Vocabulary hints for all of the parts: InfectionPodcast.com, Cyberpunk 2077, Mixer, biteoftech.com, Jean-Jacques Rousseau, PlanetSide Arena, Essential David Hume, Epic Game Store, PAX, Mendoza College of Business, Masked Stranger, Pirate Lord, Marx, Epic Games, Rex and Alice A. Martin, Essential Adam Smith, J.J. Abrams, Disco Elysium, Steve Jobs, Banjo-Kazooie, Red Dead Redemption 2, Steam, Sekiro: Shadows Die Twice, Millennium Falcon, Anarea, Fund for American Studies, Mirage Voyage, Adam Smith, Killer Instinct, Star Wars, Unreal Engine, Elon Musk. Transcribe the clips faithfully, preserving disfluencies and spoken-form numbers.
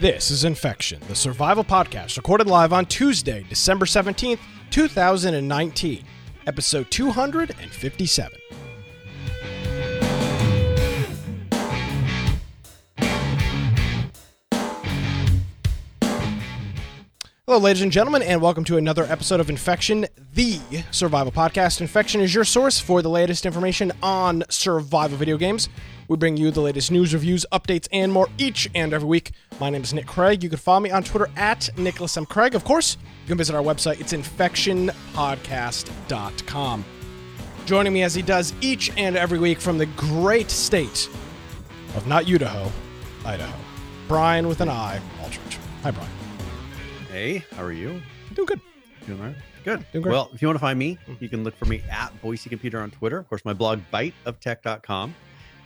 This is Infection, the survival podcast recorded live on Tuesday, December seventeenth, two thousand nineteen, episode two hundred fifty-seven. Hello, ladies and gentlemen, and welcome to another episode of Infection, the survival podcast. Infection is your source for the latest information on survival video games. We bring you the latest news, reviews, updates, and more each and every week. My name is Nick Craig. You can follow me on Twitter at Nicholas M. Craig. Of course, you can visit our website. It's Infection Podcast dot com. Joining me as he does each and every week from the great state of not Idaho, Idaho, Brian with an I, Aldrich. Hi, Brian. Hey, how are you? Doing good. Doing all right? Good. Doing great. Well, if you want to find me, you can look for me at Boise Computer on Twitter. Of course, my blog, bite of tech dot com.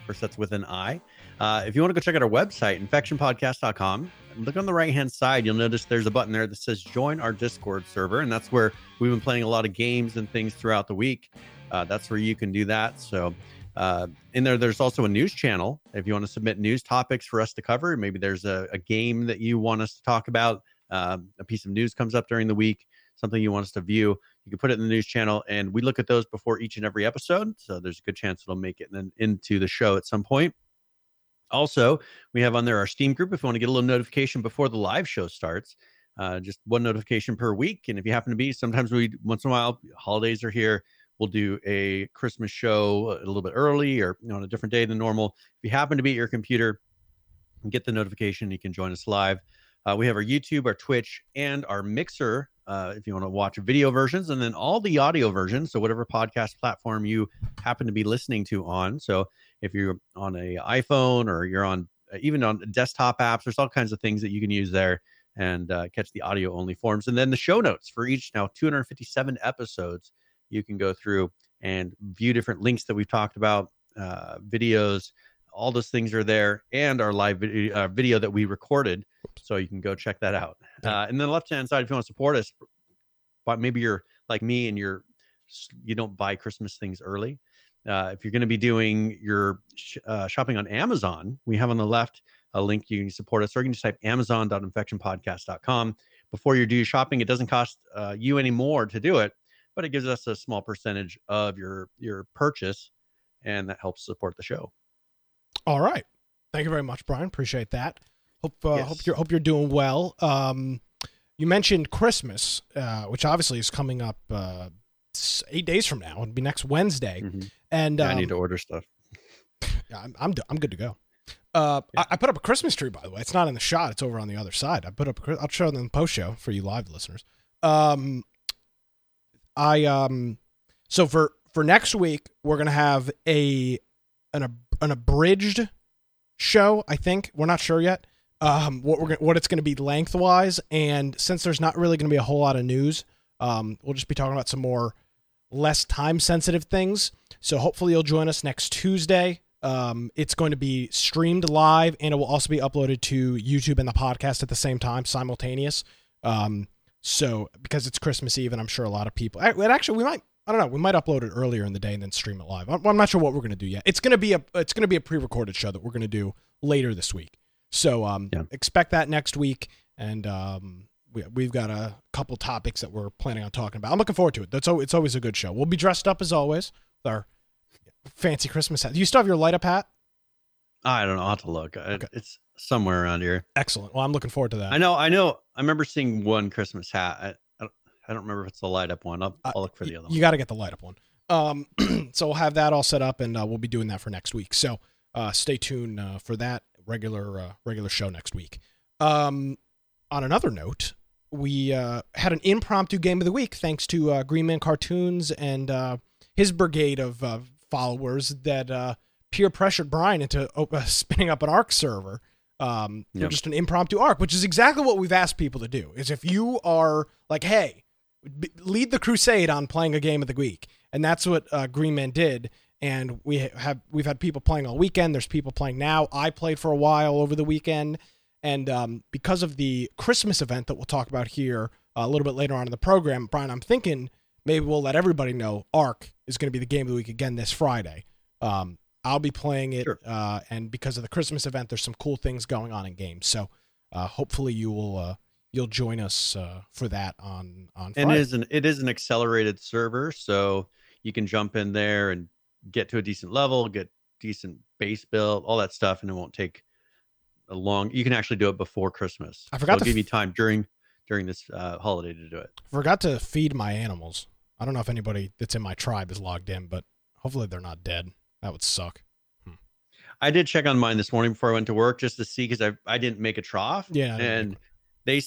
Of course, that's with an I. Uh, if you want to go check out our website, Infection Podcast dot com, look on the right-hand side. You'll notice there's a button there that says join our Discord server. And that's where we've been playing a lot of games and things throughout the week. Uh, that's where you can do that. So uh, in there, there's also a news channel. If you want to submit news topics for us to cover, maybe there's a, a game that you want us to talk about. Uh, a piece of news comes up during the week, something you want us to view, you can put it in the news channel, and we look at those before each and every episode, so there's a good chance it'll make it then into the show at some point. Also, we have on there our Steam group if you want to get a little notification before the live show starts. Uh, just one notification per week, and if you happen to be, sometimes we, once in a while, holidays are here, we'll do a Christmas show a little bit early or you know, on a different day than normal. If you happen to be at your computer and get the notification, you can join us live. Uh, we have our YouTube, our Twitch, and our Mixer uh, if you want to watch video versions, and then all the audio versions, so whatever podcast platform you happen to be listening to on. So if you're on an iPhone or you're on even on desktop apps, there's all kinds of things that you can use there and uh, catch the audio-only forms. And then the show notes for each now two hundred fifty-seven episodes. You can go through and view different links that we've talked about, uh, videos. All those things are there, and our live video, uh, video that we recorded, so you can go check that out. Uh, and then left-hand side, if you want to support us, but maybe you're like me and you're you don't buy Christmas things early. Uh, if you're going to be doing your sh- uh, shopping on Amazon, we have on the left a link you can support us, or you can just type amazon dot infection podcast dot com. Before you do your shopping, it doesn't cost uh, you any more to do it, but it gives us a small percentage of your your purchase, and that helps support the show. All right. Thank you very much, Brian. Appreciate that. Hope uh, yes. hope you're hope you're doing well. Um, you mentioned Christmas, uh, which obviously is coming up uh, eight days from now. It'll be next Wednesday, mm-hmm. and yeah, um, I need to order stuff. Yeah, I'm I'm, I'm good to go. Uh, yeah. I, I put up a Christmas tree, by the way. It's not in the shot. It's over on the other side. I put up. A, I'll show it in the post show for you live listeners. Um, I um, so for for next week we're gonna have a an a. an abridged show. I think we're not sure yet um, what we're gonna, what it's going to be lengthwise. And since there's not really going to be a whole lot of news, um, we'll just be talking about some more less time sensitive things. So hopefully you'll join us next Tuesday. Um, it's going to be streamed live, and it will also be uploaded to YouTube and the podcast at the same time, simultaneous. Um, so because it's Christmas Eve, and I'm sure a lot of people, actually, we might, I don't know. We might upload it earlier in the day and then stream it live. I'm not sure what we're going to do yet. It's going to be a it's going to be a pre-recorded show that we're going to do later this week. So um, yeah. expect that next week. And um, we, we've got a couple topics that we're planning on talking about. I'm looking forward to it. That's it's always a good show. We'll be dressed up as always with our fancy Christmas hat. Do you still have your light up hat? I don't know. I'll have to look. Okay. It's somewhere around here. Excellent. Well, I'm looking forward to that. I know. I know. I remember seeing one Christmas hat. I, I don't remember if it's the light up one. I'll, I'll look for the other one. You got to get the light up one. Um, so we'll have that all set up, and uh, we'll be doing that for next week. So uh, stay tuned uh, for that regular uh, regular show next week. Um, on another note, we uh, had an impromptu game of the week thanks to uh, Green Man Cartoons and uh, his brigade of uh, followers that uh, peer pressured Brian into uh, spinning up an ARK server. Um, yep. Just an impromptu ARK, which is exactly what we've asked people to do. Is if you are like, hey, lead the crusade on playing a game of the week, and that's what uh, Green Man did. And we have we've had people playing all weekend. There's people playing now. I played for a while over the weekend, and um, because of the Christmas event that we'll talk about here uh, a little bit later on in the program, Brian, I'm thinking maybe we'll let everybody know ARK is going to be the game of the week again this Friday. Um, I'll be playing it, sure. uh, and because of the Christmas event, there's some cool things going on in games. So uh, hopefully you will uh, you'll join us uh, for that on on. Friday. And it is an it is an accelerated server, so you can jump in there and get to a decent level, get decent base build, all that stuff, and it won't take a long. You can actually do it before Christmas. I forgot so to give f- you time during during this uh, holiday to do it. Forgot to feed my animals. I don't know if anybody that's in my tribe is logged in, but hopefully they're not dead. That would suck. Hmm. I did check on mine this morning before I went to work just to see, because I I didn't make a trough. Yeah, and they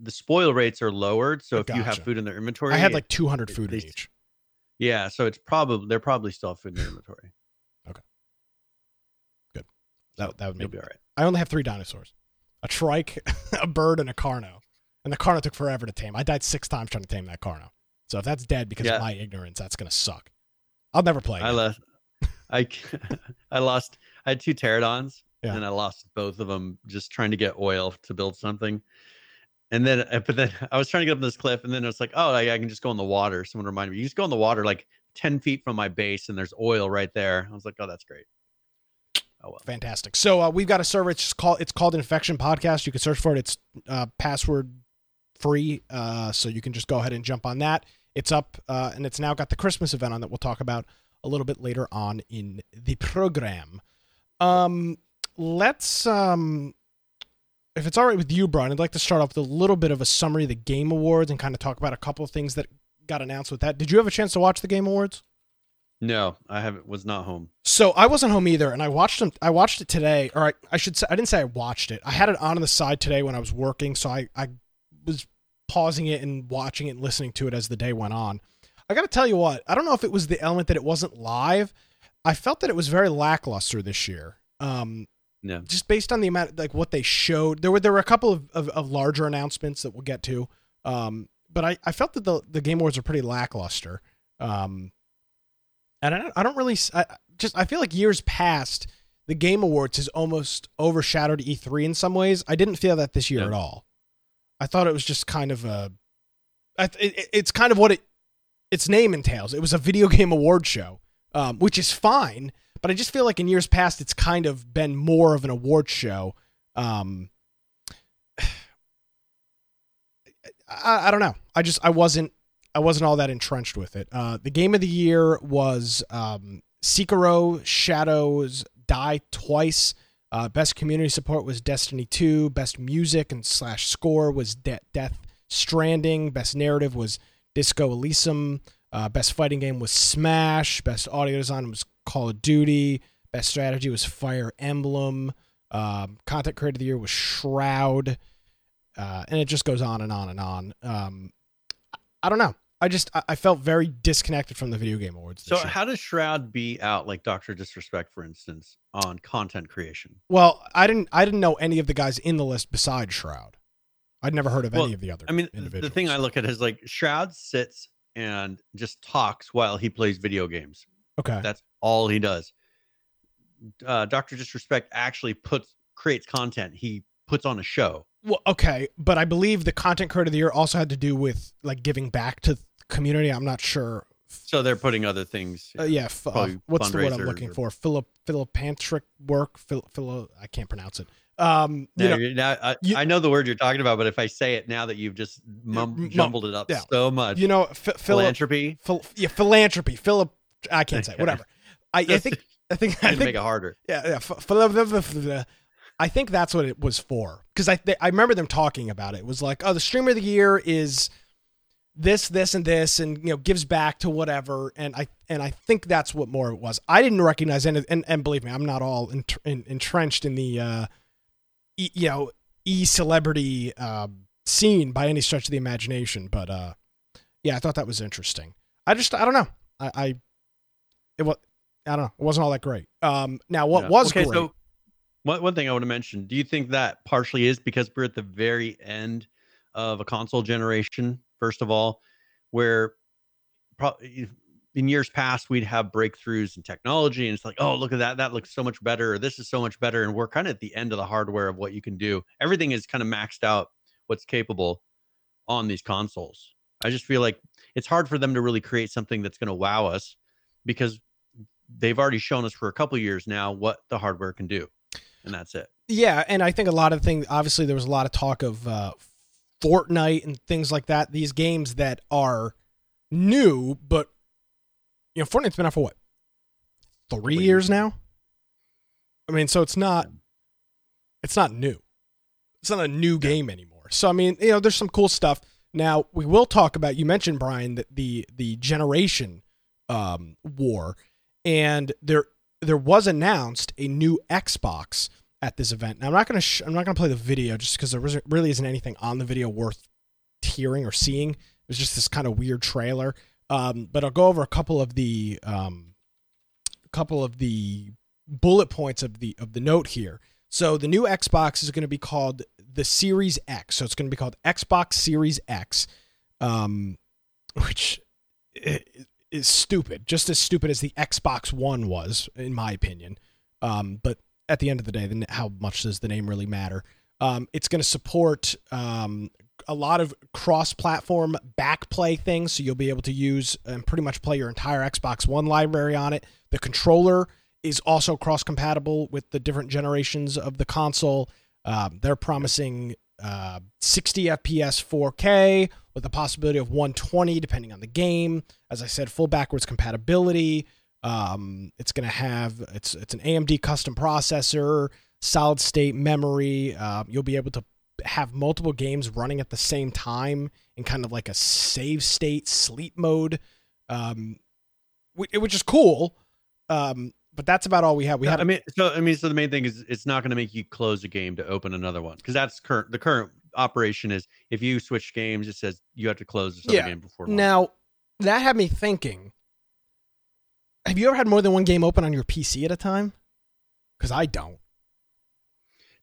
the spoil rates are lowered, so if gotcha. you have food in their inventory, I had like two hundred it, food they, in each. Yeah, so it's probably they're probably still have food in their inventory. Okay, good. That that would make be all right. I only have three dinosaurs: a trike, a bird, and a carno. And the carno took forever to tame. I died six times trying to tame that carno. So if that's dead because yeah. of my ignorance, that's gonna suck. I'll never play again. I left. I I lost. I had two pterodons, yeah. and I lost both of them just trying to get oil to build something. And then, but then I was trying to get up this cliff, and then it's like, oh, I, I can just go in the water. Someone reminded me, you just go in the water like ten feet from my base, and there's oil right there. I was like, oh, that's great. Oh, well. Fantastic. So uh, we've got a server. It's just called. It's called Infection Podcast. You can search for it. It's uh, password free, uh, so you can just go ahead and jump on that. It's up, uh, and it's now got the Christmas event on that we'll talk about a little bit later on in the program. Um, let's, um, if it's all right with you, Brian, I'd like to start off with a little bit of a summary of the Game Awards and kind of talk about a couple of things that got announced with that. Did you have a chance to watch the Game Awards? No, I haven't. Was not home. So I wasn't home either, and I watched them. I watched it today, or I, I should say, I didn't say I watched it. I had it on on the side today when I was working, so I, I was pausing it and watching it and listening to it as the day went on. I got to tell you what, I don't know if it was the element that it wasn't live. I felt that it was very lackluster this year. Um, no. Just based on the amount of, like what they showed, there were, there were a couple of, of, of larger announcements that we'll get to. Um, but I, I felt that the, the Game Awards are pretty lackluster. Um, and I don't, I don't really, I just, I feel like years past the Game Awards has almost overshadowed E three in some ways. I didn't feel that this year no. at all. I thought it was just kind of a, I th- it, it's kind of what it, its name entails. It was a video game award show, um, which is fine, but I just feel like in years past, it's kind of been more of an award show. Um, I, I don't know. I just, I wasn't, I wasn't all that entrenched with it. Uh, the game of the year was um, Sekiro Shadows Die Twice. Uh, best community support was Destiny two. Best music and slash score was De- Death Stranding. Best narrative was Disco Elysium. Uh, best fighting game was Smash. Best audio design was Call of Duty. Best strategy was Fire Emblem. Um, content creator of the year was Shroud. Uh, and it just goes on and on and on. Um, I don't know. I just I, I felt very disconnected from the video game awards. So year. How does Shroud be out like Doctor Disrespect, for instance, on content creation? Well, I didn't I didn't know any of the guys in the list besides Shroud. I'd never heard of well, any of the other I mean, individuals. The thing I look at is like Shroud sits and just talks while he plays video games. Okay. That's all he does. Uh, Doctor Disrespect actually puts creates content. He puts on a show. Well, okay. But I believe the content creator of the year also had to do with like giving back to the community. I'm not sure. So they're putting other things. Uh, yeah. F- uh, what's the word I'm looking or... for? Philip, Philippantric work. Phil, Phil, I can't pronounce it. Um, you now, know, now, I, you, I know the word you're talking about, but if I say it now that you've just mum, jumbled it up yeah. so much, you know, ph- philanthropy, phil, yeah, philanthropy, Philip, I can't say it, whatever. I, I think, I think I think make it harder. Yeah, yeah. F- phil- I think that's what it was for, because I th- I remember them talking about it. It was like, oh, the streamer of the year is this, this, and this, and you know, gives back to whatever. And I and I think that's what more it was. I didn't recognize any, and and believe me, I'm not all ent- in, entrenched in the. Uh, E, you know, e-celebrity uh, scene by any stretch of the imagination, but uh, yeah, I thought that was interesting. I just, I don't know, I, I it was, I don't know, it wasn't all that great. Um, now what yeah. was okay, great? So one one thing I want to mention. Do you think that partially is because we're at the very end of a console generation? First of all, where probably in years past we'd have breakthroughs in technology and it's like, oh, look at that, that looks so much better, or this is so much better, and we're kind of at the end of the hardware of what you can do. Everything is kind of maxed out what's capable on these consoles. I just feel like it's hard for them to really create something that's going to wow us, because they've already shown us for a couple of years now what the hardware can do, and that's it. Yeah, and I think a lot of things, obviously there was a lot of talk of uh, Fortnite and things like that, these games that are new, but you know, Fortnite's been out for what, three years now? I mean, so it's not, it's not new. It's not a new game anymore. So, I mean, you know, there's some cool stuff. Now, we will talk about, you mentioned, Brian, that the the generation um, war, and there there was announced a new Xbox at this event. Now, I'm not going to sh- I'm not going to play the video just because there really isn't anything on the video worth hearing or seeing. It was just this kind of weird trailer. Um, but I'll go over a couple of the um, couple of the bullet points of the of the note here. So the new Xbox is going to be called the Series X. So it's going to be called Xbox Series X, um, which is stupid, just as stupid as the Xbox One was, in my opinion. Um, but at the end of the day, then how much does the name really matter? Um, it's going to support um, a lot of cross-platform backplay things, so you'll be able to use and pretty much play your entire Xbox One library on it. The controller is also cross-compatible with the different generations of the console. Um, they're promising uh, sixty F P S four K with the possibility of one twenty depending on the game. As I said, full backwards compatibility. Um, it's going to have, it's it's an A M D custom processor, solid state memory. Uh, you'll be able to have multiple games running at the same time in kind of like a save state sleep mode, um, which is cool. Um, But that's about all we have. We no, had. I mean, so I mean, so the main thing is it's not going to make you close a game to open another one, because that's current. The current operation is if you switch games, it says you have to close this other yeah. game before. Now, launch. That had me thinking. Have you ever had more than one game open on your P C at a time? Because I don't.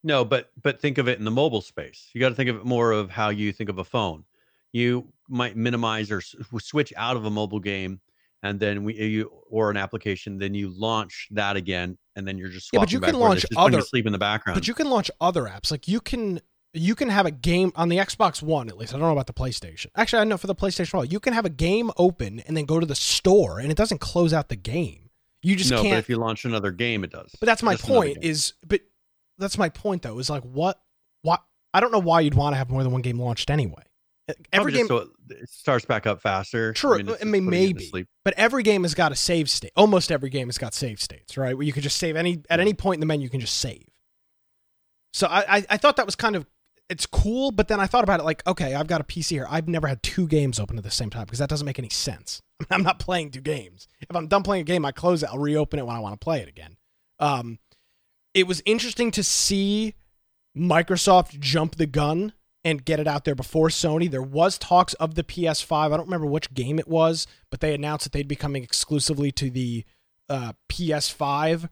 No, but but think of it in the mobile space. You got to think of it more of how you think of a phone. You might minimize or switch out of a mobile game. And then we, you, or an application, then you launch that again, and then you're just swapping yeah, but you can launch other sleep in the background. But you can launch other apps. Like you can, you can have a game on the Xbox One at least. I don't know about the PlayStation. Actually, I know for the PlayStation One, you can have a game open and then go to the store, and it doesn't close out the game. You just no, can't. But if you launch another game, it does. But that's my that's point. Is but that's my point though. Is like what? Why? I don't know why you'd want to have more than one game launched anyway. Every game so it starts back up faster. True, I mean, I mean maybe, but every game has got a save state. Almost every game has got save states, right? Where you can just save any at any point in the menu. You can just save. So I, I, I thought that was kind of it's cool, but then I thought about it like, okay, I've got a P C here. I've never had two games open at the same time because that doesn't make any sense. I'm not playing two games. If I'm done playing a game, I close it. I'll reopen it when I want to play it again. Um, it was interesting to see Microsoft jump the gun and get it out there before Sony. There was talks of the P S five. I don't remember which game it was, but they announced that they'd be coming exclusively to the uh, P S five.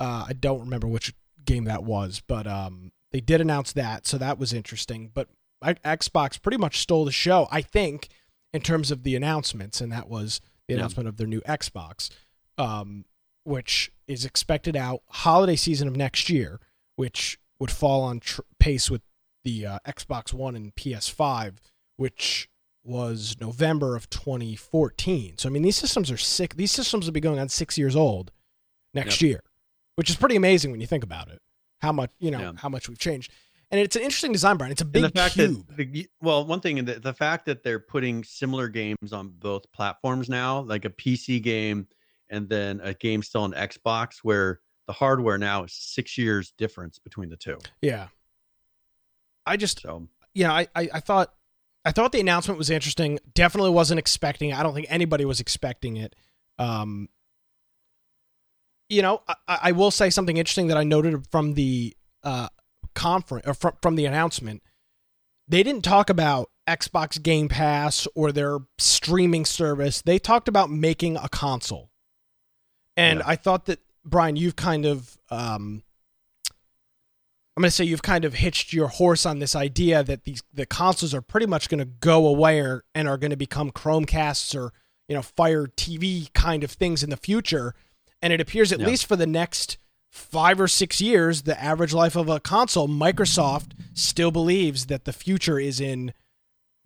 Uh, I don't remember which game that was, but um, they did announce that, so that was interesting. But I, Xbox pretty much stole the show, I think, in terms of the announcements, and that was the yeah. announcement of their new Xbox, um, which is expected out holiday season of next year, which would fall on tr- pace with the uh, Xbox One and P S five, which was November of twenty fourteen. So, I mean, these systems are sick. These systems will be going on six years old next yep. year, which is pretty amazing when you think about it, how much, you know, yeah. how much we've changed. And it's an interesting design, Brian. It's a big and the fact cube. That, well, one thing, the, the fact that they're putting similar games on both platforms now, like a P C game and then a game still on Xbox, where the hardware now is six years difference between the two. Yeah. I just, so. you know, I, I, I thought, I thought the announcement was interesting. Definitely wasn't expecting it. I don't think anybody was expecting it. Um, you know, I, I will say something interesting that I noted from the uh, conference or from, from the announcement. They didn't talk about Xbox Game Pass or their streaming service. They talked about making a console. And yeah. I thought that, Brian, you've kind of, um, I'm going to say you've kind of hitched your horse on this idea that these the consoles are pretty much going to go away or, and are going to become Chromecasts or, you know, Fire T V kind of things in the future. And it appears at yeah. least for the next five or six years, the average life of a console, Microsoft still believes that the future is in,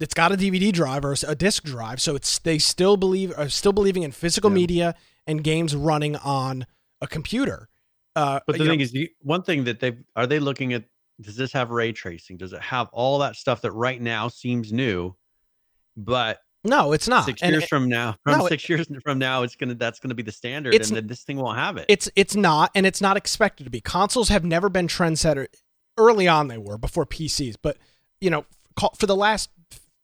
it's got a D V D drive or a disc drive. So it's, they still believe, are still believing in physical yeah. media and games running on a computer. Uh, but the thing know, is, you, one thing that they are they looking at, does this have ray tracing? Does it have all that stuff that right now seems new, but no, it's not. Six and years it, from now, from no, six it, years from now, it's gonna that's gonna be the standard, and then this thing won't have it. It's it's not, and it's not expected to be. Consoles have never been trendsetter. Early on, they were before P Cs, but you know, for the last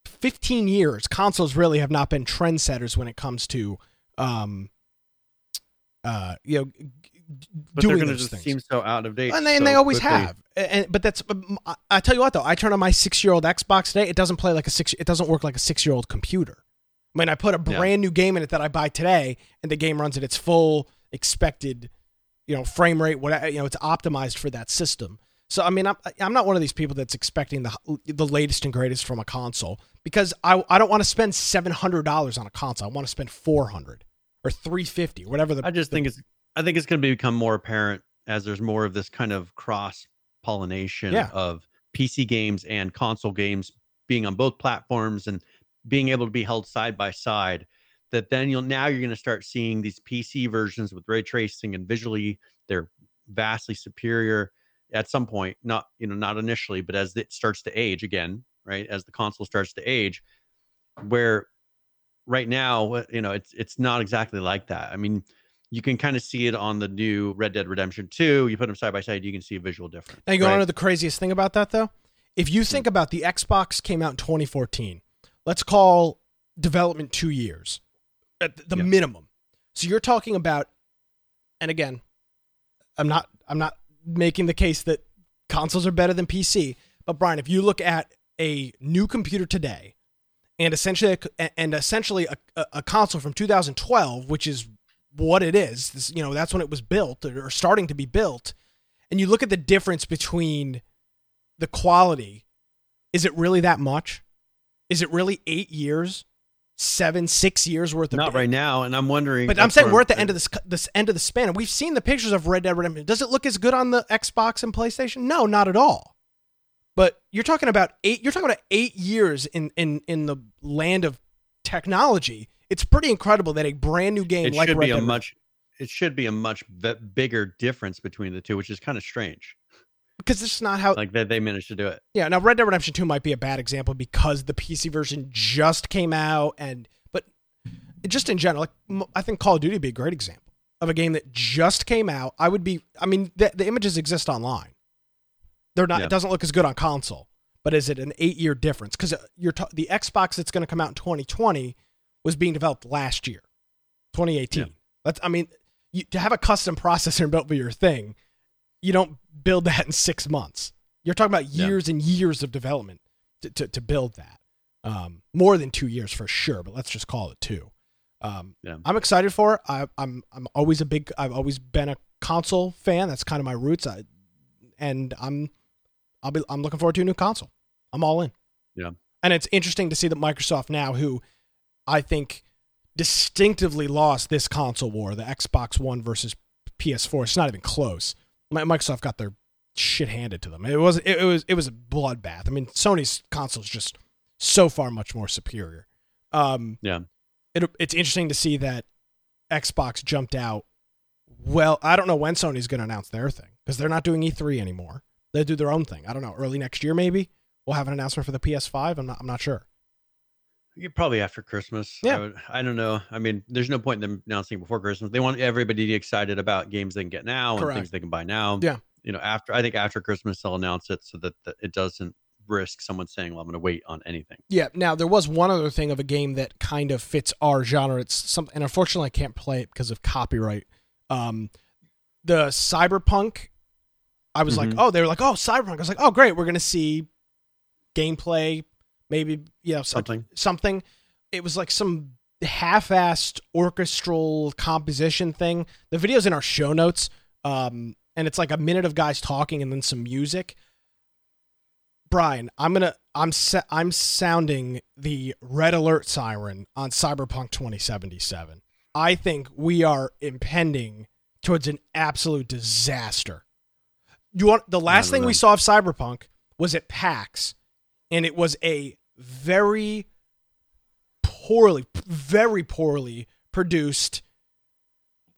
fifteen years, consoles really have not been trendsetters when it comes to, um, uh, you know, but doing they're gonna those just things. Seem so out of date, and they, so and they always quickly. have. And but that's, I tell you what though, I turn on my six-year-old Xbox today. It doesn't play like a six. It doesn't work like a six-year-old computer. I mean, I put a brand yeah. new game in it that I buy today, and the game runs at its full expected, you know, frame rate. Whatever, you know, it's optimized for that system. So I mean, I'm I'm not one of these people that's expecting the the latest and greatest from a console, because I I don't want to spend seven hundred dollars on a console. I want to spend four hundred dollars or three hundred fifty dollars, whatever. The I just the, think it's. I think it's going to become more apparent as there's more of this kind of cross pollination yeah. of P C games and console games being on both platforms and being able to be held side by side, that then you'll, now you're going to start seeing these P C versions with ray tracing, and visually they're vastly superior at some point, not, you know, not initially, but as it starts to age again, right? As the console starts to age, where right now, you know, it's, it's not exactly like that. I mean, you can kind of see it on the new Red Dead Redemption two. You put them side by side, you can see a visual difference. Now, you go right? on to the craziest thing about that, though. If you think about, the Xbox came out in twenty fourteen. Let's call development two years at the yep. minimum. So you're talking about, and again, I'm not I'm not making the case that consoles are better than P C. But Brian, if you look at a new computer today, and essentially and essentially a, a, a console from two thousand twelve, which is what it is, this, you know, that's when it was built or starting to be built. And you look at the difference between the quality. Is it really that much? Is it really eight years, seven, six years worth of? Not right now. And I'm wondering, but I'm saying we're at the end of this, this end of the span. And we've seen the pictures of Red Dead Redemption. Does it look as good on the Xbox and PlayStation? No, not at all. But you're talking about eight, you're talking about eight years in, in, in the land of technology. It's pretty incredible that a brand new game it like should Red be a Dead much it should be a much b- bigger difference between the two, which is kind of strange because this is not how like that they managed to do it. Yeah, now Red Dead Redemption two might be a bad example because the P C version just came out, and but just in general, like I think Call of Duty would be a great example of a game that just came out. I would be, I mean, the, the images exist online. They're not. Yeah. It doesn't look as good on console, but is it an eight year difference? Because you're t- the Xbox that's going to come out in twenty twenty. Was being developed last year, twenty eighteen. Yeah. That's, I mean, you, to have a custom processor built for your thing, you don't build that in six months. You're talking about years yeah. and years of development to, to, to build that. Um, more than two years for sure, but let's just call it two. Um, yeah. I'm excited for it. I, I'm I'm always a big. I've always been a console fan. That's kind of my roots. I, and I'm I'll be I'm looking forward to a new console. I'm all in. Yeah. And it's interesting to see that Microsoft now, who I think distinctively lost this console war, the Xbox One versus P S four. It's not even close. Microsoft got their shit handed to them. It was it was it was a bloodbath. I mean, Sony's console is just so far much more superior. Um, yeah, it, it's interesting to see that Xbox jumped out. Well, I don't know when Sony's going to announce their thing because they're not doing E three anymore. They do their own thing. I don't know. Early next year, maybe we'll have an announcement for the P S five. I'm not. I'm not sure. You probably after Christmas. Yeah. I, would, I don't know. I mean, there's no point in them announcing before Christmas. They want everybody to be excited about games they can get now Correct. and things they can buy now. Yeah. You know, after, I think after Christmas, they'll announce it so that, that it doesn't risk someone saying, well, I'm going to wait on anything. Yeah. Now there was one other thing of a game that kind of fits our genre. It's something, and unfortunately I can't play it because of copyright. Um, the Cyberpunk, I was mm-hmm. like, oh, they were like, oh, Cyberpunk. I was like, oh, great. We're going to see gameplay. Maybe, you know, something, something. It was like some half-assed orchestral composition thing. The video's in our show notes. Um, and it's like a minute of guys talking and then some music. Brian, I'm going to, I'm, I'm sounding the red alert siren on Cyberpunk twenty seventy-seven. I think we are impending towards an absolute disaster. You want the last thing know. we saw of Cyberpunk was at PAX, and it was a very poorly, very poorly produced,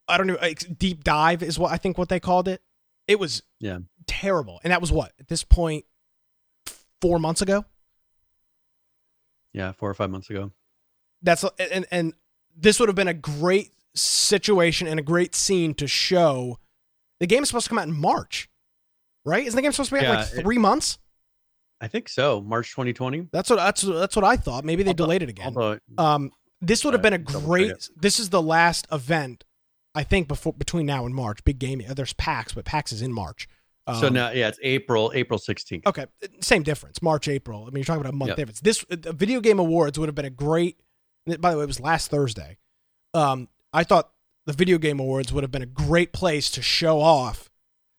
I don't know, deep dive is what I think what they called it. It was yeah. terrible. And that was what, at this point, four months ago? Yeah, four or five months ago. That's and and this would have been a great situation and a great scene to show. The game is supposed to come out in March, right? Isn't the game supposed to be out yeah, like three it, months? I think so. March twenty twenty. That's what that's that's what I thought. Maybe they I'll delayed the, it again. The, um, this would have uh, been a great. This is the last event, I think, before between now and March. Big game. There's PAX, but PAX is in March. Um, so now, yeah, it's April, April sixteenth. Okay, same difference. March, April. I mean, you're talking about a month yep. difference. This the Video Game Awards would have been a great. By the way, it was last Thursday. Um, I thought the Video Game Awards would have been a great place to show off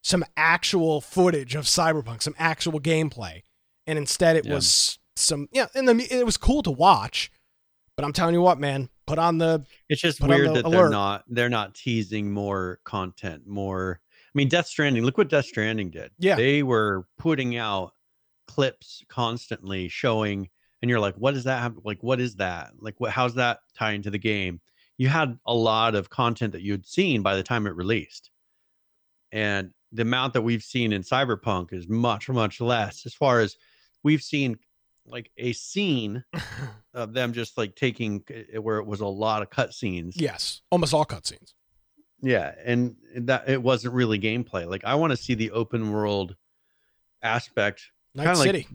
some actual footage of Cyberpunk, some actual gameplay, and instead it yeah. was some yeah. And the, it was cool to watch, but I'm telling you what, man, put on the. It's just weird that alert. they're not they're not teasing more content, more. I mean, Death Stranding, look what Death Stranding did. Yeah. They were putting out clips constantly showing, and you're like, what is that? Like, what is that? Like, what, how's that tie into the game? You had a lot of content that you'd seen by the time it released. And the amount that we've seen in Cyberpunk is much, much less, as far as we've seen like a scene of them just like taking where it was a lot of cutscenes. Yes. Almost all cutscenes. Yeah, and that it wasn't really gameplay. Like, I want to see the open world aspect, kind of like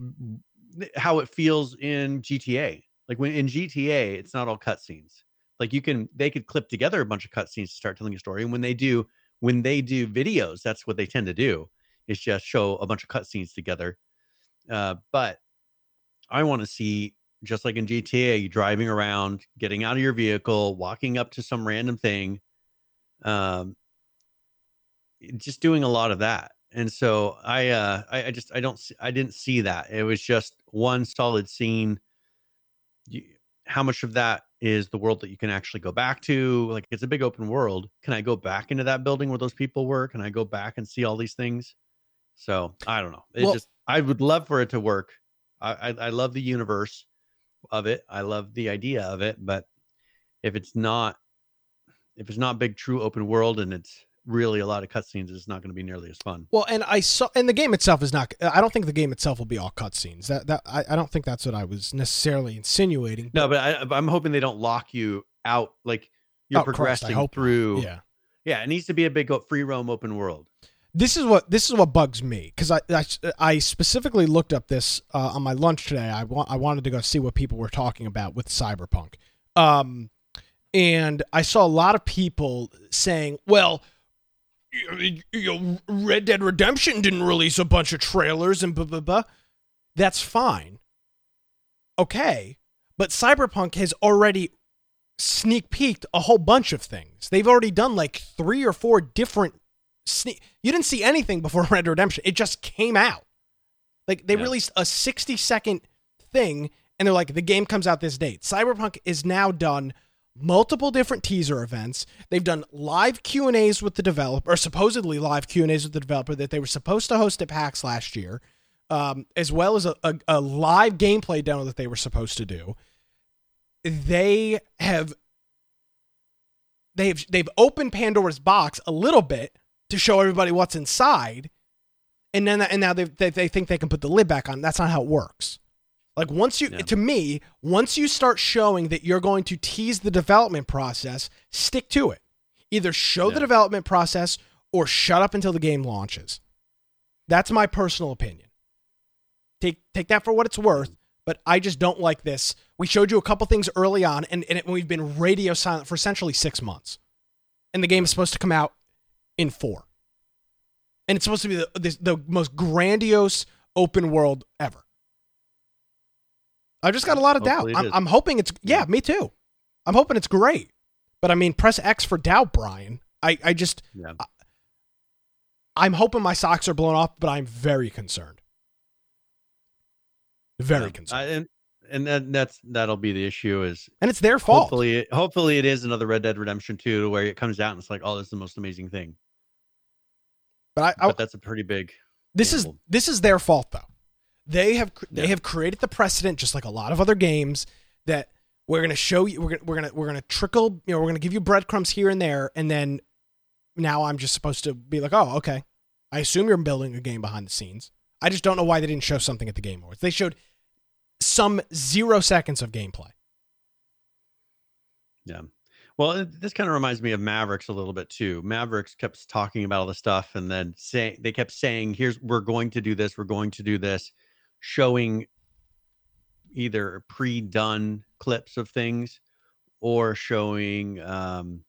how it feels in G T A. Like, when in G T A, it's not all cutscenes. Like, you can they could clip together a bunch of cutscenes to start telling a story. And when they do, when they do videos, that's what they tend to do, is just show a bunch of cutscenes together. Uh, but I want to see, just like in G T A, you driving around, getting out of your vehicle, walking up to some random thing. Um, just doing a lot of that. And so I, uh, I, I just, I don't, see, I didn't see that. It was just one solid scene. You, how much of that is the world that you can actually go back to? Like, it's a big open world. Can I go back into that building where those people were? Can I go back and see all these things? So I don't know. It well, just, I would love for it to work. I, I, I love the universe of it. I love the idea of it, but if it's not, If it's not big, true open world, and it's really a lot of cutscenes, it's not going to be nearly as fun. Well, and I saw, and the game itself is not. I don't think the game itself will be all cutscenes. That that I, I don't think that's what I was necessarily insinuating. No, but I, I'm hoping they don't lock you out. Like, you're oh, progressing Christ, I hope through. Yeah, yeah. It needs to be a big free roam open world. This is what this is what bugs me, because I, I I specifically looked up this uh, on my lunch today. I wa- I wanted to go see what people were talking about with Cyberpunk. Um. And I saw a lot of people saying, well, you, you, Red Dead Redemption didn't release a bunch of trailers and blah, blah, blah. That's fine. Okay. But Cyberpunk has already sneak peeked a whole bunch of things. They've already done like three or four different sneak. You didn't see anything before Red Dead Redemption. It just came out. Like, they yeah. released a sixty second thing, and they're like, the game comes out this date. Cyberpunk is now done multiple different teaser events. They've done live Q and A's with the developer, or supposedly live Q and A's with the developer that they were supposed to host at PAX last year, um, as well as a, a, a live gameplay demo that they were supposed to do. They have, they've, they've opened Pandora's box a little bit to show everybody what's inside. And then, and now they they think they can put the lid back on. That's not how it works. Like, once you, yeah. to me, once you start showing that you're going to tease the development process, stick to it. Either show yeah. the development process or shut up until the game launches. That's my personal opinion. Take take that for what it's worth, but I just don't like this. We showed you a couple things early on, and, and it, we've been radio silent for essentially six months. And the game is supposed to come out in four. And it's supposed to be the the, the most grandiose open world ever. I've just got a lot of Hopefully doubt. I'm, I'm hoping it's, yeah, me too. I'm hoping it's great. But I mean, press X for doubt, Brian. I, I just, yeah. I, I'm hoping my socks are blown off, but I'm very concerned. Very yeah. concerned. I, and and that, that's, that'll be the issue is. And it's their fault. Hopefully it, hopefully it is another Red Dead Redemption two where it comes out and it's like, oh, this is the most amazing thing. But, I, I, but that's a pretty big. This example. is, this is their fault though. They have they yeah. have created the precedent, just like a lot of other games, that we're going to show you, we're going we're going we're going to trickle, you know, we're going to give you breadcrumbs here and there, and then now I'm just supposed to be like, "Oh, okay. I assume you're building a game behind the scenes. I just don't know why they didn't show something at the Game Awards. They showed some zero seconds of gameplay. Yeah. Well, it, this kind of reminds me of Mavericks a little bit too. Mavericks kept talking about all the stuff, and then say, they kept saying, here's, we're going to do this. We're going to do this, showing either pre-done clips of things or showing um,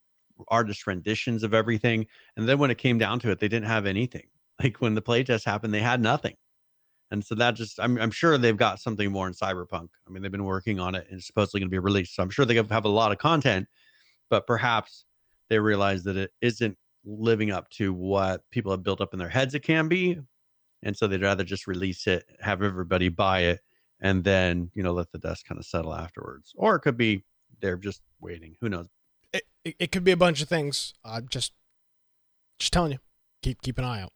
artist renditions of everything. And then when it came down to it, they didn't have anything. Like when the playtest happened, they had nothing. And so that just, I'm, I'm sure they've got something more in Cyberpunk. I mean, they've been working on it and it's supposedly going to be released. So I'm sure they have a lot of content, but perhaps they realize that it isn't living up to what people have built up in their heads it can be. And so they'd rather just release it, have everybody buy it, and then, you know, let the dust kind of settle afterwards. Or it could be they're just waiting. Who knows? It, it, it could be a bunch of things. I'm just, just telling you, keep, keep an eye out.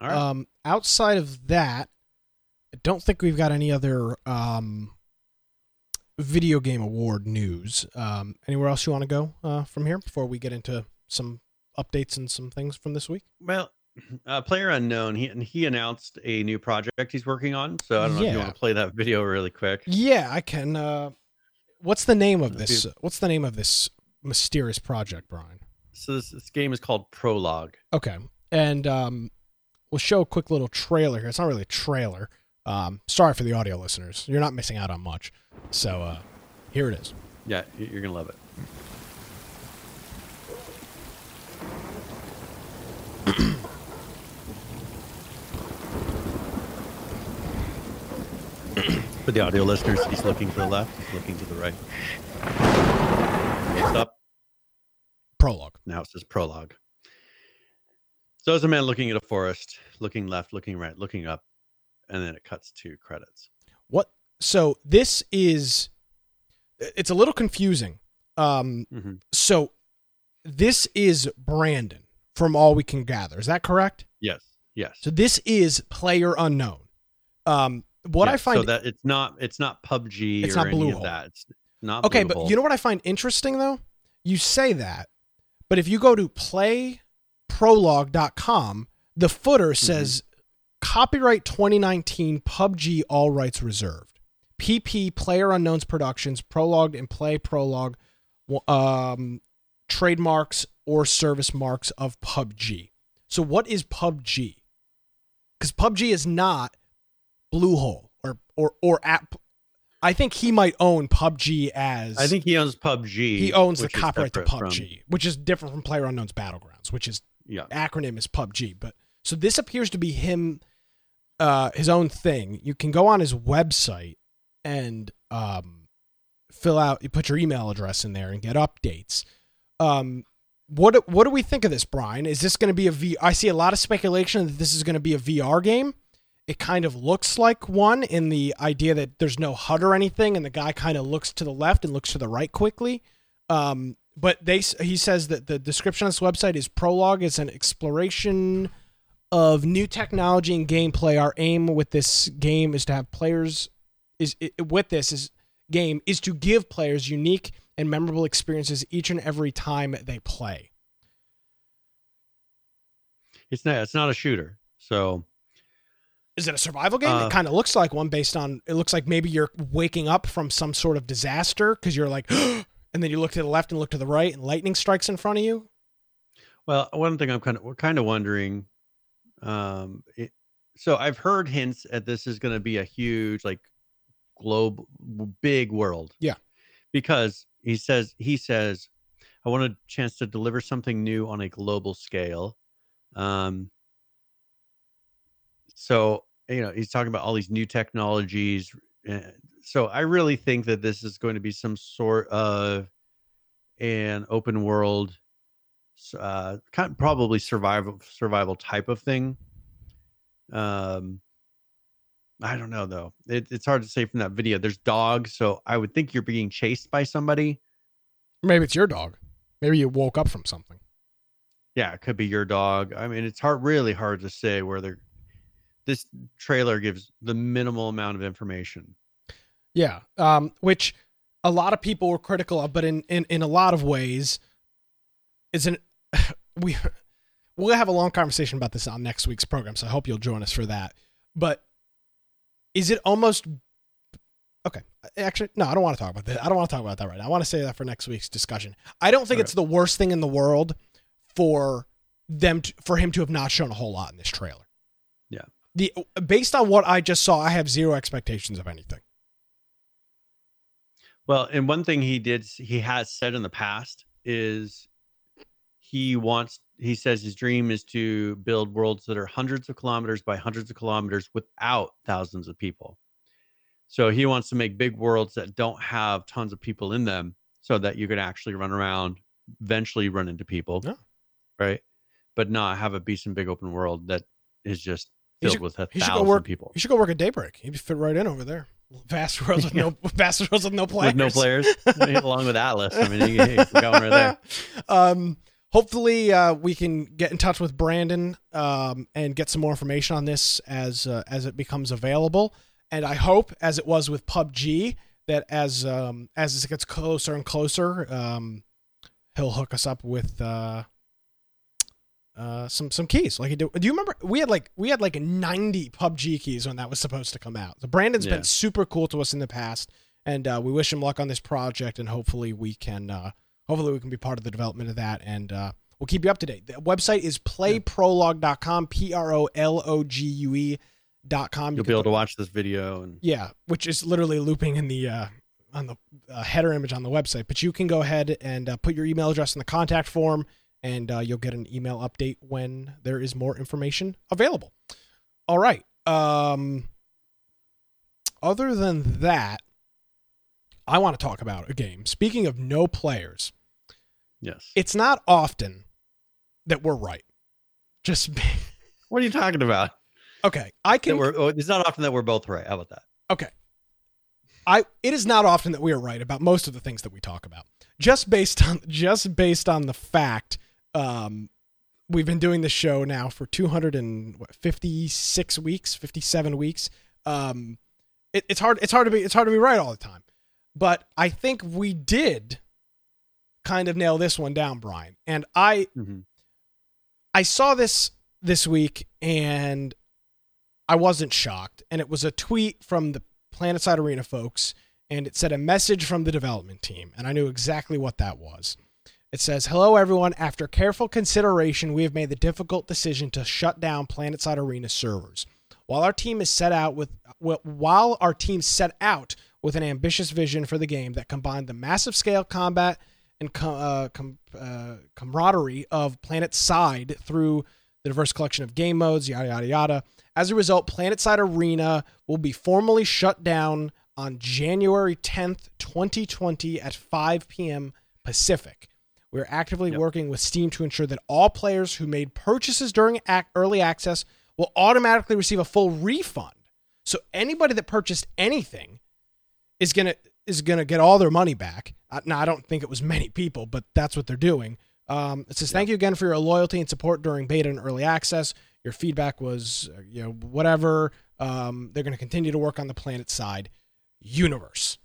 All right. Um, outside of that, I don't think we've got any other um, video game award news. Um, anywhere else you want to go uh, from here before we get into some updates and some things from this week? Well, uh, Player Unknown, he he announced a new project he's working on. So I don't know yeah. if you want to play that video really quick. Yeah, I can. Uh, what's the name of this? What's the name of this mysterious project, Brian? So this, this game is called Prologue. Okay, and um. We'll show a quick little trailer here. It's not really a trailer. Um, sorry for the audio listeners. You're not missing out on much. So uh, here it is. Yeah, you're going to love it. For the audio listeners, he's looking to the left, he's looking to the right. Next up. Prologue. Now it says Prologue. So it's a man looking at a forest, looking left, looking right, looking up, and then it cuts to credits. What? So this is, it's a little confusing. Um, mm-hmm. So this is Brandon, from all we can gather. Is that correct? Yes. Yes. So this is Player Unknown. Um, what yes, I find so that it's not it's not P U B G it's or not any Blue of Hole. That. It's not okay, Blue but Hole. You know what I find interesting though? You say that, but if you go to play. prologue dot com, the footer says mm-hmm. copyright twenty nineteen P U B G, all rights reserved. P P Player Unknown's Productions, Prologue and Play Prologue, um, trademarks or service marks of P U B G. So what is P U B G? Because P U B G is not Bluehole or or or app. I think he might own P U B G as... I think he owns P U B G. He owns the copyright to P U B G, from... which is different from PlayerUnknown's Battlegrounds, which is... Yeah. Acronym is P U B G, but so this appears to be him, uh, his own thing. You can go on his website and um, fill out, you put your email address in there and get updates. Um, what what do we think of this, Brian? Is this going to be a V? I see a lot of speculation that this is going to be a V R game. It kind of looks like one in the idea that there's no H U D or anything, and the guy kind of looks to the left and looks to the right quickly. Um, But they, he says that the description on this website is Prologue is an exploration of new technology and gameplay. Our aim with this game is to have players is with this is game is to give players unique and memorable experiences each and every time they play. It's not it's not a shooter, so is it a survival game? Uh, it kind of looks like one based on it looks like maybe you're waking up from some sort of disaster because you're like. And then you look to the left and look to the right and lightning strikes in front of you. Well, one thing I'm kind of, we're kind of wondering. Um, it, so I've heard hints at this is going to be a huge, like globe, big world. Yeah. Because he says, he says, I want a chance to deliver something new on a global scale. Um, so, you know, he's talking about all these new technologies. Uh, So I really think that this is going to be some sort of an open world, uh, kind of probably survival survival type of thing. Um, I don't know though. It, it's hard to say from that video. There's dogs, so I would think you're being chased by somebody. Maybe it's your dog. Maybe you woke up from something. Yeah, it could be your dog. I mean, it's hard, really hard to say where they're. This trailer gives the minimal amount of information. Yeah, um, which a lot of people were critical of, but in, in, in a lot of ways, isn't we We'll have a long conversation about this on next week's program, so I hope you'll join us for that. But is it almost... Okay. Actually, no, I don't want to talk about that. I don't want to talk about that right now. I want to save that for next week's discussion. I don't think All right. it's the worst thing in the world for them to, for him to have not shown a whole lot in this trailer. Yeah. The based on what I just saw, I have zero expectations of anything. Well, and one thing he did, he has said in the past is he wants, he says his dream is to build worlds that are hundreds of kilometers by hundreds of kilometers without thousands of people. So he wants to make big worlds that don't have tons of people in them so that you can actually run around, eventually run into people. Yeah. Right. But not have a decent big open world that is just filled should, with a thousand work, people. You should go work at Daybreak. He'd fit right in over there. Vast worlds with no vast worlds with no players. With no players, along with Atlas. I mean, you, you're going right there. Um, hopefully, uh, we can get in touch with Brandon um, and get some more information on this as uh, as it becomes available. And I hope, as it was with P U B G, that as um, as this gets closer and closer, um, he'll hook us up with uh, uh, some some keys. Like he did. Do you remember we had like we had like ninety P U B G keys when that was supposed to come out? So Brandon's yeah. been super cool to us in the past, and uh, we wish him luck on this project. And hopefully we can uh, hopefully we can be part of the development of that. And uh, we'll keep you up to date. The website is play prologue dot com. P R O L O G U E. Dot com. You'll be able to watch this video, and yeah, which is literally looping in the uh, on the uh, header image on the website. But you can go ahead and uh, put your email address in the contact form, and uh, you'll get an email update when there is more information available. All right. Um, other than that, I want to talk about a game. Speaking of no players, yes, it's not often that we're right. Just what are you talking about? Okay, I can. We're, it's not often that we're both right. How about that? Okay, I. It is not often that we are right about most of the things that we talk about. Just based on just based on the fact, um, we've been doing this show now for two hundred fifty-six weeks, fifty-seven weeks. Um, it, it's hard. It's hard to be. It's hard to be right all the time. But I think we did kind of nail this one down, Brian. And I, mm-hmm. I saw this this week and I wasn't shocked, and it was a tweet from the PlanetSide Arena folks, and it said a message from the development team, and I knew exactly what that was. It says, "Hello, everyone. After careful consideration, we have made the difficult decision to shut down PlanetSide Arena servers. While our team is set out with, while our team set out with an ambitious vision for the game that combined the massive scale combat and com- uh, com- uh, camaraderie of PlanetSide through the diverse collection of game modes, yada, yada, yada. As a result, PlanetSide Arena will be formally shut down on January tenth, twenty twenty at five p.m. Pacific. We're actively yep. working with Steam to ensure that all players who made purchases during ac- early access will automatically receive a full refund. So anybody that purchased anything is going to is gonna get all their money back. Uh, now, I don't think it was many people, but that's what they're doing. Um, it says, yep. "Thank you again for your loyalty and support during beta and early access. Your feedback was, you know, whatever. Um, they're going to continue to work on the PlanetSide universe."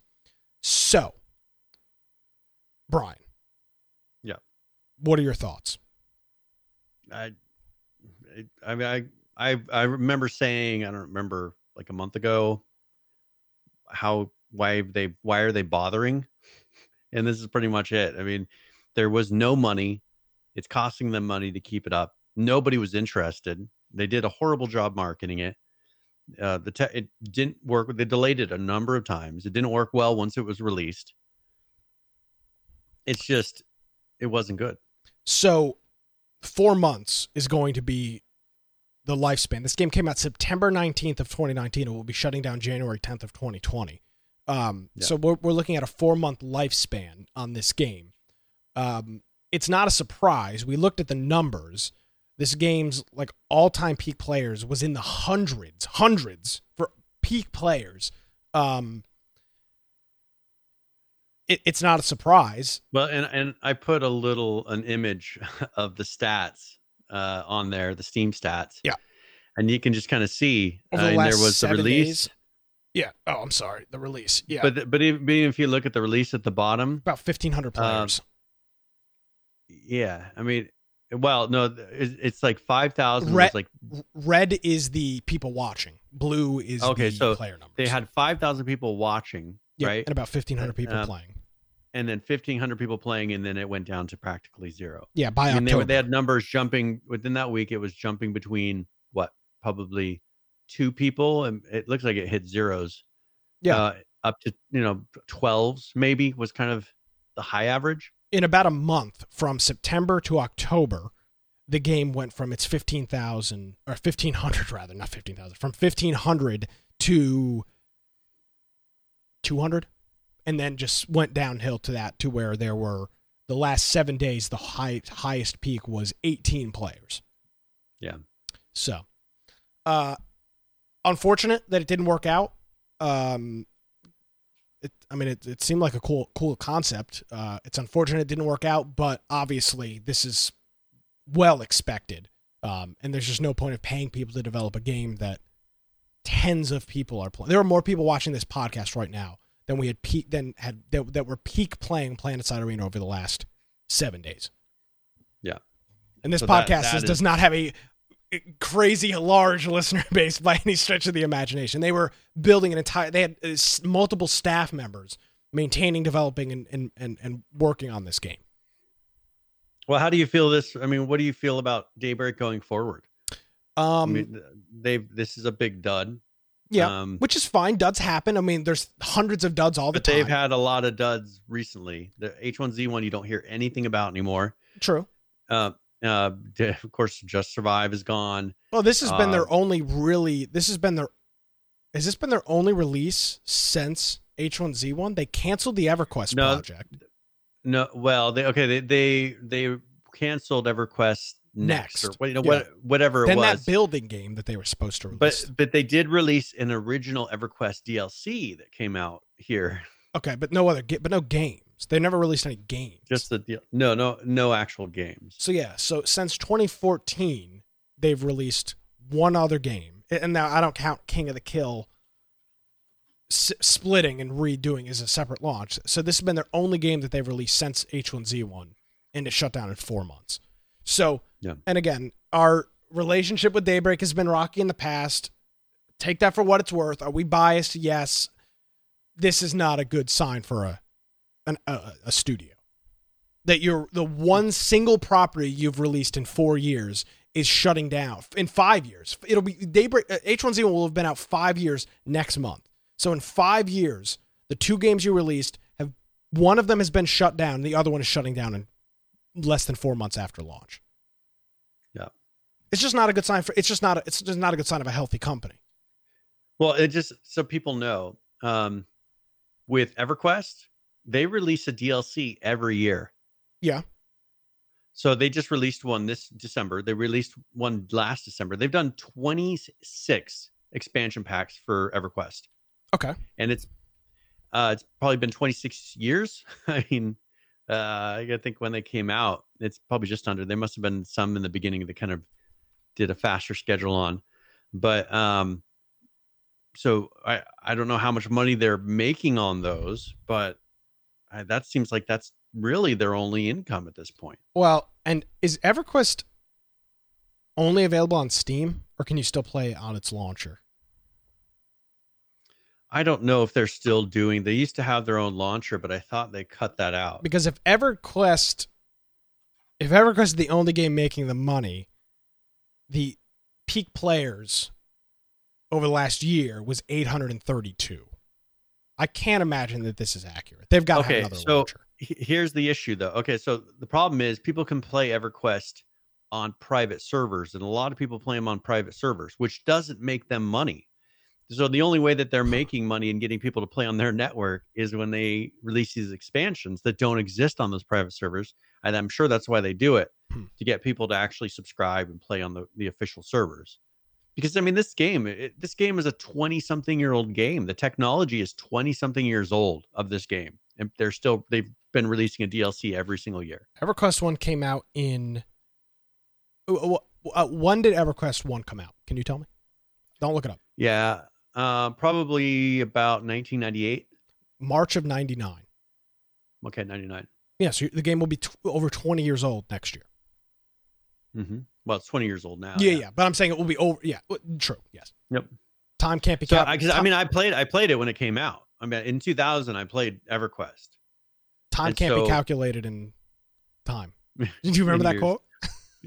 So, Brian. Yeah. What are your thoughts? I, I mean, I, I, I remember saying, I don't remember, like a month ago, how, why they, why are they bothering? And this is pretty much it. I mean, there was no money. It's costing them money to keep it up. Nobody was interested. They did a horrible job marketing it. Uh, the te- it didn't work. They delayed it a number of times. It didn't work well once it was released. It's just, it wasn't good. So four months is going to be the lifespan. This game came out September nineteenth of twenty nineteen. It will be shutting down January tenth of twenty twenty. Um, yeah. So we're, we're looking at a four month lifespan on this game. Um, it's not a surprise. We looked at the numbers. This game's like all-time peak players was in the hundreds, hundreds for peak players. Um, it, it's not a surprise. Well, and and I put a little an image of the stats uh, on there, the Steam stats. Yeah, and you can just kind of see. Over the uh, last and there was seven the release. Days. Yeah. Oh, I'm sorry. The release. Yeah. But but even if you look at the release at the bottom, about fifteen hundred players. Um, yeah, I mean. Well, no, it's like five thousand. Red, like... red is the people watching. Blue is okay, the so player numbers. They had five thousand people watching, yeah, right? And about fifteen hundred people uh, playing. And then fifteen hundred people playing, and then it went down to practically zero. Yeah, by October. And they, were, they had numbers jumping. Within that week, it was jumping between, what, probably two people? And it looks like it hit zeros. Yeah. Uh, up to, you know, twelves maybe was kind of the high average. In about a month from September to October, the game went from its fifteen thousand or fifteen hundred rather, not fifteen thousand, from fifteen hundred to two hundred, and then just went downhill to that to where there were the last seven days, the high, highest peak was eighteen players. Yeah. So, uh, unfortunate that it didn't work out. Um, It, I mean, it, it seemed like a cool, cool concept. Uh, it's unfortunate it didn't work out, but obviously this is well expected. Um, and there's just no point of paying people to develop a game that tens of people are playing. There are more people watching this podcast right now than we had peak, than had that, that were peak playing Planet Side Arena over the last seven days. Yeah, and this so podcast that, that is, is... does not have a crazy large listener base by any stretch of the imagination. They were building an entire, they had uh, multiple staff members maintaining, developing, and, and, and, and working on this game. Well, how do you feel this? I mean, what do you feel about Daybreak going forward? Um, I mean, they've, this is a big dud. Yeah. Um, which is fine. Duds happen. I mean, there's hundreds of duds all the time. But they've had a lot of duds recently. The H one Z one, you don't hear anything about anymore. True. Um, uh, Uh, of course, Just Survive is gone. Well, this has been uh, their only really. This has been their. Has this been their only release since H one Z one? They canceled the EverQuest no, project. No, well, they okay. They they they canceled EverQuest Next, next or what, you know, yeah. what, whatever it then was. Then that building game that they were supposed to release. But but they did release an original EverQuest D L C that came out here. Okay, but no other. But no game. They never released any games. Just the deal. No, no, no actual games. So yeah, so since twenty fourteen, they've released one other game, and now I don't count King of the Kill. S- splitting and redoing is a separate launch. So this has been their only game that they've released since H one Z one, and it shut down in four months. So, yeah. And again, our relationship with Daybreak has been rocky in the past. Take that for what it's worth. Are we biased? Yes. This is not a good sign for a. An, a, a studio that you're the one single property you've released in four years is shutting down in five years. It'll be Daybreak. H one Z one will have been out five years next month. So in five years, the two games you released have, one of them has been shut down. The other one is shutting down in less than four months after launch. Yeah. It's just not a good sign for, it's just not, a, it's just not a good sign of a healthy company. Well, it just, so people know, um, with EverQuest, they release a D L C every year. Yeah. So they just released one this December. They released one last December. They've done twenty-six expansion packs for EverQuest. Okay. And it's uh, it's probably been twenty-six years. I mean, uh, I think when they came out, it's probably just under. There must have been some in the beginning that kind of did a faster schedule on. But um, so I, I don't know how much money they're making on those, but I, that seems like that's really their only income at this point. Well, and is EverQuest only available on Steam, or can you still play on its launcher? I don't know if they're still doing. They used to have their own launcher, but I thought they cut that out. Because if EverQuest, if EverQuest is the only game making the money, the peak players over the last year was eight hundred thirty-two. I can't imagine that this is accurate. They've got to okay, have another so launcher. Here's the issue, though. Okay, so the problem is people can play EverQuest on private servers, and a lot of people play them on private servers, which doesn't make them money. So the only way that they're making money and getting people to play on their network is when they release these expansions that don't exist on those private servers, and I'm sure that's why they do it, hmm. to get people to actually subscribe and play on the, the official servers. Because, I mean, this game, it, this game is a twenty-something-year-old game. The technology is twenty-something years old of this game. And they're still, they've been releasing a D L C every single year. EverQuest one came out in... Uh, when did EverQuest one come out? Can you tell me? Don't look it up. Yeah, uh, probably about nineteen ninety-eight. March of ninety-nine. Okay, ninety-nine. Yeah, so the game will be t- over twenty years old next year. Mm-hmm. Well, it's twenty years old now. Yeah, yeah, yeah. But I'm saying it will be over. Yeah, true. Yes. Yep. Time can't be so kept. I, I mean, I played. I played it when it came out. I mean, in two thousand, I played EverQuest. Time and can't so, be calculated in time. Do you remember that years. quote?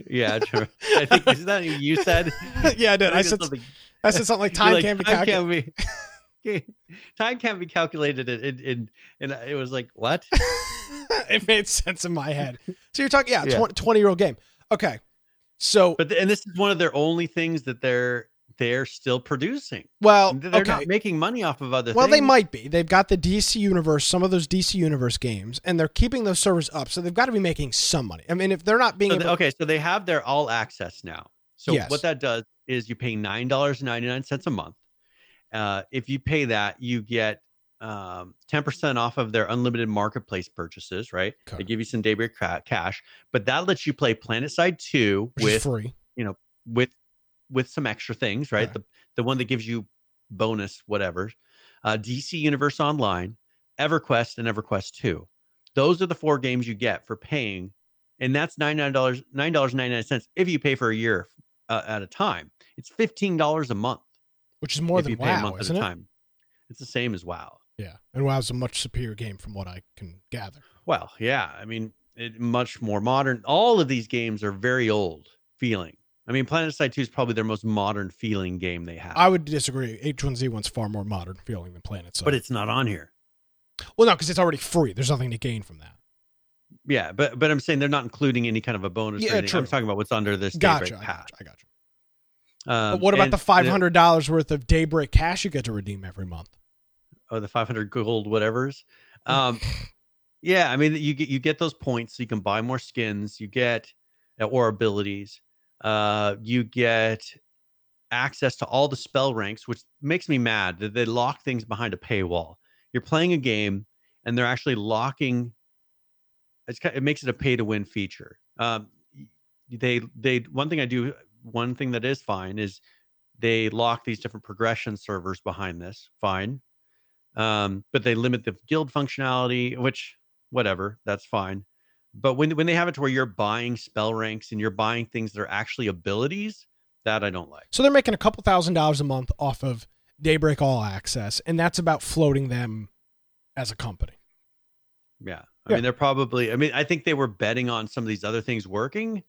Yeah, true. I think isn't that what you said? Yeah, I did. I, I said something. I said something like time like, can't be time calculated. Can't be, time can't be calculated, and and and it was like what? It made sense in my head. So you're talking, yeah, yeah. twenty year old game. Okay, so but the, and this is one of their only things that they're they're still producing. Well, they're okay. not making money off of other. Well, things. They might be. They've got the D C Universe, some of those D C Universe games, and they're keeping those servers up, so they've got to be making some money. I mean, if they're not being so able- they, okay, so they have their all access now. So yes. What that does is you pay nine dollars and ninety nine cents a month. Uh, if you pay that, you get um, ten percent off of their unlimited marketplace purchases, right? Okay. They give you some Daybreak ca- cash, but that lets you play Planet Side two Which with, free. you know, with, with some extra things, right? Okay. The, the one that gives you bonus, whatever, uh, D C Universe Online, EverQuest and EverQuest two. Those are the four games you get for paying. And that's ninety-nine dollars, nine dollars and ninety-nine cents. If you pay for a year uh, at a time, it's fifteen dollars a month, which is more than WoW, isn't it? Time. It's the same as WoW. Yeah, and WoW's a much superior game from what I can gather. Well, yeah, I mean, it, much more modern. All of these games are very old feeling. I mean, PlanetSide two is probably their most modern feeling game they have. I would disagree. H one Z one's far more modern feeling than PlanetSide. But it's not on here. Well, no, because it's already free. There's nothing to gain from that. Yeah, but but I'm saying they're not including any kind of a bonus. Yeah, or true. I'm talking about what's under this Daybreak Pass. Gotcha, I got you. Um, but what about the five hundred dollars worth of Daybreak cash you get to redeem every month? Oh, the five hundred gold whatevers. Um, yeah, I mean, you get you get those points so you can buy more skins. You get or abilities. Uh, you get access to all the spell ranks, which makes me mad that they lock things behind a paywall. You're playing a game, and they're actually locking. It's, it makes it a pay-to-win feature. Um, they they one thing I do. One thing that is fine is they lock these different progression servers behind this. Fine. Um, but they limit the guild functionality, which whatever, that's fine. But when, when they have it to where you're buying spell ranks and you're buying things that are actually abilities, that I don't like. So they're making a couple thousand dollars a month off of Daybreak All Access. And that's about floating them as a company. Yeah. I yeah. mean, they're probably, I mean, I think they were betting on some of these other things working.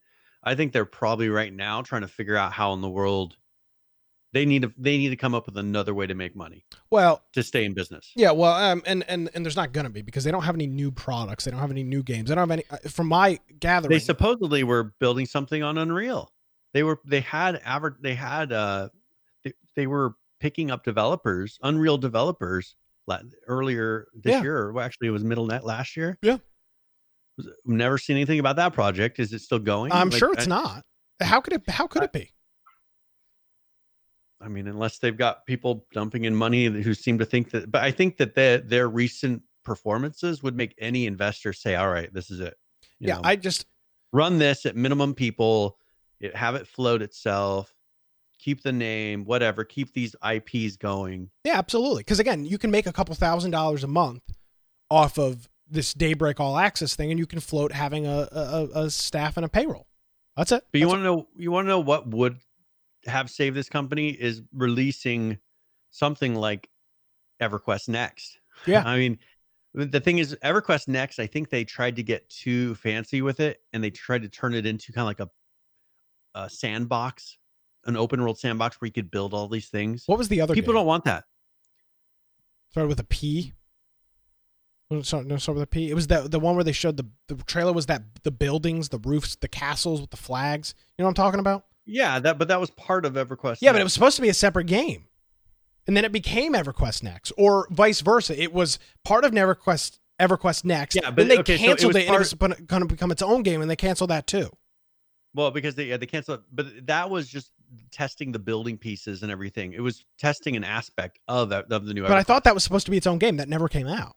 I think they're probably right now trying to figure out how in the world they need to they need to come up with another way to make money. Well, to stay in business. Yeah, well, um, and and and there's not going to be because they don't have any new products. They don't have any new games. They don't have any. From my gathering, they supposedly were building something on Unreal. They were they had average they had uh they, they were picking up developers, Unreal developers earlier this yeah. year. Well, actually, it was middle net last year. Yeah. Never seen anything about that project. Is it still going? I'm like, sure it's I, not. How could it? How could I, it be? I mean, unless they've got people dumping in money who seem to think that. But I think that their their recent performances would make any investor say, "All right, this is it." You yeah, know, I just run this at minimum people. It, have it float itself. Keep the name, whatever. Keep these I Ps going. Yeah, absolutely. Because again, you can make a couple thousand dollars a month off of this Daybreak All Access thing, and you can float having a a, a staff and a payroll. That's it. But you want to know, you want to know what would have saved this company is releasing something like EverQuest Next. Yeah. I mean, the thing is EverQuest Next, I think they tried to get too fancy with it and they tried to turn it into kind of like a, a sandbox, an open world sandbox where you could build all these things. What was the other People game? Don't want that. Started with a P. Sorry, no, sorry, with a P. It was that the one where they showed the, the trailer was that the buildings, the roofs, the castles with the flags. You know what I'm talking about? Yeah, that but that was part of EverQuest. Yeah, Next. But it was supposed to be a separate game, and then it became EverQuest Next, or vice versa. It was part of EverQuest EverQuest Next. Yeah, but then they okay, canceled so it, it, part... and it was going to become its own game, and they canceled that too. Well, because they yeah, they canceled, it, but that was just testing the building pieces and everything. It was testing an aspect of of the new. But EverQuest. I thought that was supposed to be its own game that never came out.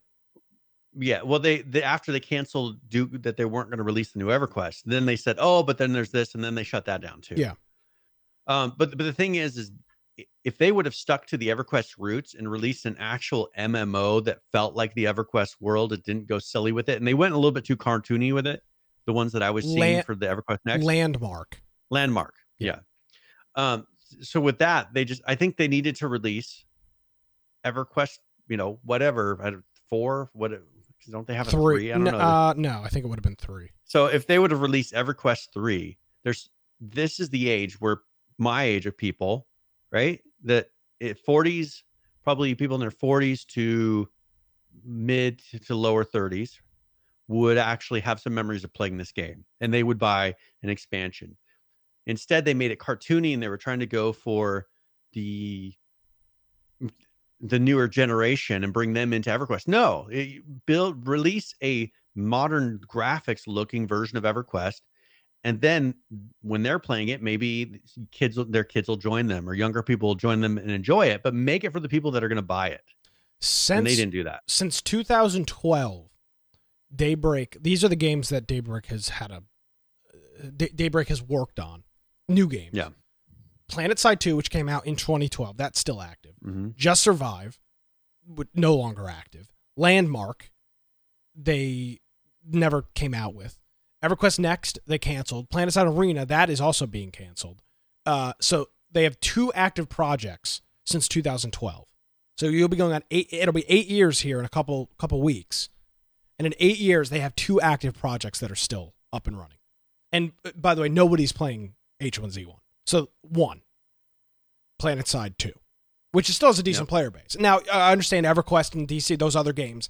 Yeah, well, they, they after they canceled due that they weren't going to release the new EverQuest, then they said, oh, but then there's this, and then they shut that down too. Yeah. Um, but but the thing is, is if they would have stuck to the EverQuest roots and released an actual M M O that felt like the EverQuest world, it didn't go silly with it, and they went a little bit too cartoony with it. The ones that I was seeing Land, for the EverQuest Next Landmark. Landmark. Yeah. yeah. Um, so with that, they just, I think they needed to release EverQuest, you know, whatever, four, what don't they have a three? three? I don't no, know. Uh, no, I think it would have been three. So if they would have released EverQuest three, there's, this is the age where my age of people, right? That it forties, probably people in their forties to mid to lower thirties would actually have some memories of playing this game, and they would buy an expansion. Instead, they made it cartoony, and they were trying to go for the the newer generation and bring them into EverQuest. No, it, build release a modern graphics looking version of EverQuest, and then when they're playing it, maybe kids their kids will join them, or younger people will join them and enjoy it. But make it for the people that are going to buy it. Since and they didn't do that since two thousand twelve, Daybreak. These are the games that Daybreak has had a D- Daybreak has worked on. New games. Yeah. Planet Side two, which came out in twenty twelve, that's still active. Mm-hmm. Just Survive, but no longer active. Landmark, they never came out with. EverQuest Next, they canceled. PlanetSide Arena, that is also being canceled. Uh, so they have two active projects since two thousand twelve. So you'll be going on eight. It'll be eight years here in a couple couple weeks, and in eight years they have two active projects that are still up and running. And by the way, nobody's playing H one Z one. So one, PlanetSide two, which still has a decent yep. player base. Now I understand EverQuest and D C, those other games.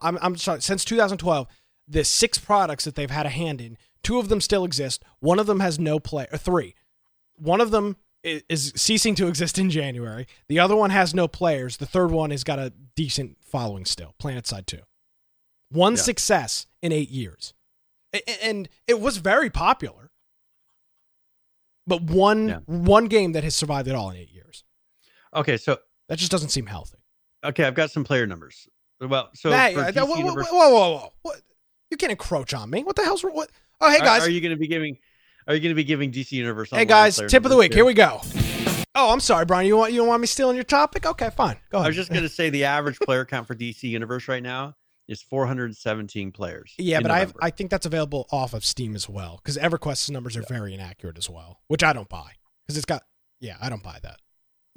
I'm, I'm sorry. Since two thousand twelve, the six products that they've had a hand in, two of them still exist. One of them has no play, or three. One of them is, is ceasing to exist in January. The other one has no players. The third one has got a decent following still. PlanetSide two, one yep. success in eight years, and it was very popular. But one yeah. one game that has survived it all in eight years. Okay, so that just doesn't seem healthy. Okay, I've got some player numbers. Well, so hey, for whoa, whoa, universe- whoa, whoa, whoa, whoa! What? You can't encroach on me. What the hell's what? Oh, hey guys, are, are you going to be giving? Are you going to be giving D C Universe? Hey guys, tip of the week. Too? Here we go. Oh, I'm sorry, Brian. You want you don't want me stealing your topic? Okay, fine. Go ahead. I was just going to say the average player count for D C Universe right now is four hundred seventeen players. Yeah, but I I think that's available off of Steam as well, because EverQuest's numbers are yeah. very inaccurate as well, which I don't buy because it's got yeah I don't buy that.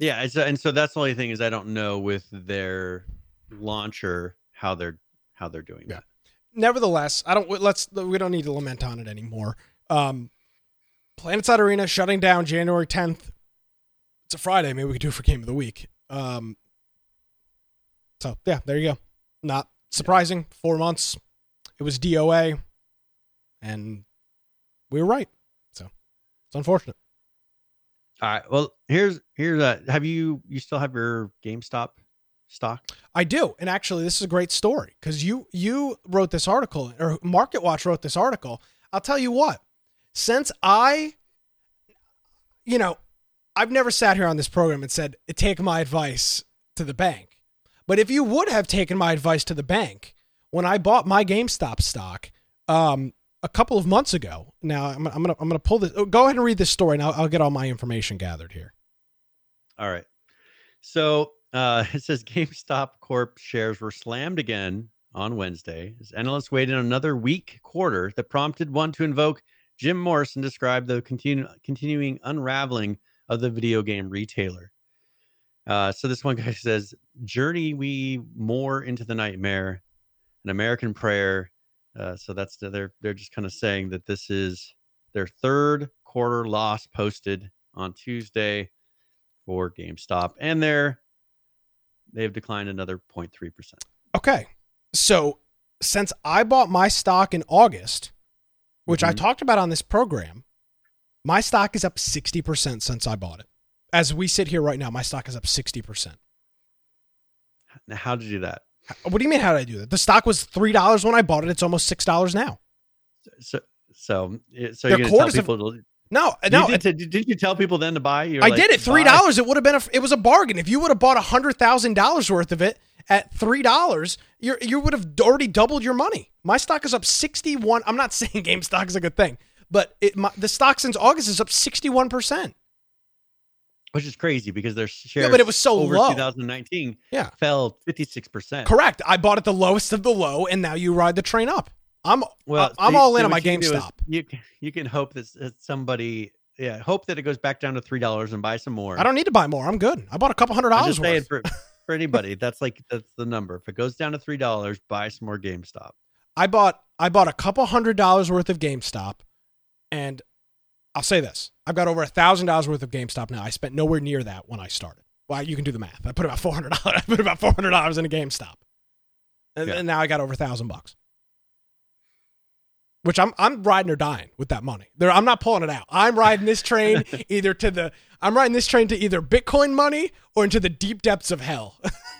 Yeah, it's, and so that's the only thing is I don't know with their launcher how they're how they're doing yeah. that. Nevertheless, I don't let's we don't need to lament on it anymore. Um, PlanetSide Arena shutting down January tenth. It's a Friday. Maybe we could do it for Game of the Week. Um, so yeah, there you go. Not. Surprising, four months. It was D O A, and we were right. So it's unfortunate. All right. Well, here's here's a. Have you you still have your GameStop stock? I do, and actually, this is a great story because you you wrote this article, or Market Watch wrote this article. I'll tell you what. Since I, you know, I've never sat here on this program and said take my advice to the bank. But if you would have taken my advice to the bank when I bought my GameStop stock um, a couple of months ago, now I'm, I'm gonna I'm gonna pull this. Oh, go ahead and read this story, and I'll, I'll get all my information gathered here. All right. So uh, it says GameStop Corp shares were slammed again on Wednesday as analysts waited another weak quarter that prompted one to invoke Jim Morrison and describe the continu- continuing unraveling of the video game retailer. Uh, so this one guy says, journey we more into the nightmare, an American prayer. Uh, so that's they're they're just kind of saying that this is their third quarter loss posted on Tuesday for GameStop, and they're they've declined another zero point three percent. Okay, so since I bought my stock in August, which mm-hmm. I talked about on this program, my stock is up sixty percent since I bought it. As we sit here right now, my stock is up sixty percent. How did you do that? What do you mean? How did I do that? The stock was three dollars when I bought it. It's almost six dollars now. So, so, so you're going to tell people to, no, no. You did, did you tell people then to buy? You I like, did it. three dollars. Buy. It would have been, a, it was a bargain. If you would have bought a hundred thousand dollars worth of it at three dollars, you you would have already doubled your money. My stock is up sixty-one. I'm not saying GameStop is a good thing, but it, my, the stock since August is up sixty-one percent. Which is crazy because their shares yeah, but it was so over low. twenty nineteen yeah. fell fifty-six percent. Correct. I bought at the lowest of the low, and now you ride the train up. I'm well, I'm so all you, in so on my GameStop. You, you can hope that somebody yeah, hope that it goes back down to three dollars and buy some more. I don't need to buy more. I'm good. I bought a couple hundred dollars. I'm just saying for, for anybody, that's like that's the number. If it goes down to three dollars, buy some more GameStop. I bought I bought a couple hundred dollars worth of GameStop, and I'll say this: I've got over a thousand dollars worth of GameStop now. I spent nowhere near that when I started. Well, you can do the math. I put about four hundred dollars. I put about four hundred dollars in a GameStop, and, yeah. and now I got over a thousand bucks. Which I'm I'm riding or dying with that money. There, I'm not pulling it out. I'm riding this train either to the I'm riding this train to either Bitcoin money or into the deep depths of hell.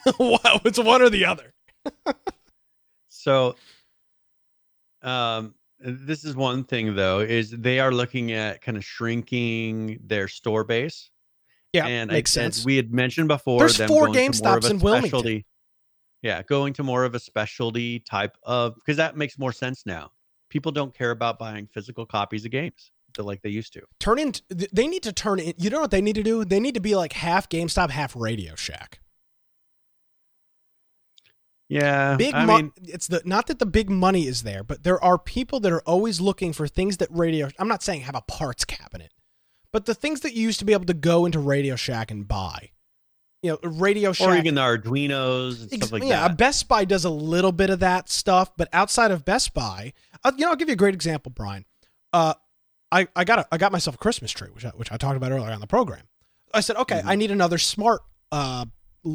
It's one or the other. So, um, this is one thing though, is they are looking at kind of shrinking their store base. Yeah, and makes I, sense. We had mentioned before. There's them four GameStops in Wilmington. Yeah, going to more of a specialty type of because that makes more sense now. People don't care about buying physical copies of games like they used to. Turn in. They need to turn in. You know what they need to do? They need to be like half GameStop, half Radio Shack. Yeah, big. I mo- mean, it's the not that the big money is there, but there are people that are always looking for things that Radio. I'm not saying have a parts cabinet, but the things that you used to be able to go into Radio Shack and buy. You know, Radio Shack. Or even the Arduinos and stuff like yeah, that. Yeah, Best Buy does a little bit of that stuff, but outside of Best Buy, I'll, you know, I'll give you a great example, Brian. Uh, I, I, got a, I got myself a Christmas tree, which I, which I talked about earlier on the program. I said, okay, mm-hmm. I need another smart, uh,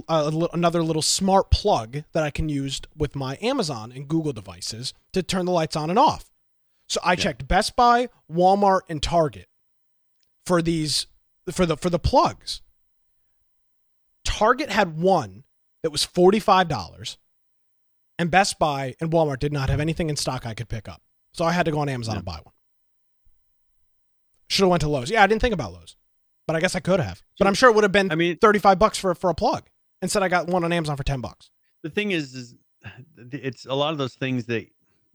uh, another little smart plug that I can use with my Amazon and Google devices to turn the lights on and off. So I yeah. checked Best Buy, Walmart, and Target for these for the for the plugs. Target had one that was forty-five dollars, and Best Buy and Walmart did not have anything in stock I could pick up. So I had to go on Amazon yeah. and buy one. Should have went to Lowe's. Yeah, I didn't think about Lowe's, but I guess I could have. But I'm sure it would have been I mean, thirty-five bucks for, for a plug. Instead, I got one on Amazon for ten bucks. The thing is, is it's a lot of those things that,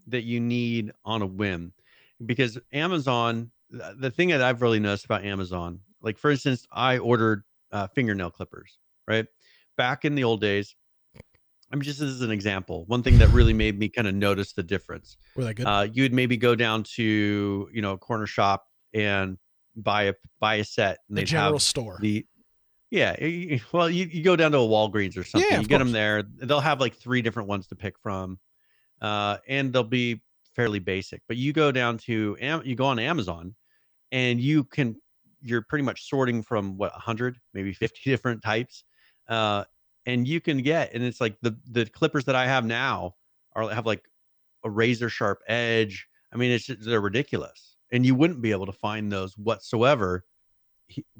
that you need on a whim. Because Amazon, the thing that I've really noticed about Amazon, like, for instance, I ordered uh, fingernail clippers. Right back in the old days, I'm just as an example. One thing that really made me kind of notice the difference. Were they good? Uh, you'd maybe go down to you know a corner shop and buy a buy a set. And the they'd general have store. The yeah, well, you, you go down to a Walgreens or something. Yeah, you get course. them there. They'll have like three different ones to pick from, uh, and they'll be fairly basic. But you go down to you go on Amazon, and you can you're pretty much sorting from what one hundred, maybe fifty different types. Uh, and you can get, and it's like the, the clippers that I have now are have like a razor sharp edge. I mean, it's, they're ridiculous, and you wouldn't be able to find those whatsoever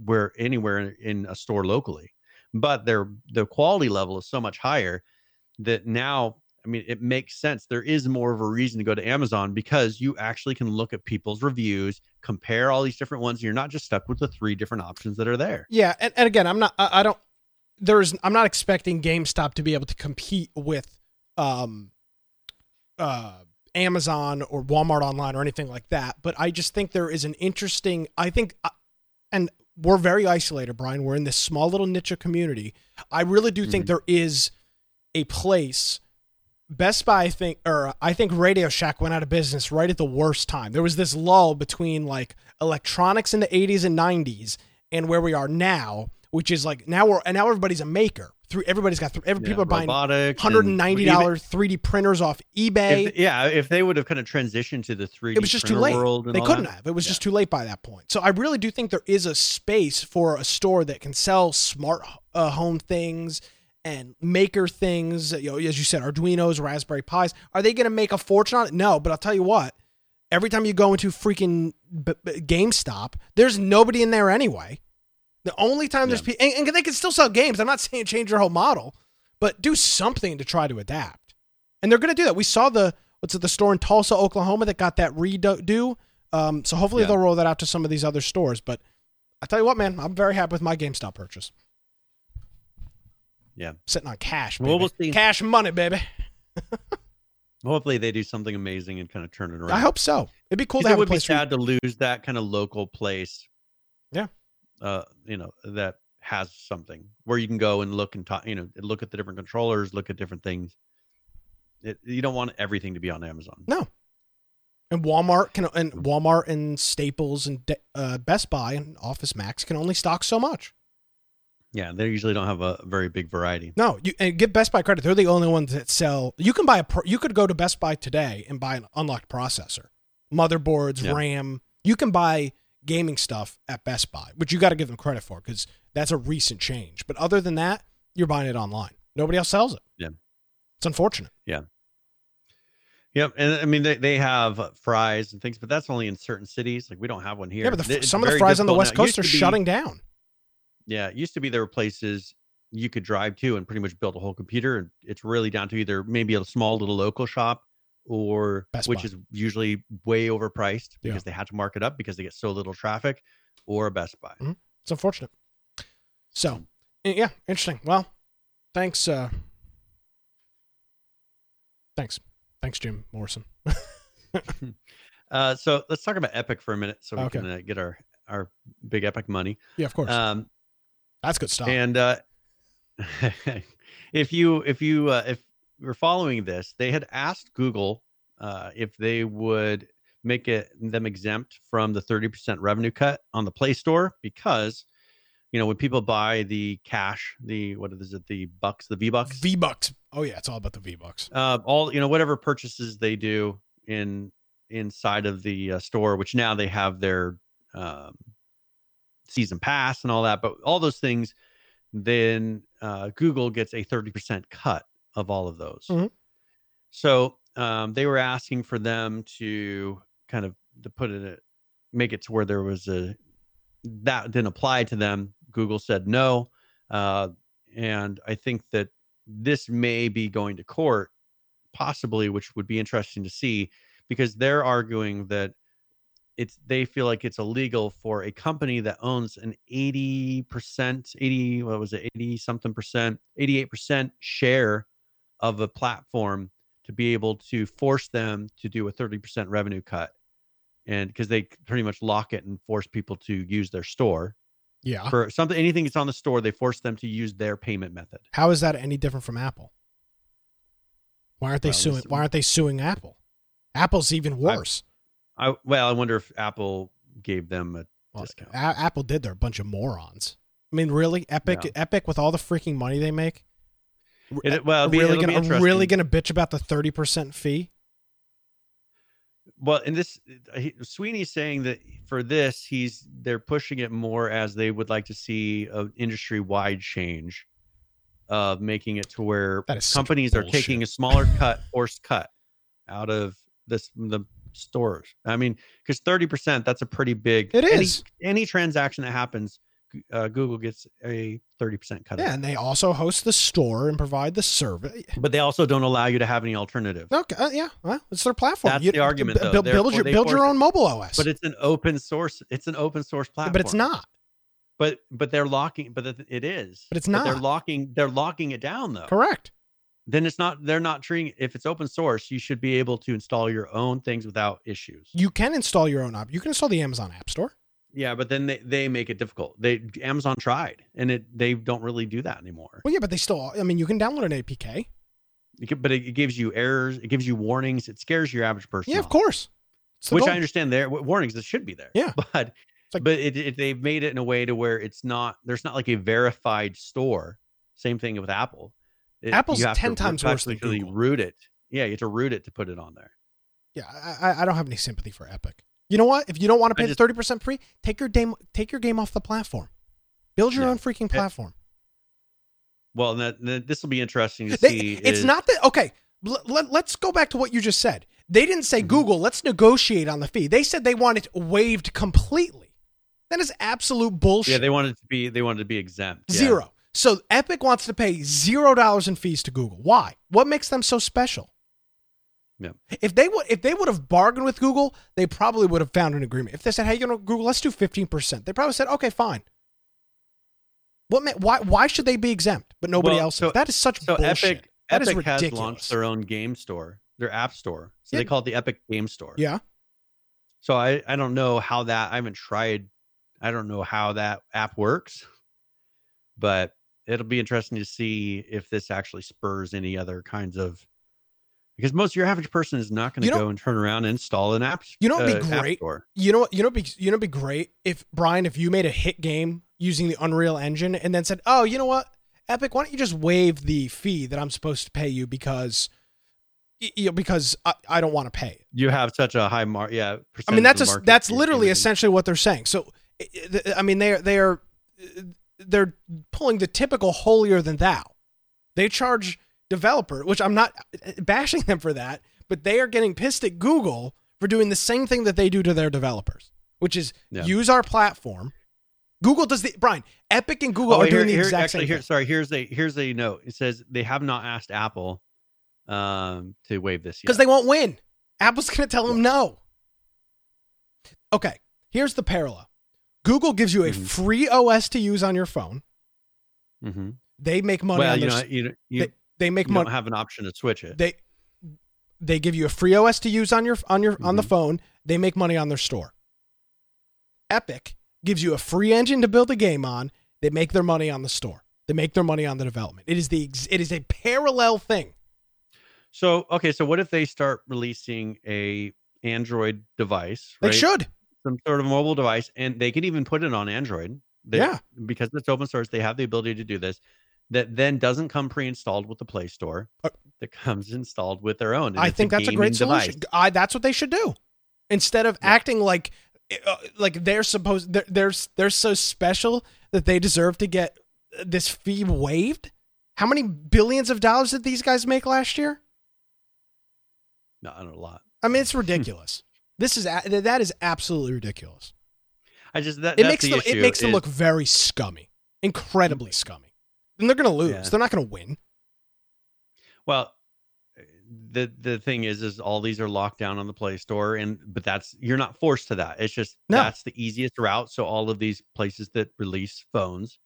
where anywhere in a store locally, but their, the quality level is so much higher that now, I mean, it makes sense. There is more of a reason to go to Amazon because you actually can look at people's reviews, compare all these different ones. And you're not just stuck with the three different options that are there. Yeah. And, and again, I'm not, I, I don't, There's, I'm not expecting GameStop to be able to compete with um, uh, Amazon or Walmart online or anything like that. But I just think there is an interesting, I think, uh, and we're very isolated, Brian. We're in this small little niche of community. I really do mm-hmm. think there is a place. Best Buy, I think, or I think Radio Shack went out of business right at the worst time. There was this lull between like electronics in the eighties and nineties and where we are now. Which is like now we're and now everybody's a maker. Through everybody's got through every yeah, people are buying one hundred ninety dollars three D printers off eBay. If, yeah, if they would have kind of transitioned to the three D, it was just too late. World they couldn't that. have. It was yeah. just too late by that point. So I really do think there is a space for a store that can sell smart uh, home things and maker things. You know, as you said, Arduinos, Raspberry Pis. Are they going to make a fortune on it? No, but I'll tell you what. Every time you go into freaking b- b- GameStop, there's nobody in there anyway. The only time there's yeah. people, and, and they can still sell games. I'm not saying change your whole model, but do something to try to adapt. And they're going to do that. We saw the, what's it, the store in Tulsa, Oklahoma that got that redo. Um, so hopefully yeah. they'll roll that out to some of these other stores. But I tell you what, man, I'm very happy with my GameStop purchase. Yeah. Sitting on cash, baby. Well, we'll see. Cash money, baby. Hopefully they do something amazing and kind of turn it around. I hope so. It'd be cool to have a place. It would be sad to lose that kind of local place. Yeah. Uh, you know, that has something where you can go and look and talk, you know, look at the different controllers, look at different things. It, you don't want everything to be on Amazon. No. And Walmart can and Walmart and Staples and uh, Best Buy and Office Max can only stock so much. Yeah, they usually don't have a very big variety. No, you, and give Best Buy credit; they're the only ones that sell. You can buy a pro, you could go to Best Buy today and buy an unlocked processor, motherboards, yeah. RAM. You can buy gaming stuff at Best Buy, which you got to give them credit for because that's a recent change. But other than that, you're buying it online. Nobody else sells it. Yeah, it's unfortunate. Yeah. Yep, and I mean, they, they have fries and things, but that's only in certain cities. Like, we don't have one here. Yeah, but the, some of the fries on the West Coast are shutting down. Yeah, it used to be there were places you could drive to and pretty much build a whole computer, and it's really down to either maybe a small little local shop, or which is usually way overpriced because they have to mark it up because they get so little traffic, or a Best Buy. Mm-hmm. It's unfortunate. So, yeah, interesting. Well, thanks. Uh, thanks. Thanks, Jim Morrison. uh, so let's talk about Epic for a minute so we okay. can uh, get our, our big Epic money. Yeah, of course. Um, That's good stuff. And uh, if you if you uh, if you're following this, they had asked Google uh, if they would make it them exempt from the thirty percent revenue cut on the Play Store because, you know, when people buy the cash, the what is it, the bucks, the V-Bucks? V-Bucks. Oh, yeah. It's all about the V-Bucks. Uh, all, you know, whatever purchases they do in inside of the uh, store, which now they have their um, season pass and all that. But all those things, then uh, Google gets a thirty percent cut of all of those. Mm-hmm. So um, they were asking for them to kind of to put it, make it to where there was a, that didn't apply to them. Google said no. Uh, and I think that this may be going to court, possibly, which would be interesting to see, because they're arguing that it's they feel like it's illegal for a company that owns an eighty percent, eighty, what was it, eighty something percent, eighty-eight percent share of a platform to be able to force them to do a thirty percent revenue cut. And because they pretty much lock it and force people to use their store. Yeah. For something, anything that's on the store, they force them to use their payment method. How is that any different from Apple? Why aren't they well, suing? Why aren't they suing Apple? Apple's even worse. I, I well, I wonder if Apple gave them a well, discount. A- Apple did. They're a bunch of morons. I mean, really, Epic, yeah. Epic, with all the freaking money they make. It, well, be, really, gonna, be really gonna bitch about the thirty percent fee? Well, and this Sweeney's saying that for this, he's they're pushing it more as they would like to see an industry-wide change of making it to where companies are taking a smaller cut, forced cut out of this the stores. I mean, because thirty percent, that's a pretty big. It is any, any transaction that happens. Uh, Google gets a thirty percent cut. Yeah, and they also host the store and provide the service. But they also don't allow you to have any alternative. Okay, uh, yeah, well, it's their platform. That's you, the argument, b- though. B- build your, build your own mobile O S. But it's an open source. It's an open source platform. Yeah, but it's not. But but they're locking. But it is. But it's not. But they're locking. They're locking it down, though. Correct. Then it's not. They're not treating. If it's open source, you should be able to install your own things without issues. You can install your own app. You can install the Amazon App Store. Yeah, but then they, they make it difficult. They Amazon tried, and it they don't really do that anymore. Well, yeah, but they still. I mean, you can download an A P K, you can, but it, it gives you errors. It gives you warnings. It scares your average person. Yeah, off, of course. Which goal. I understand. There warnings that should be there. Yeah, but like, but it, it, they've made it in a way to where it's not. There's not like a verified store. Same thing with Apple. It, Apple's ten to, times worse than Google. Root it. Yeah, you have to root it to put it on there. Yeah, I, I don't have any sympathy for Epic. You know what? If you don't want to pay just, the thirty percent free, take your game, take your game off the platform. Build your yeah. own freaking platform. Well, that, that, this will be interesting to they, see. It's is, not that. Okay, let, let's go back to what you just said. They didn't say, mm-hmm. Google, let's negotiate on the fee. They said they want it waived completely. That is absolute bullshit. Yeah, they wanted to be, they wanted to be exempt. Yeah. Zero. So Epic wants to pay zero dollars in fees to Google. Why? What makes them so special? Yeah. If they would, if they would have bargained with Google, they probably would have found an agreement. If they said, "Hey, you know, Google, let's do fifteen percent," they probably said, "Okay, fine." What? Why? Why should they be exempt, but nobody well, else? So, that is such so bullshit. Epic, that Epic is ridiculous. Has launched their own game store, their app store. So yeah. they call it the Epic Game Store. Yeah. So I, I don't know how that. I haven't tried. I don't know how that app works, but it'll be interesting to see if this actually spurs any other kinds of Because most of your average person is not going to you know, go and turn around and install an app. You know, it'd be uh, great. You know, you know, be, you know, be great if Brian, if you made a hit game using the Unreal Engine and then said, "Oh, you know what, Epic, why don't you just waive the fee that I'm supposed to pay you because, you know, because I, I don't want to pay." You have such a high mark. Yeah, I mean that's a, that's literally essentially what they're saying. So, I mean they they are they're pulling the typical holier than thou. They charge. Developer, which I'm not bashing them for that, but they are getting pissed at Google for doing the same thing that they do to their developers, which is yeah. use our platform. Google does the Brian, Epic and Google oh, are here, doing the here, exact actually, same. Here, thing. Sorry, here's a here's a note. It says they have not asked Apple um, to waive this because they won't win. Apple's going to tell them no. Okay, here's the parallel. Google gives you a mm-hmm. free O S to use on your phone. Mm-hmm. They make money. Well, on you, their, know, you know you. They, They make money. You don't have an option to switch it. They they give you a free O S to use on your on your mm-hmm. on the phone. They make money on their store. Epic gives you a free engine to build a game on. They make their money on the store. They make their money on the development. It is the it is a parallel thing. So okay, so what if they start releasing a Android device? Right? They should some sort of mobile device, and they could even put it on Android. They, yeah, because it's open source, they have the ability to do this. That then doesn't come pre-installed with the Play Store. That comes installed with their own. And I think a that's a great solution. Device. I that's what they should do. Instead of yeah. acting like uh, like they're supposed they're, they're they're so special that they deserve to get this fee waived. How many billions of dollars did these guys make last year? Not a lot. I mean, it's ridiculous. This is that is absolutely ridiculous. I just that it that's makes the them, issue it makes is... them look very scummy, incredibly scummy. And they're going to lose. Yeah. They're not going to win. Well, the the thing is, is all these are locked down on the Play Store, and but that's you're not forced to that. It's just no. that's the easiest route. So all of these places that release phones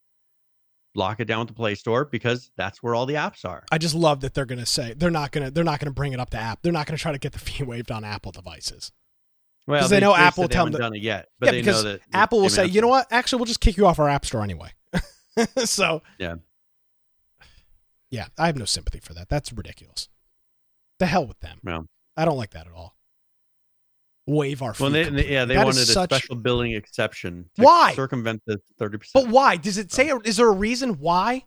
lock it down with the Play Store because that's where all the apps are. I just love that they're going to say they're not going to they're not going to bring it up to app. They're not going to try to get the fee waived on Apple devices. Well, because they, they know Apple will tell them that, done it yet. But yeah, they because know that Apple will say, you know what? Actually, we'll just kick you off our App Store anyway. so yeah. Yeah, I have no sympathy for that. That's ridiculous. The hell with them. Yeah. I don't like that at all. Waive our fee. Well, they, they, yeah, they that wanted a such... special billing exception to why? circumvent the thirty percent. But why? Does it say, is there a reason why?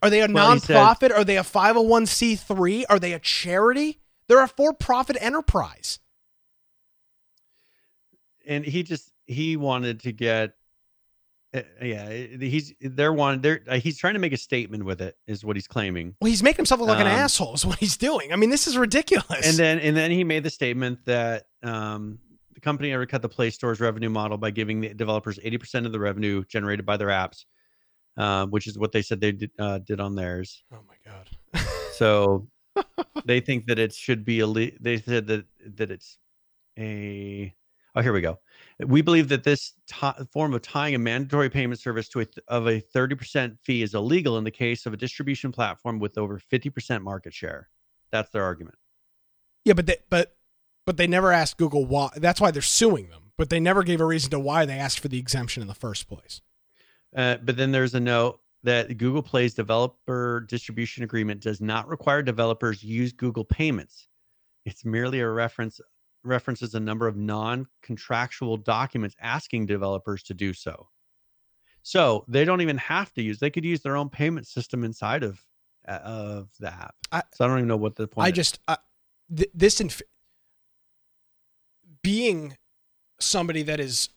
Are they a well, nonprofit? Said, Are they a five oh one c three? Are they a charity? They're a for-profit enterprise. And he just, he wanted to get, yeah, he's they're wanted there. Uh, he's trying to make a statement with it, is what he's claiming. Well, he's making himself look like um, an asshole, is what he's doing. I mean, this is ridiculous. And then, and then he made the statement that um, the company ever cut the Play Store's revenue model by giving the developers eighty percent of the revenue generated by their apps, uh, which is what they said they did, uh, did on theirs. Oh my god! So they think that it should be a. Le- they said that that it's a. Oh, here we go. We believe that this t- form of tying a mandatory payment service to a th- of a thirty percent fee is illegal in the case of a distribution platform with over fifty percent market share. That's their argument. Yeah, but they, but but they never asked Google why. That's why they're suing them. But they never gave a reason to why they asked for the exemption in the first place. Uh, but then there's a note that Google Play's developer distribution agreement does not require developers use Google Payments. It's merely a reference. references a number of non-contractual documents asking developers to do so. So they don't even have to use, they could use their own payment system inside of, uh, of the app. I, so I don't even know what the point I is. Just, I, th- this, inf- being somebody that is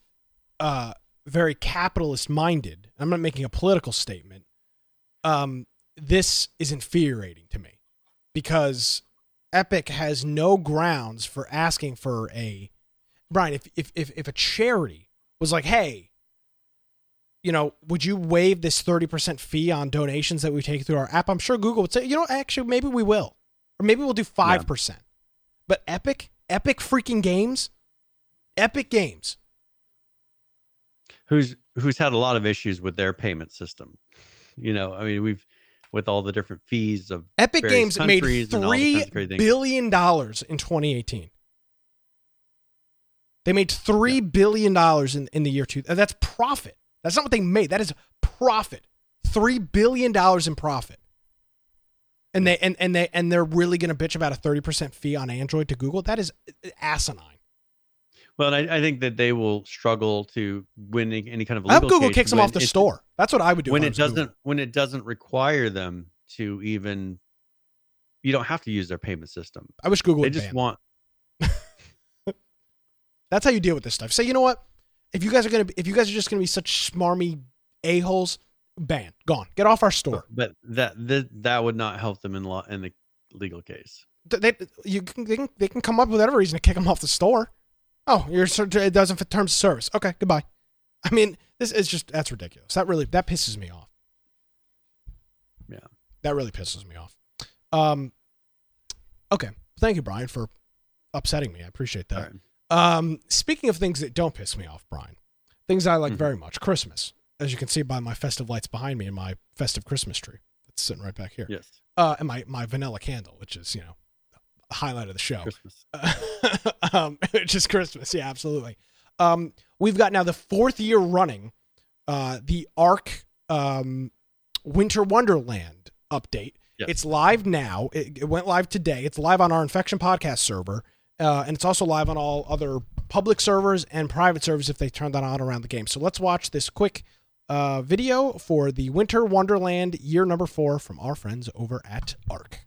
uh, very capitalist minded, I'm not making a political statement. Um, this is infuriating to me because Epic has no grounds for asking for a Brian. If, if if if a charity was like, hey, you know, would you waive this thirty percent fee on donations that we take through our app? I'm sure Google would say, you know, actually, maybe we will, or maybe we'll do five percent. Yeah. But Epic, Epic freaking games, Epic Games, who's who's had a lot of issues with their payment system. You know, I mean, we've. With all the different fees of Epic Games made three billion dollars in twenty eighteen. They made three billion dollars in, in the year two. That's profit. That's not what they made. That is profit. three billion dollars in profit. And they and, and they and they're really going to bitch about a thirty percent fee on Android to Google. That is asinine. Well, and I, I think that they will struggle to win any kind of legal. I hope Google case kicks them off the store. That's what I would do. When it doesn't, Google. when it doesn't require them to even, you don't have to use their payment system. I wish Google. They would just ban. want. That's how you deal with this stuff. Say, you know what? If you guys are gonna, if you guys are just gonna be such smarmy a-holes, ban, gone, get off our store. But that that, that would not help them in law in the legal case. They you can they, can they can come up with whatever reason to kick them off the store. Oh, your it doesn't fit terms of service. Okay, goodbye. I mean, this is just that's ridiculous. That really that pisses me off. Yeah, that really pisses me off. Um, okay, thank you, Brian, for upsetting me. I appreciate that. Right. Um, speaking of things that don't piss me off, Brian, things I like mm-hmm. very much: Christmas, as you can see by my festive lights behind me and my festive Christmas tree that's sitting right back here. Yes, uh, and my my vanilla candle, which is you know. highlight of the show. Christmas. Uh, um, just Christmas. Yeah, absolutely. Um, we've got now the fourth year running uh, the ARK um, Winter Wonderland update. Yes. It's live now. It, it went live today. It's live on our Infection Podcast server. Uh, and it's also live on all other public servers and private servers if they turn that on around the game. So let's watch this quick uh, video for the Winter Wonderland year number four from our friends over at ARK.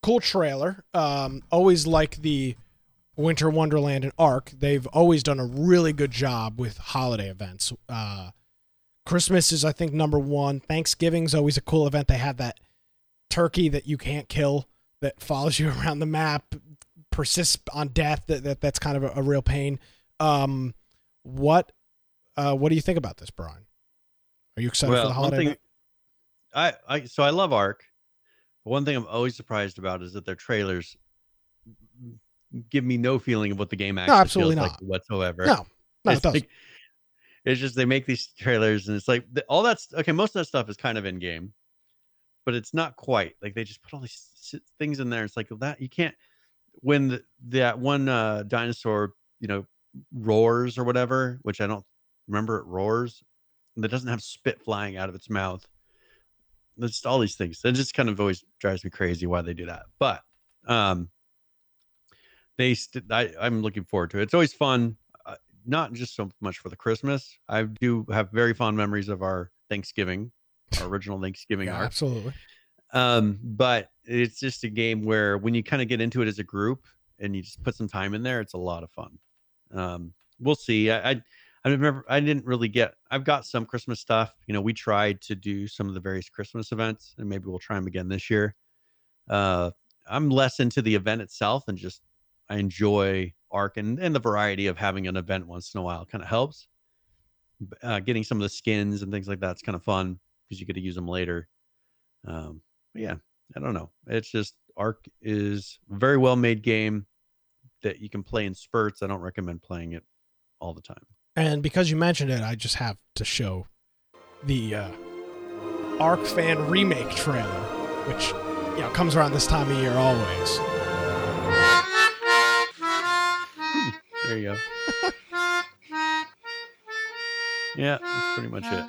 Cool trailer. Um, always like the Winter Wonderland and ARK. They've always done a really good job with holiday events. Uh, Christmas is, I think, number one. Thanksgiving's always a cool event. They have that turkey that you can't kill that follows you around the map, persists on death. That, that that's kind of a, a real pain. Um, what uh, what do you think about this, Brian? Are you excited well, for the holiday? Thing, I I so I love ARK. One thing I'm always surprised about is that their trailers give me no feeling of what the game actually no, absolutely feels not. like whatsoever. No, no it's, it like, it's just they make these trailers and it's like all that's okay. Most of that stuff is kind of in game, but it's not quite like they just put all these things in there. It's like that you can't when the, that one uh, dinosaur, you know, roars or whatever, which I don't remember it roars. That doesn't have spit flying out of its mouth. Just all these things. That just kind of always drives me crazy why they do that. But um, they, st- I, I'm looking forward to it. It's always fun, uh, not just so much for the Christmas. I do have very fond memories of our Thanksgiving, our original Thanksgiving. Yeah, absolutely. Um, but it's just a game where when you kind of get into it as a group and you just put some time in there, it's a lot of fun. Um, we'll see. I. I I remember I didn't really get, I've got some Christmas stuff. You know, we tried to do some of the various Christmas events and maybe we'll try them again this year. Uh, I'm less into the event itself and just, I enjoy ARK and, and the variety of having an event once in a while kind of helps. Uh, getting some of the skins and things like that's kind of fun because you get to use them later. Um, but yeah, I don't know. It's just ARK is a very well-made game that you can play in spurts. I don't recommend playing it all the time. And because you mentioned it, I just have to show the uh, ARK fan remake trailer, which you know comes around this time of year always. There you go. Yeah, that's pretty much it.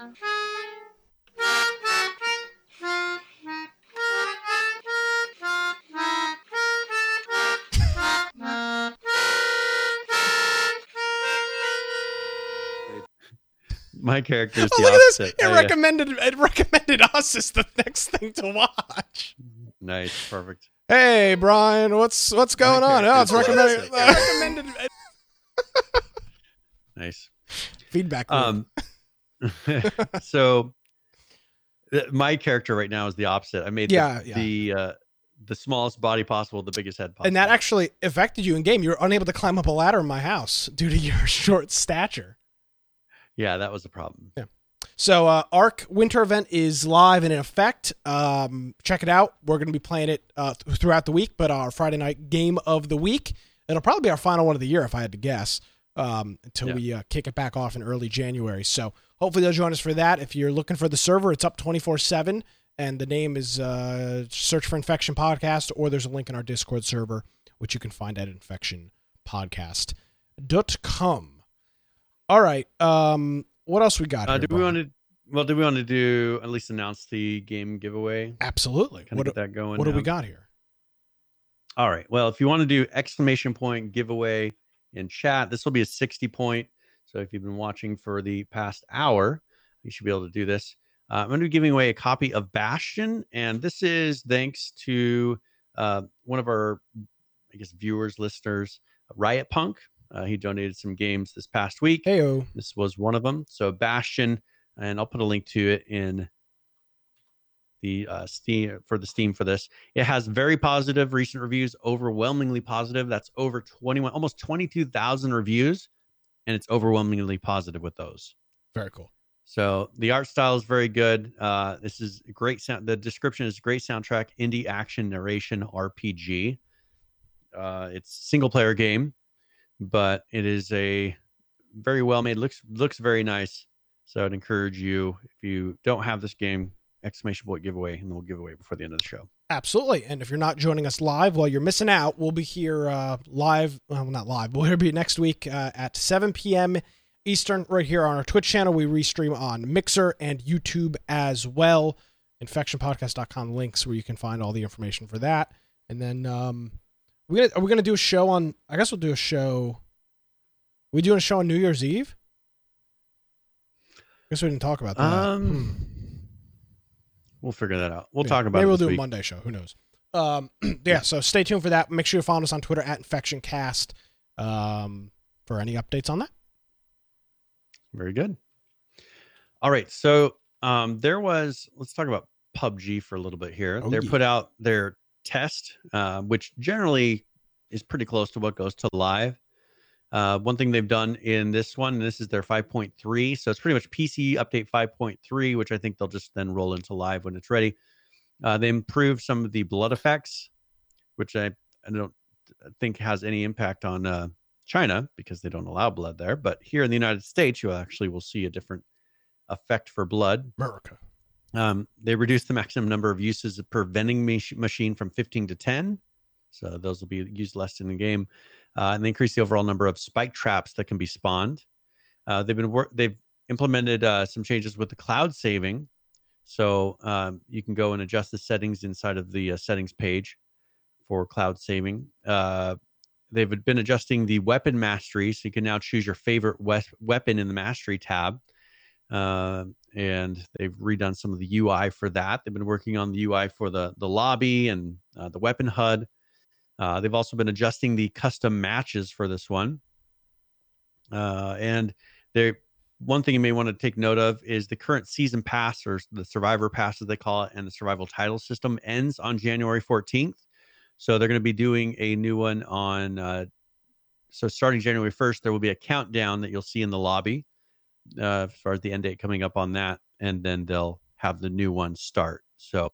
My character is the oh, look opposite. At this. It I, recommended it recommended us as the next thing to watch. Nice, perfect. Hey, Brian, what's what's going on? Oh, it's recommended. Uh, recommended. Nice feedback. Um, so th- my character right now is the opposite. I made yeah, the yeah. the, uh, the smallest body possible, the biggest head possible, and that actually affected you in game. You were unable to climb up a ladder in my house due to your short stature. Yeah, that was the problem. Yeah. So uh, ARK Winter Event is live and in effect. Um, check it out. We're going to be playing it uh, th- throughout the week, but our Friday night game of the week. It'll probably be our final one of the year, if I had to guess, um, until yeah. we uh, kick it back off in early January. So hopefully they'll join us for that. If you're looking for the server, it's up twenty-four seven, and the name is uh, search for Infection Podcast, or there's a link in our Discord server, which you can find at infection podcast dot com. All right. Um, what else we got? Uh, here, do Brian? we want to? Well, do we want to do at least announce the game giveaway? Absolutely. Kind of get that going. What now. do we got here? All right. Well, if you want to do exclamation point giveaway in chat, this will be a sixty point. So if you've been watching for the past hour, you should be able to do this. Uh, I'm going to be giving away a copy of Bastion, and this is thanks to uh, one of our, I guess, viewers, listeners, Riot Punk. Uh, he donated some games this past week. Heyo. This was one of them. So Bastion, and I'll put a link to it in the uh, Steam for the Steam for this. It has very positive recent reviews, overwhelmingly positive. That's over twenty-one, almost twenty-two thousand reviews, and it's overwhelmingly positive with those. Very cool. So the art style is very good. Uh, this is a great sound. The description is great soundtrack, indie action narration R P G. Uh, it's a single player game. But it is a very well made, looks looks very nice. So I'd encourage you, if you don't have this game, exclamation point giveaway, and we'll give away before the end of the show. Absolutely. And if you're not joining us live, well, you're missing out. We'll be here uh, live. Well, not live. We'll be next week uh, at seven p.m. Eastern right here on our Twitch channel. We restream on Mixer and YouTube as well. infection podcast dot com links where you can find all the information for that. And then... Um, Are we, gonna, are we gonna do a show on? I guess we'll do a show. Are we doing a show on New Year's Eve? I guess we didn't talk about that. Um, hmm. We'll figure that out. We'll yeah, talk about. Maybe it we'll do week. a Monday show. Who knows? Um, yeah, yeah. So stay tuned for that. Make sure you follow us on Twitter at InfectionCast um, for any updates on that. Very good. All right. So um, there was. Let's talk about P U B G for a little bit here. Oh, they yeah. put out their. test, uh, which generally is pretty close to what goes to live. Uh, one thing they've done in this one, and this is their five point three, so it's pretty much P C update five point three, which I think they'll just then roll into live when it's ready. Uh, they improved some of the blood effects, which I, I don't think has any impact on uh, China because they don't allow blood there. But here in the United States, you actually will see a different effect for blood. America. Um, they reduced the maximum number of uses per vending mach- machine from fifteen to ten. So those will be used less in the game. Uh, and they increased the overall number of spike traps that can be spawned. Uh, they've been wor- they've implemented uh, some changes with the cloud saving. So um, you can go and adjust the settings inside of the uh, settings page for cloud saving. Uh, they've been adjusting the weapon mastery. So you can now choose your favorite we- weapon in the mastery tab. Uh, and they've redone some of the U I for that. They've been working on the U I for the, the lobby and uh, the weapon H U D. Uh, they've also been adjusting the custom matches for this one. Uh, and they one thing you may want to take note of is the current season pass, or the survivor pass as they call it, and the survival title system ends on January fourteenth. So they're going to be doing a new one on, uh, so starting January first, there will be a countdown that you'll see in the lobby. Uh, as far as the end date coming up on that, and then they'll have the new one start. So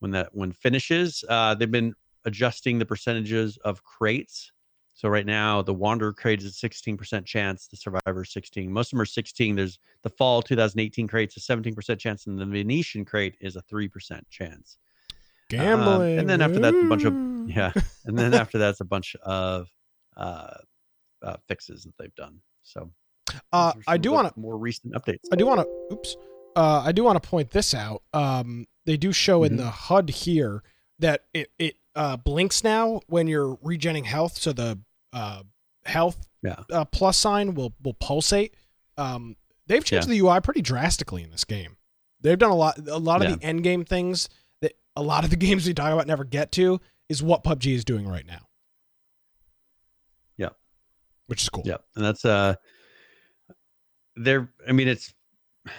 when that one finishes, uh, they've been adjusting the percentages of crates. So right now the Wanderer crate is a sixteen percent chance, the Survivor sixteen, most of them are sixteen. There's the Fall twenty eighteen crate's a seventeen percent chance, and the Venetian crate is a three percent chance. Gambling. Um, and then after that's a bunch of yeah, and then after that's a bunch of uh uh, fixes that they've done. So uh, I do want to more recent updates. I do want to oops. Uh, I do want to point this out. Um, they do show mm-hmm. in the H U D here that it it uh, blinks now when you're regening health. So the uh, health yeah. uh, plus sign will will pulsate. Um, they've changed yeah. the U I pretty drastically in this game. They've done a lot. A lot of yeah. the end game things that a lot of the games we talk about never get to is what P U B G is doing right now. Yeah, which is cool. Yeah, and that's uh, there. I mean, it's.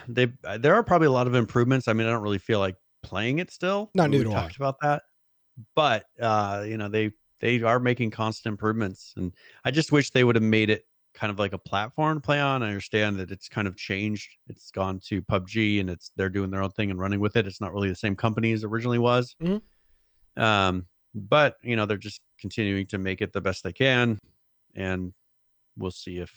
They there are probably a lot of improvements. I mean, I don't really feel like playing it still. No, neither do I. We talked about that, but uh, you know, they they are making constant improvements, and I just wish they would have made it kind of like a platform to play on. I understand that it's kind of changed. It's gone to P U B G, and it's they're doing their own thing and running with it. It's not really the same company as it originally was. Mm-hmm. Um, but you know, they're just continuing to make it the best they can, and we'll see if.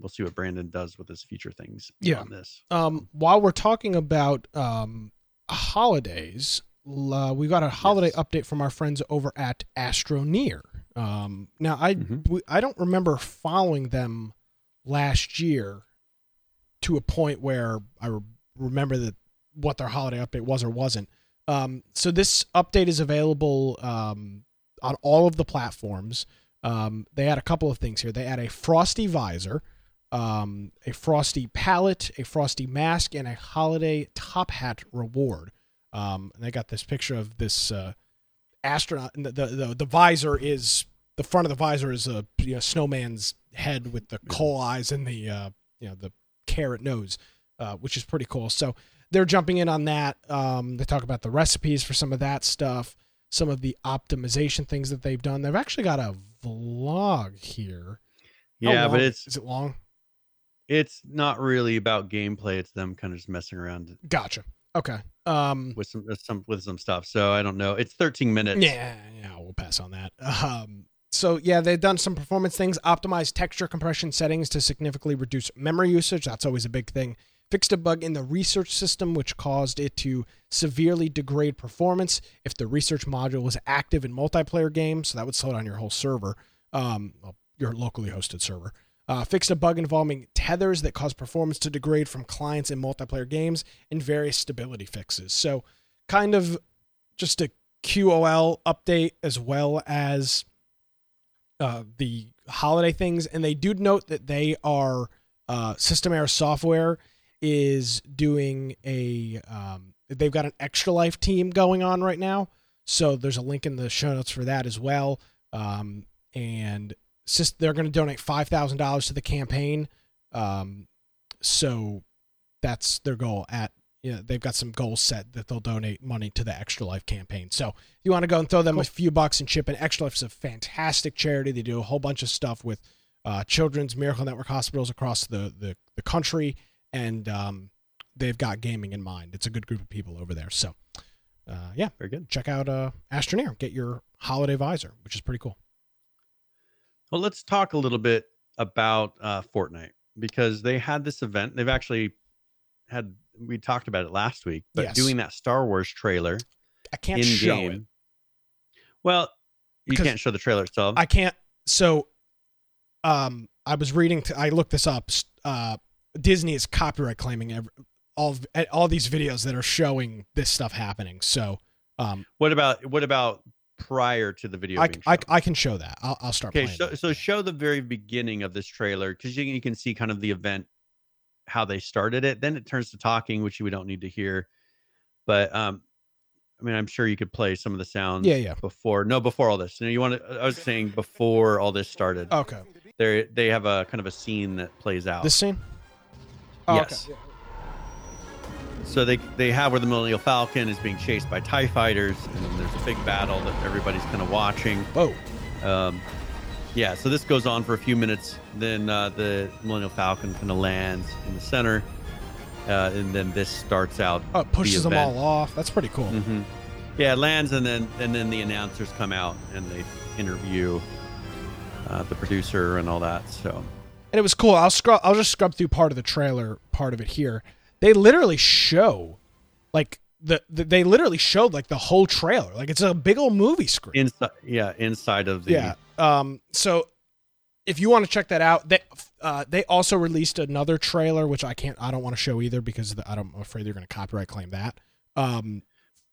We'll see what Brandon does with his future things yeah. on this. Um, while we're talking about um, holidays, uh, we got a holiday yes. update from our friends over at Astroneer. Um, now, I mm-hmm. we, I don't remember following them last year to a point where I re- remember that what their holiday update was or wasn't. Um, so this update is available um, on all of the platforms. Um, they had a couple of things here. They had a frosty visor. Um, a frosty palette, a frosty mask, and a holiday top hat reward. Um, and I got this picture of this uh, astronaut. The, the the the visor is the front of the visor is a you know, snowman's head with the coal eyes and the uh, you know the carrot nose, uh, which is pretty cool. So they're jumping in on that. Um, they talk about the recipes for some of that stuff, some of the optimization things that they've done. They've actually got a vlog here. Yeah, but it's is it long? It's not really about gameplay. It's them kind of just messing around. Gotcha. Okay. Um, with some, with some, with some stuff. So I don't know. It's thirteen minutes. Yeah. Yeah. We'll pass on that. Um, so yeah, they've done some performance things, optimized texture compression settings to significantly reduce memory usage. That's always a big thing. Fixed a bug in the research system, which caused it to severely degrade performance if the research module was active in multiplayer games. So that would slow down your whole server, um, well, your locally hosted server. Uh, fixed a bug involving tethers that caused performance to degrade from clients in multiplayer games, and various stability fixes. So kind of just a Q O L update as well as uh, the holiday things. And they do note that they are uh, System Error Software is doing a, um, they've got an Extra Life team going on right now. So there's a link in the show notes for that as well. Um, and they're going to donate five thousand dollars to the campaign. Um, so that's their goal at, you know, they've got some goals set that they'll donate money to the Extra Life campaign. So you want to go and throw them cool. a few bucks and chip in. Extra Life's a fantastic charity. They do a whole bunch of stuff with uh, Children's Miracle Network hospitals across the, the, the country. And um, they've got gaming in mind. It's a good group of people over there. So uh, yeah, very good. Check out uh, Astroneer. Get your holiday visor, which is pretty cool. Well, let's talk a little bit about uh, Fortnite, because they had this event. They've actually had, we talked about it last week, but yes. doing that Star Wars trailer. I can't in show game. It. Well, you because can't show the trailer itself. I can't. So um, I was reading, t- I looked this up. Uh, Disney is copyright claiming every, all all these videos that are showing this stuff happening. So um, what about, what about, prior to the video I, being I, I can show that I'll, I'll start okay so, so show the very beginning of this trailer, because you, you can see kind of the event, how they started it, then it turns to talking, which we don't need to hear, but um I mean, I'm sure you could play some of the sounds yeah yeah before no before all this you know you want to I was saying before all this started. Okay, they they have a kind of a scene that plays out this scene oh, yes okay. So they they have where the Millennial Falcon is being chased by TIE fighters, and then there's a big battle that everybody's kind of watching. Whoa. Um, yeah, so this goes on for a few minutes. Then uh, the Millennial Falcon kind of lands in the center, uh, and then this starts out. Oh, it pushes the event. Them all off. That's pretty cool. Mm-hmm. Yeah, it lands, and then and then the announcers come out, and they interview uh, the producer and all that. So, and it was cool. I'll scroll. I'll just scrub through part of the trailer, part of it here. They literally show, like the, the they literally showed like the whole trailer, like it's a big old movie screen. Inside, yeah, inside of the yeah. Um, so if you want to check that out, they uh, they also released another trailer, which I can't, I don't want to show either because the, I'm afraid they're going to copyright claim that. Um,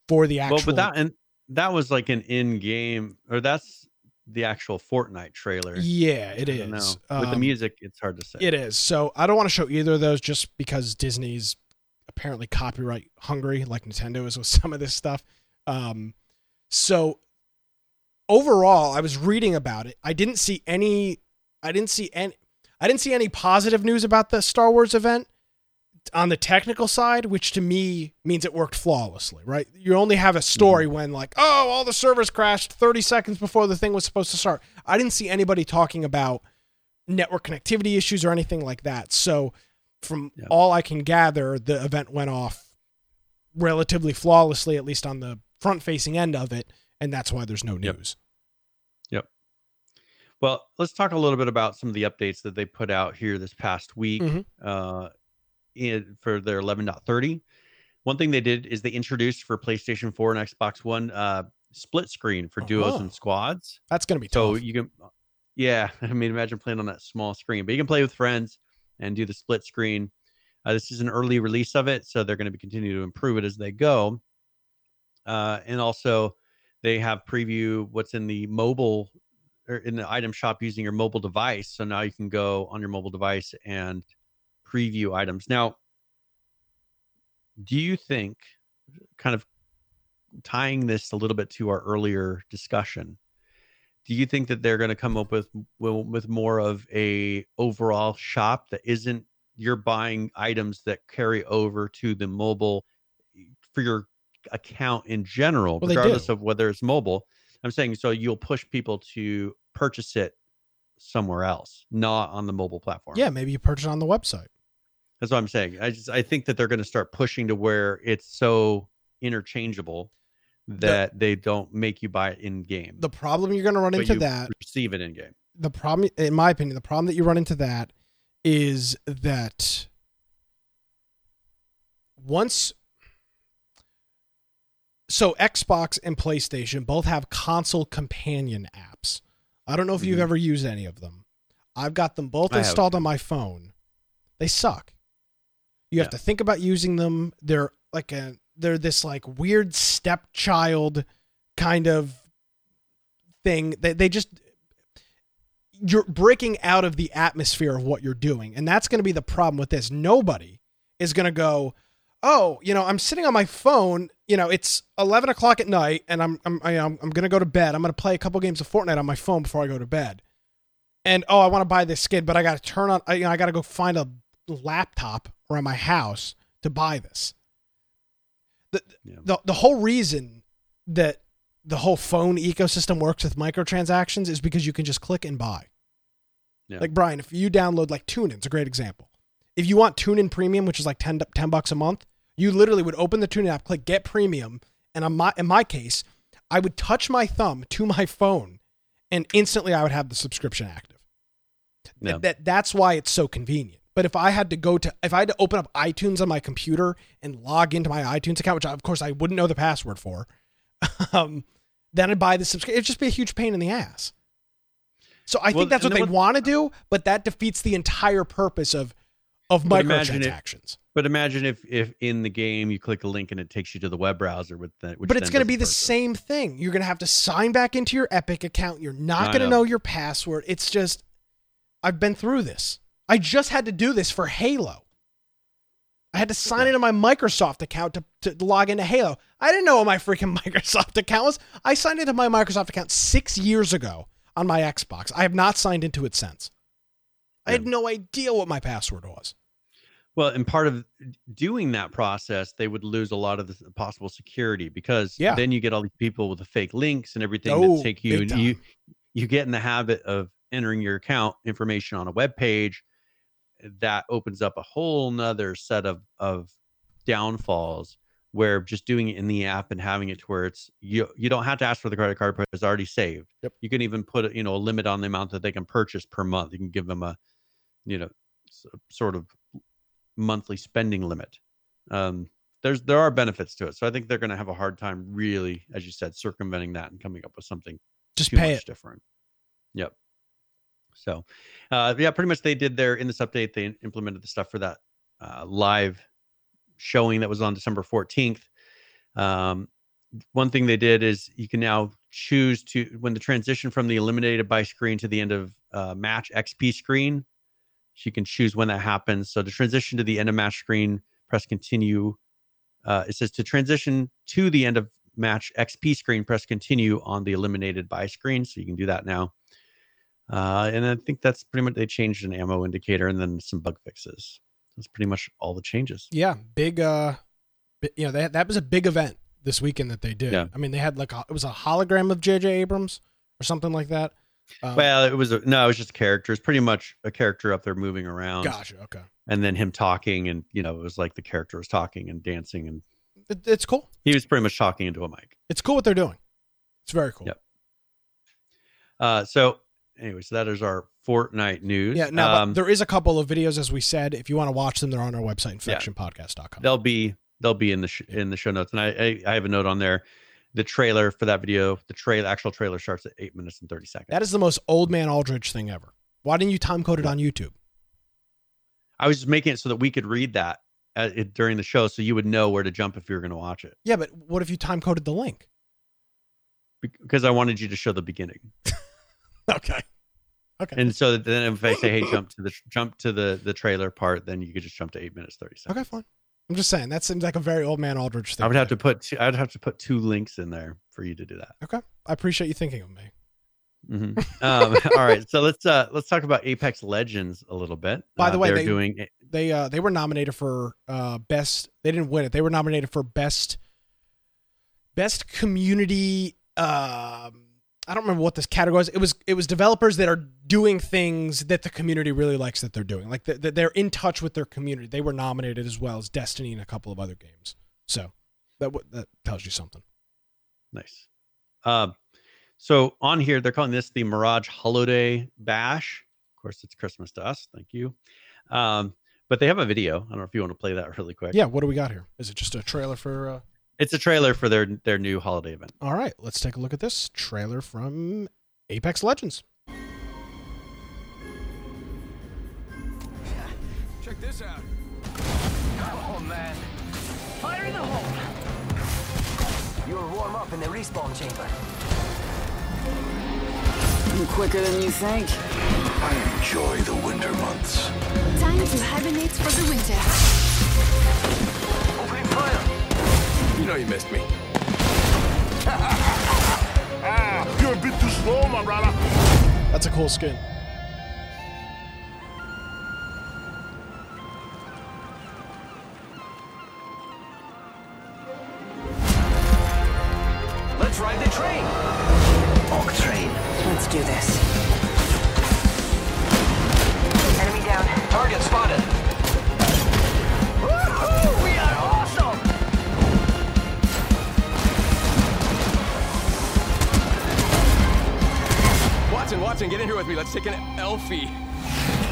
for the actual, well, but that and that was like an in-game, or that's the actual Fortnite trailer. Yeah, it is. With um, the music, it's hard to say. It is. So I don't want to show either of those just because Disney's apparently copyright hungry, like Nintendo is with some of this stuff. Um, so overall, I was reading about it. I didn't see any. I didn't see any. I didn't see any positive news about the Star Wars event on the technical side, which to me means it worked flawlessly, right? You only have a story when like, oh, all the servers crashed thirty seconds before the thing was supposed to start. I didn't see anybody talking about network connectivity issues or anything like that. So from yeah. all I can gather, the event went off relatively flawlessly, at least on the front-facing end of it, and that's why there's no news. Yep. yep. Well, let's talk a little bit about some of the updates that they put out here this past week. Mm-hmm. Uh, In, for their eleven point thirty. One thing they did is they introduced for PlayStation four and Xbox One uh split screen for duos oh, and squads. That's gonna be tough. So you can yeah I mean imagine playing on that small screen, but you can play with friends and do the split screen. Uh, this is an early release of it, so they're going to be continuing to improve it as they go. Uh, and also they have preview what's in the mobile or in the item shop using your mobile device, so now you can go on your mobile device and preview items. Now, do you think, kind of tying this a little bit to our earlier discussion, do you think that they're going to come up with with more of a overall shop that isn't you're buying items that carry over to the mobile for your account in general, well, regardless of whether it's mobile? I'm saying so you'll push people to purchase it somewhere else, not on the mobile platform. Yeah, maybe you purchase it on the website. That's what I'm saying. I just I think that they're going to start pushing to where it's so interchangeable that the, they don't make you buy it in game. The problem you're going to run into that receive it in game. The problem, in my opinion, the problem that you run into that is that once so Xbox and PlayStation both have console companion apps. I don't know if you've mm-hmm. ever used any of them. I've got them both installed on my phone. They suck. You yeah. have to think about using them. They're like a they're this like weird stepchild kind of thing. They they just you're breaking out of the atmosphere of what you're doing. And that's going to be the problem with this. Nobody is going to go, "Oh, you know, I'm sitting on my phone, you know, it's eleven o'clock at night and I'm, I'm, I'm, I'm going to go to bed. I'm going to play a couple games of Fortnite on my phone before I go to bed. And, oh, I want to buy this skin, but I got to turn on, you know, I got to go find a laptop around my house to buy this." The, yeah. the, the whole reason that the whole phone ecosystem works with microtransactions is because you can just click and buy. Yeah. Like Brian, if you download like TuneIn, it's a great example. If you want TuneIn Premium, which is like ten, ten bucks a month, you literally would open the TuneIn app, click Get Premium, and on my, in my case, I would touch my thumb to my phone, and instantly I would have the subscription active. Yeah. That, that that's why it's so convenient. But if I had to go to, if I had to open up iTunes on my computer and log into my iTunes account, which I, of course I wouldn't know the password for, um, then I'd buy the subscription. It'd just be a huge pain in the ass. So I well, think that's what they want to do, but that defeats the entire purpose of Of but microtransactions. Imagine if, but imagine if, if in the game you click a link and it takes you to the web browser with that. But it's going to be the same thing. You're going to have to sign back into your Epic account. You're not going to know your password. It's just, I've been through this. I just had to do this for Halo. I had to sign yeah. into my Microsoft account to, to log into Halo. I didn't know what my freaking Microsoft account was. I signed into my Microsoft account six years ago on my Xbox. I have not signed into it since. I yeah. had no idea what my password was. Well, and part of doing that process, they would lose a lot of the possible security because yeah. then you get all these people with the fake links and everything oh, that take you. And you you get in the habit of entering your account information on a web page. That opens up a whole nother set of, of downfalls where just doing it in the app and having it to where it's you you don't have to ask for the credit card, but it's already saved. Yep. You can even put you know a limit on the amount that they can purchase per month. You can give them a you know sort of monthly spending limit. Um, there's there are benefits to it, so I think they're going to have a hard time, really, as you said, circumventing that and coming up with something just too pay much it. different. Yep. So, uh, yeah, pretty much they did their, in this update, they implemented the stuff for that uh, live showing that was on December fourteenth. Um, one thing they did is you can now choose to, when the transition from the eliminated by screen to the end of uh, match X P screen, so you can choose when that happens. So to transition to the end of match screen, press continue. Uh, it says to transition to the end of match X P screen, press continue on the eliminated by screen. So you can do that now. Uh, and I think that's pretty much, they changed an ammo indicator and then some bug fixes. That's pretty much all the changes. Yeah. Big, uh, you know, that, that was a big event this weekend that they did. Yeah. I mean, they had like, a, it was a hologram of J J Abrams or something like that. Um, well, it was, a, no, it was just characters, pretty much a character up there moving around. Gotcha. Okay. And then him talking, and, you know, it was like the character was talking and dancing, and it, it's cool. He was pretty much talking into a mic. It's cool what they're doing. It's very cool. Yep. Uh, so, Anyway, so that is our Fortnite news. Yeah, no, um, but there is a couple of videos, as we said. If you want to watch them, they're on our website, infection podcast dot com. They'll be they'll be in the sh- in the show notes, and I, I I have a note on there. The trailer for that video, the trail actual trailer starts at eight minutes and thirty seconds. That is the most old man Aldrich thing ever. Why didn't you time code it on YouTube? I was just making it so that we could read that at, it, during the show, so you would know where to jump if you were going to watch it. Yeah, but what if you time coded the link? Because I wanted you to show the beginning. Okay. Okay. And so then if I say, hey, jump to the jump to the, the trailer part, then you could just jump to eight minutes, thirty seconds. Okay, fine. I'm just saying that seems like a very old man Aldrich thing. I would have to put two, I would have to put two links in there for you to do that. Okay. I appreciate you thinking of me. Mm-hmm. Um, all right. So let's uh, let's talk about Apex Legends a little bit. By the uh, way, they're they, doing it. They uh, they were nominated for uh, best. They didn't win it. They were nominated for best best community. Uh, I don't remember what this category was. It was it was developers that are doing things that the community really likes that they're doing. Like the, the, they're in touch with their community. They were nominated as well as Destiny and a couple of other games. So that that tells you something. Nice. Um, so on here, they're calling this the Mirage Holiday Bash. Of course, it's Christmas to us. Thank you. Um, but they have a video. I don't know if you want to play that really quick. Yeah. What do we got here? Is it just a trailer for... Uh... It's a trailer for their their new holiday event. All right, let's take a look at this trailer from Apex Legends. Check this out. Oh, man. Fire in the hole. You will warm up in the respawn chamber. I'm quicker than you think. I enjoy the winter months. Time to hibernate for the winter. Opening fire. You know you missed me. ah, you're a bit too slow, my brother. That's a cool skin. Let's ride the train. Orc train. Let's do this. Enemy down. Target spotted. Woohoo! We are awesome! Watson, Watson, get in here with me. Let's take an Elfie.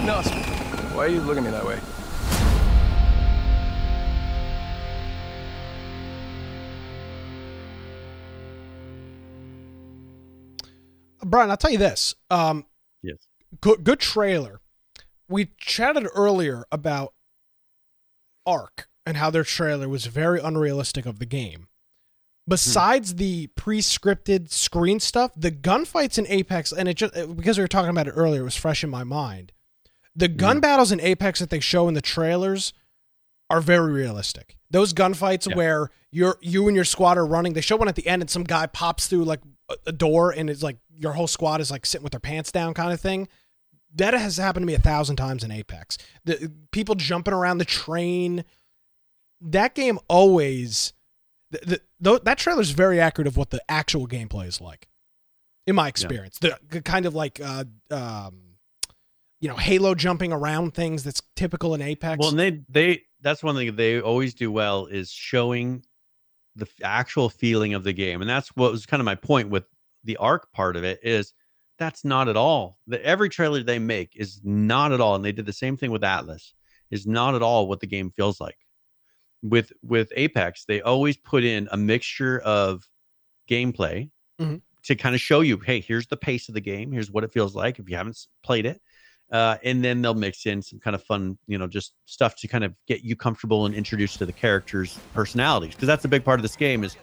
No, why are you looking at me that way? Brian, I'll tell you this. Um, yes. Good, good trailer. We chatted earlier about ARK and how their trailer was very unrealistic of the game. Besides the pre-scripted screen stuff, the gunfights in Apex, and it just, because we were talking about it earlier, it was fresh in my mind. The gun yeah. battles in Apex that they show in the trailers are very realistic. Those gunfights yeah. where you're you and your squad are running, they show one at the end and some guy pops through like a door and it's like your whole squad is like sitting with their pants down kind of thing. That has happened to me a thousand times in Apex. The people jumping around the train. That game always... The, the, that trailer is very accurate of what the actual gameplay is like, in my experience. Yeah. The, the kind of like, uh, um, you know, Halo jumping around things that's typical in Apex. Well, and they they that's one thing they always do well is showing the actual feeling of the game, and that's what was kind of my point with the ARC part of it is that's not at all. The, every trailer they make is not at all, and they did the same thing with Atlas. Is not at all what the game feels like. With with Apex, they always put in a mixture of gameplay, mm-hmm. to kind of show you, hey, here's the pace of the game. Here's what it feels like if you haven't played it. Uh, and then they'll mix in some kind of fun, you know, just stuff to kind of get you comfortable and introduced to the characters' personalities. Because that's a big part of this game, is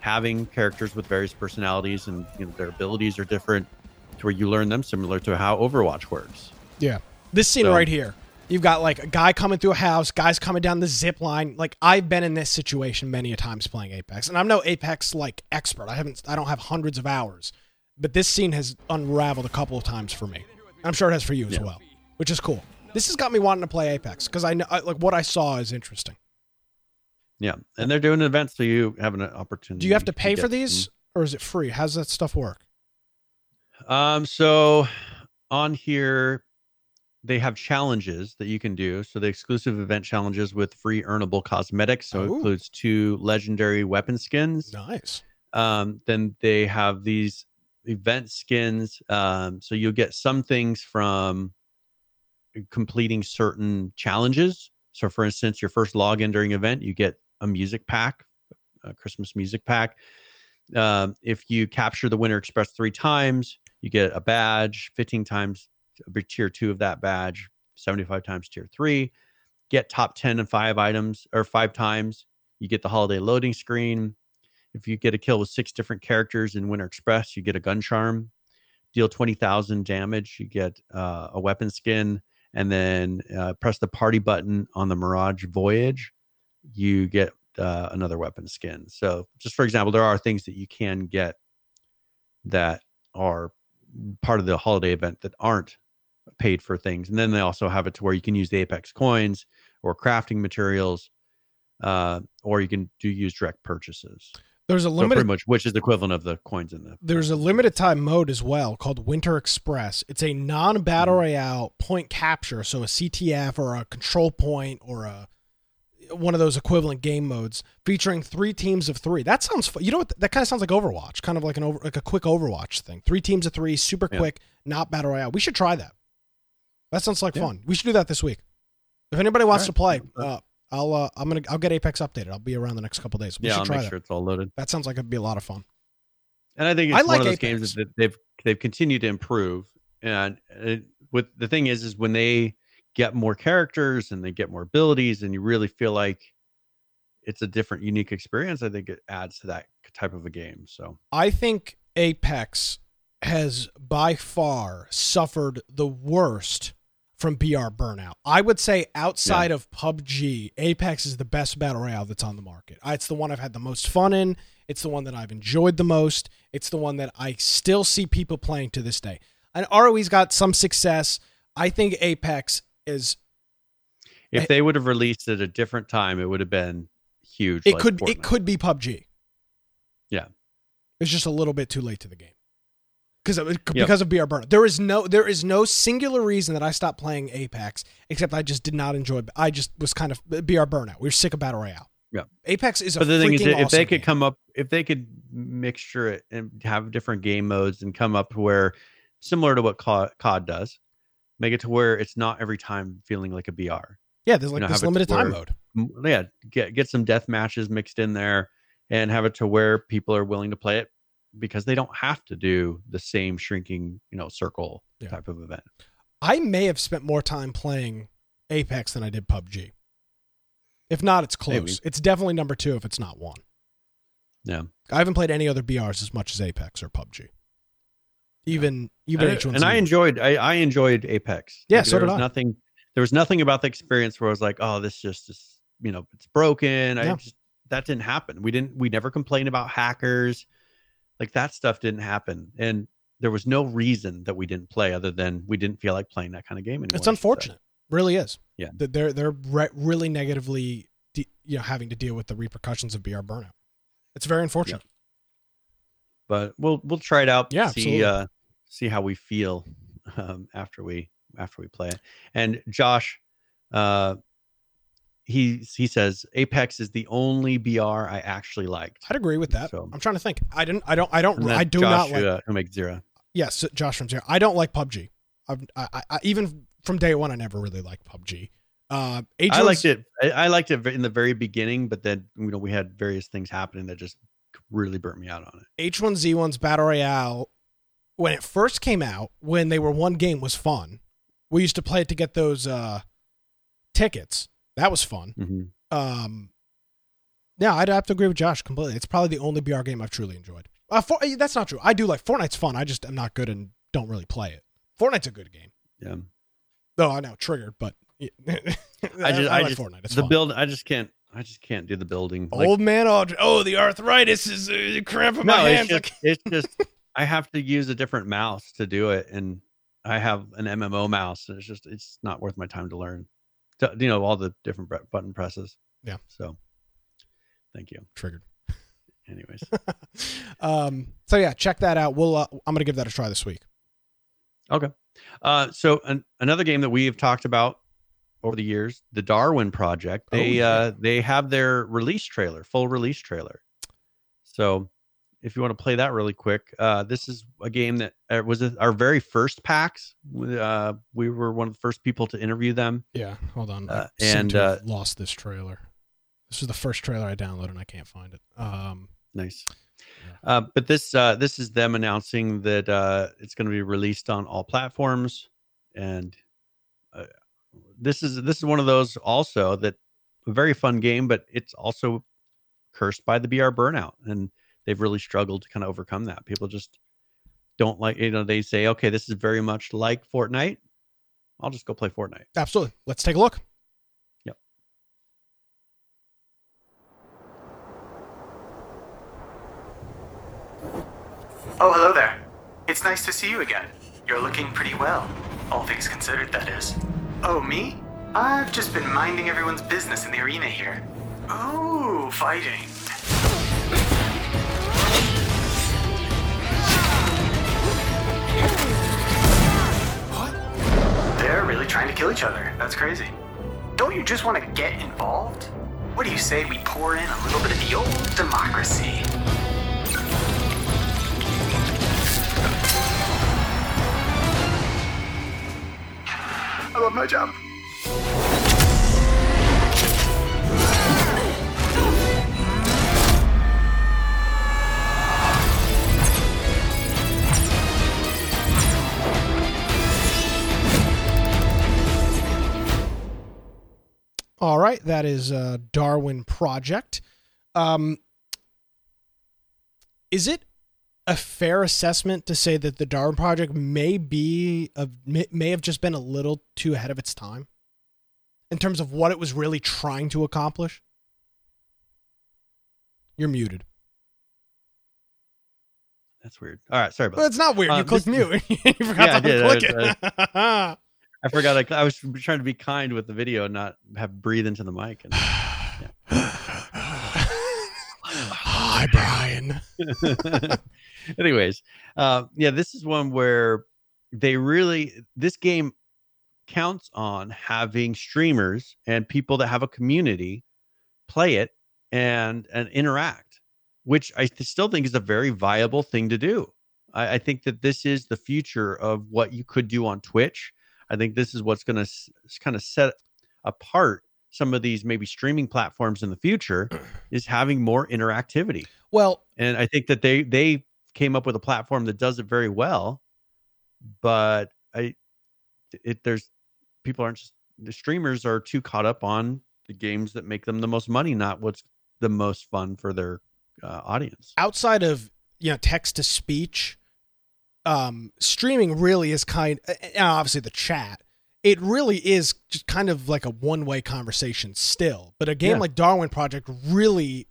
having characters with various personalities, and you know, their abilities are different to where you learn them, similar to how Overwatch works. Yeah. This scene so, right here, you've got like a guy coming through a house, guys coming down the zip line. Like, I've been in this situation many a times playing Apex, and I'm no Apex like expert. I haven't, I don't have hundreds of hours, but this scene has unraveled a couple of times for me. I'm sure it has for you as yeah. well, which is cool. This has got me wanting to play Apex because I know, like, what I saw is interesting. Yeah, and they're doing events, so you have an opportunity. Do you have to pay to for these, them. Or is it free? How does that stuff work? Um, so on here, they have challenges that you can do. So the exclusive event challenges with free earnable cosmetics. So Ooh. It includes two legendary weapon skins. Nice. Um, then they have these event skins. Um, so you'll get some things from completing certain challenges. So for instance, your first login during event, you get a music pack, a Christmas music pack. Um, if you capture the Winter Express three times, you get a badge, fifteen times tier two of that badge, seventy-five times tier three, get top ten and five items or five times. You get the holiday loading screen. If you get a kill with six different characters in Winter Express, you get a gun charm. Deal twenty thousand damage, you get uh, a weapon skin, and then uh, press the party button on the Mirage Voyage, you get uh, another weapon skin. So just for example, there are things that you can get that are part of the holiday event that aren't paid for things. And then they also have it to where you can use the Apex coins or crafting materials, uh, or you can do use direct purchases. There's a limited, so pretty much, which is the equivalent of the coins in the. There's a limited time mode as well called Winter Express. It's a non-battle mm-hmm. royale point capture, so a C T F or a control point or a one of those equivalent game modes, featuring three teams of three. That sounds fun. You know what? That kind of sounds like Overwatch, kind of like an over, like a quick Overwatch thing. Three teams of three, super yeah. quick, not battle royale. We should try that. That sounds like yeah. fun. We should do that this week. If anybody wants right. to play. Uh, I'll uh, I'm gonna I'll get Apex updated. I'll be around the next couple of days. We yeah, I'll try make that. Sure it's all loaded. That sounds like it'd be a lot of fun. And I think it's I like one of those Apex. Games that they've they've continued to improve. And it, with the thing is, is when they get more characters and they get more abilities, and you really feel like it's a different, unique experience. I think it adds to that type of a game. So I think Apex has by far suffered the worst from B R burnout. I would say outside yeah. of P U B G, Apex is the best battle royale that's on the market. It's the one I've had the most fun in. It's the one that I've enjoyed the most. It's the one that I still see people playing to this day. And R O E's got some success. I think Apex is... If they would have released it at a different time, it would have been huge. It like could Fortnite. It could be P U B G. Yeah. It's just a little bit too late to the game. Because of, because yep. of B R burnout. There is no there is no singular reason that I stopped playing Apex, except I just did not enjoy it. I just was kind of B R burnout. We were sick of battle royale. Yeah, Apex is a but the freaking thing is, if awesome they could game. Come up, if they could mixture it and have different game modes and come up where similar to what C O D does, make it to where it's not every time feeling like a B R. Yeah, there's like you know, this limited time where, mode. Yeah, get get some death matches mixed in there and have it to where people are willing to play it, because they don't have to do the same shrinking, you know, circle yeah. type of event. I may have spent more time playing Apex than I did P U B G. If not, it's close. Maybe. It's definitely number two if it's not one. Yeah. I haven't played any other B Rs as much as Apex or P U B G. Even yeah. even H one Z one. And I enjoyed I, I enjoyed Apex. Yeah, like, so there did was I. nothing there was nothing about the experience where I was like, oh, this just is, you know, it's broken. Yeah. I just that didn't happen. We didn't we never complained about hackers. Like, that stuff didn't happen. And there was no reason that we didn't play other than we didn't feel like playing that kind of game anymore. It's unfortunate. So. Really is. Yeah. They're, they're re- really negatively, de- you know, having to deal with the repercussions of B R burnout. It's very unfortunate. Yeah. But we'll, we'll try it out. Yeah. See, uh, see how we feel um, after we, after we play it. And Josh, uh, He he says Apex is the only B R I actually liked. I'd agree with that. So, I'm trying to think. I didn't. I don't. I don't. I do Josh, not like. Uh, who makes zero? Yes, Josh from Zero. I don't like P U B G. I've, I, I even from day one I never really liked P U B G. Uh, H one Z one, I liked it. I, I liked it in the very beginning, but then you know we had various things happening that just really burnt me out on it. H one Z one's Battle Royale, when it first came out, when they were one game, was fun. We used to play it to get those uh, tickets. That was fun. Mm-hmm. Um, yeah, I'd have to agree with Josh completely. It's probably the only B R game I've truly enjoyed. Uh, for, that's not true. I do like Fortnite's fun. I just am not good and don't really play it. Fortnite's a good game. Yeah. No, I know, triggered, but yeah. I just, I, I like just, Fortnite. It's the fun. build. I just can't. I just can't do the building. Old like, man Aldrich. Oh, the arthritis is uh, cramping my no, hands. It's just, it's just I have to use a different mouse to do it, and I have an M M O mouse, and it's just it's not worth my time to learn. To, you know, all the different button presses. Yeah. So, thank you. Triggered. Anyways. um. So yeah, check that out. We'll. Uh, I'm gonna give that a try this week. Okay. Uh. So an, another game that we have talked about over the years, the Darwin Project. They oh, yeah. uh they have their release trailer, full release trailer. So if you want to play that really quick, uh, this is a game that uh, was our very first PAX. Uh, we were one of the first people to interview them. Yeah, hold on. Uh, I and uh, lost this trailer. This is the first trailer I downloaded, and I can't find it. Um, nice. Yeah. Uh, but this uh, this is them announcing that uh, it's going to be released on all platforms, and uh, this is this is one of those also that a very fun game, but it's also cursed by the B R burnout, and they've really struggled to kind of overcome that. People just don't like, you know, they say, okay, this is very much like Fortnite. I'll just go play Fortnite. Absolutely. Let's take a look. Yep. Oh, hello there. It's nice to see you again. You're looking pretty well. All things considered, that is. Oh, me? I've just been minding everyone's business in the arena here. Oh, fighting. They're really trying to kill each other. That's crazy. Don't you just want to get involved? What do you say we pour in a little bit of the old democracy? I love my job. All right, that is uh, Darwin Project. Um, is it a fair assessment to say that the Darwin Project may be a, may have just been a little too ahead of its time in terms of what it was really trying to accomplish? You're muted. That's weird. All right, sorry about that. Well, it's not weird. Um, you clicked this, mute. You forgot yeah, to I did. click I, it. I, I forgot. I, I was trying to be kind with the video and not have breathe into the mic. And, yeah. Hi, Brian. Anyways, uh, yeah, this is one where they really, this game counts on having streamers and people that have a community play it and, and interact, which I still think is a very viable thing to do. I, I think that this is the future of what you could do on Twitch. I think this is what's going to s- kind of set apart some of these maybe streaming platforms in the future is having more interactivity. Well, and I think that they, they came up with a platform that does it very well, but I, it, there's people aren't just, the streamers are too caught up on the games that make them the most money, not what's the most fun for their uh, audience. Outside of, you know, text to speech, Um, streaming really is kind and obviously the chat, it really is just kind of like a one-way conversation still, but a game yeah. like Darwin Project really,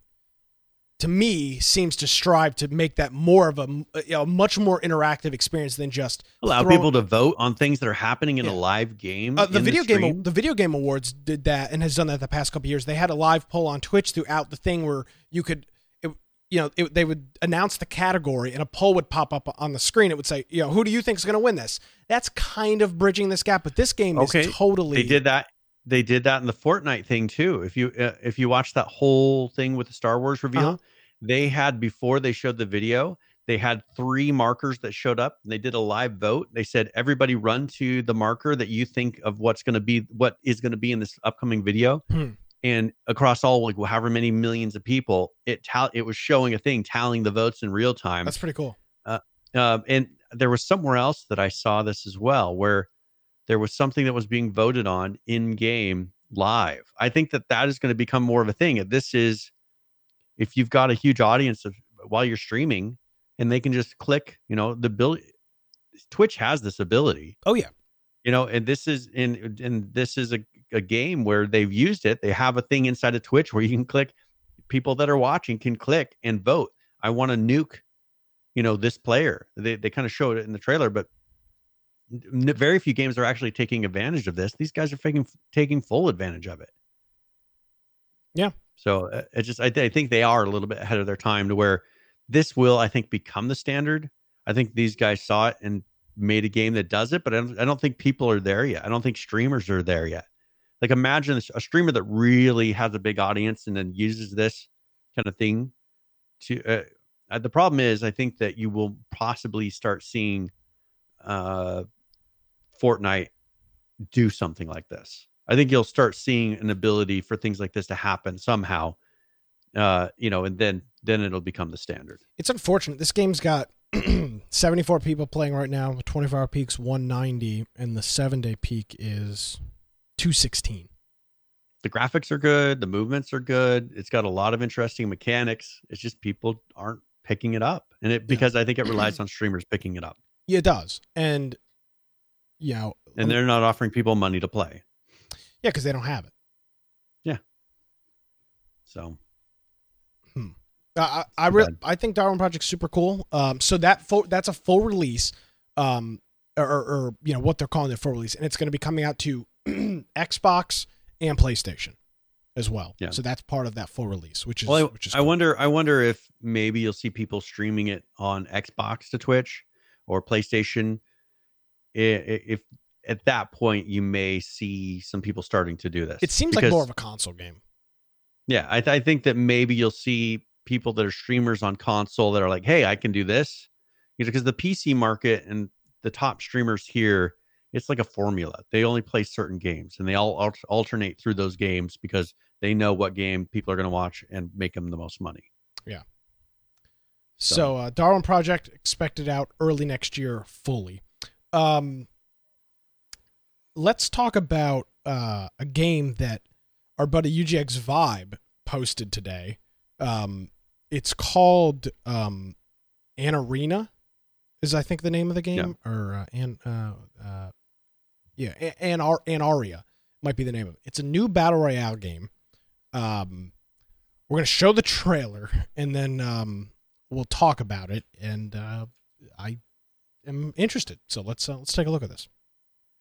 to me, seems to strive to make that more of a, you know, much more interactive experience than just allow throw... people to vote on things that are happening in yeah. a live game. Uh, the video the game, the Video Game Awards did that and has done that the past couple of years. They had a live poll on Twitch throughout the thing where you could, you know, it, they would announce the category and a poll would pop up on the screen. It would say, you know, who do you think is going to win this? That's kind of bridging this gap, but this game okay. is totally. They did that. They did that in the Fortnite thing too. If you, uh, if you watch that whole thing with the Star Wars reveal, uh-huh. they had, before they showed the video, they had three markers that showed up and they did a live vote. They said, everybody run to the marker that you think of what's going to be, what is going to be in this upcoming video. Hmm. and across all like however many millions of people, it tal- it was showing a thing tallying the votes in real time. That's pretty cool. Uh, uh, and there was somewhere else that I saw this as well, where there was something that was being voted on in game live. I think that that is going to become more of a thing. If this is, if you've got a huge audience of, while you're streaming, and they can just click, you know, the bill. Twitch has this ability. Oh yeah. You know, and this is in, and this is a, a game where they've used it. They have a thing inside of Twitch where you can click, people that are watching can click and vote. I want to nuke, you know, this player. They they kind of showed it in the trailer, but very few games are actually taking advantage of this. These guys are taking taking full advantage of it. Yeah. So uh, it just, I, I think they are a little bit ahead of their time to where this will, I think, become the standard. I think these guys saw it and made a game that does it, but I don't, I don't think people are there yet. I don't think streamers are there yet. Like imagine a streamer that really has a big audience and then uses this kind of thing to, uh, the problem is I think that you will possibly start seeing uh, Fortnite do something like this. I think you'll start seeing an ability for things like this to happen somehow, uh, you know, and then, then it'll become the standard. It's unfortunate. This game's got seventy-four people playing right now with twenty-four hour peaks, one ninety, and the seven day peak is two sixteen. The graphics are good. The movements are good. It's got a lot of interesting mechanics. It's just people aren't picking it up. And it, because yeah. I think it relies on streamers picking it up. Yeah, it does. And, you know, and they're not offering people money to play. Yeah, because they don't have it. Yeah. So. Hmm. Uh, I I, re- I think Darwin Project's super cool. Um, so that fo- that's a full release, um, or, or you know what they're calling it, full release, and it's going to be coming out to Xbox and PlayStation as well. Yeah. So that's part of that full release, which is. Well, I, which is I cool. wonder. I wonder if maybe you'll see people streaming it on Xbox to Twitch or PlayStation. If, if at that point you may see some people starting to do this. It seems because, like more of a console game. Yeah. I, th- I think that maybe you'll see people that are streamers on console that are like, hey, I can do this, you know, because the P C market and the top streamers here, it's like a formula. They only play certain games and they all al- alternate through those games because they know what game people are going to watch and make them the most money. Yeah. So, so uh, Darwin Project expected out early next year, fully. Um, Let's talk about uh, a game that our buddy U G X Vibe posted today. Um, it's called um, Anarea, is I think the name of the game, yeah. or uh, an uh, uh, yeah, an Anar- Anarea might be the name of it. It's a new battle royale game. Um, we're gonna show the trailer and then um, we'll talk about it. And uh, I am interested, so let's uh, let's take a look at this.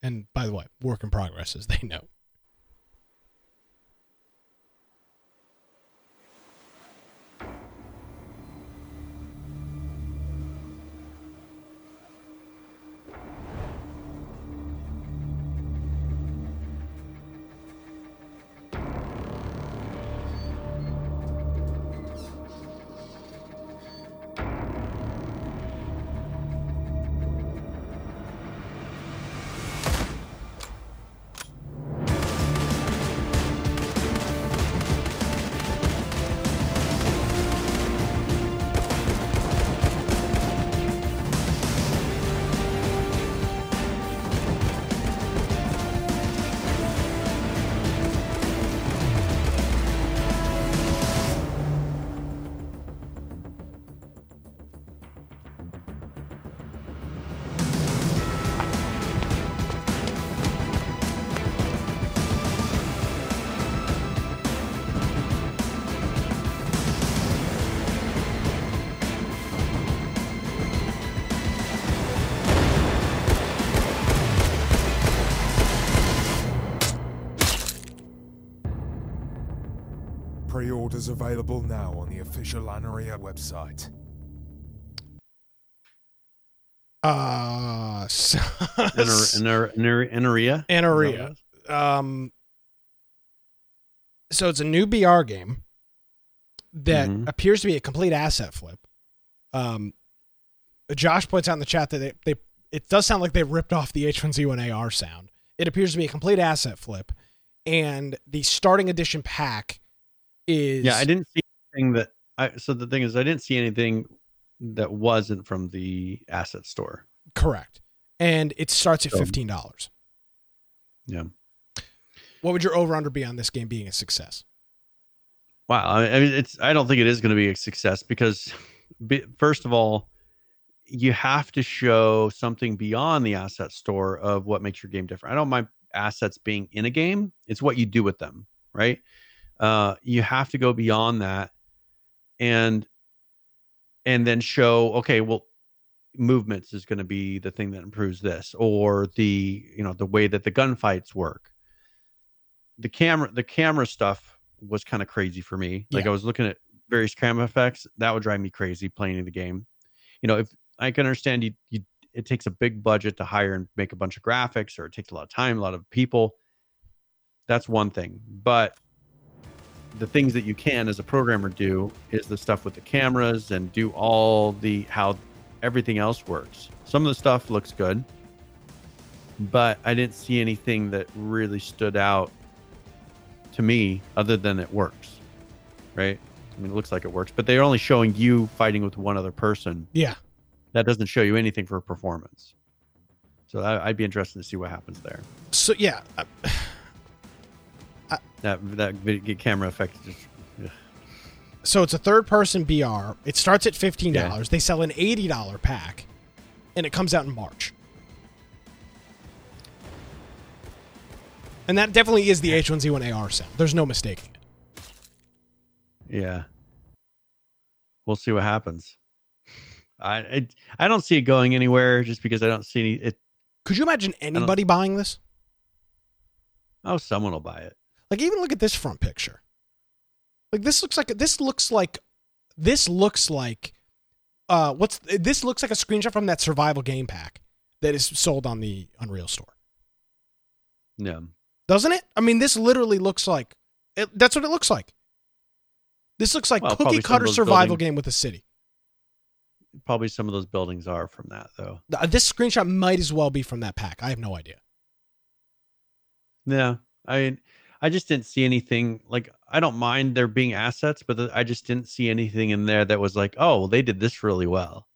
And by the way, work in progress, as they know. Pre-orders available now on the official Anarea website. Uh, so Anarea? Anarea. Um, so it's a new B R game that mm-hmm. appears to be a complete asset flip. Um, Josh points out in the chat that they, they it does sound like they ripped off the H one Z one A R sound. It appears to be a complete asset flip. and the starting edition pack is... Yeah, I didn't see anything that... I, so the thing is, I didn't see anything that wasn't from the asset store. Correct. And it starts at fifteen dollars. Yeah. What would your over-under be on this game being a success? Wow. I mean, it's, I don't think it is going to be a success because, first of all, you have to show something beyond the asset store of what makes your game different. I don't mind assets being in a game. It's what you do with them, right? Uh, you have to go beyond that and and then show, okay, well, movements is going to be the thing that improves this, or the, you know, the way that the gunfights work. The camera, the camera stuff was kind of crazy for me. Like, yeah. I was looking at various camera effects. That would drive me crazy playing the game. You know, if I can understand you, you, it takes a big budget to hire and make a bunch of graphics, or it takes a lot of time, a lot of people. That's one thing. But the things that you can as a programmer do is the stuff with the cameras and do all the, how everything else works. Some of the stuff looks good, but I didn't see anything that really stood out to me other than it works, right? I mean, it looks like it works, but they're only showing you fighting with one other person. Yeah. That doesn't show you anything for performance. So I, I'd be interested to see what happens there. So, yeah. Uh, I, that that video camera effect. Just, yeah. So it's a third-person B R. It starts at fifteen dollars. Yeah. They sell an eighty dollars pack, and it comes out in March. And that definitely is the H one Z one A R sound. There's no mistaking it. Yeah, we'll see what happens. I, I I don't see it going anywhere just because I don't see any, it. Could you imagine anybody buying this? Oh, someone will buy it. Like, even look at this front picture. Like, this looks like this looks like this looks like uh what's this looks like a screenshot from that survival game pack that is sold on the Unreal Store. Yeah, doesn't it? I mean, this literally looks like it, that's what it looks like. This looks like well, cookie cutter survival buildings, game with a city. Probably some of those buildings are from that, though. This screenshot might as well be from that pack. I have no idea. Yeah, I I just didn't see anything. Like, I don't mind there being assets, but the, I just didn't see anything in there that was like, oh, well, they did this really well.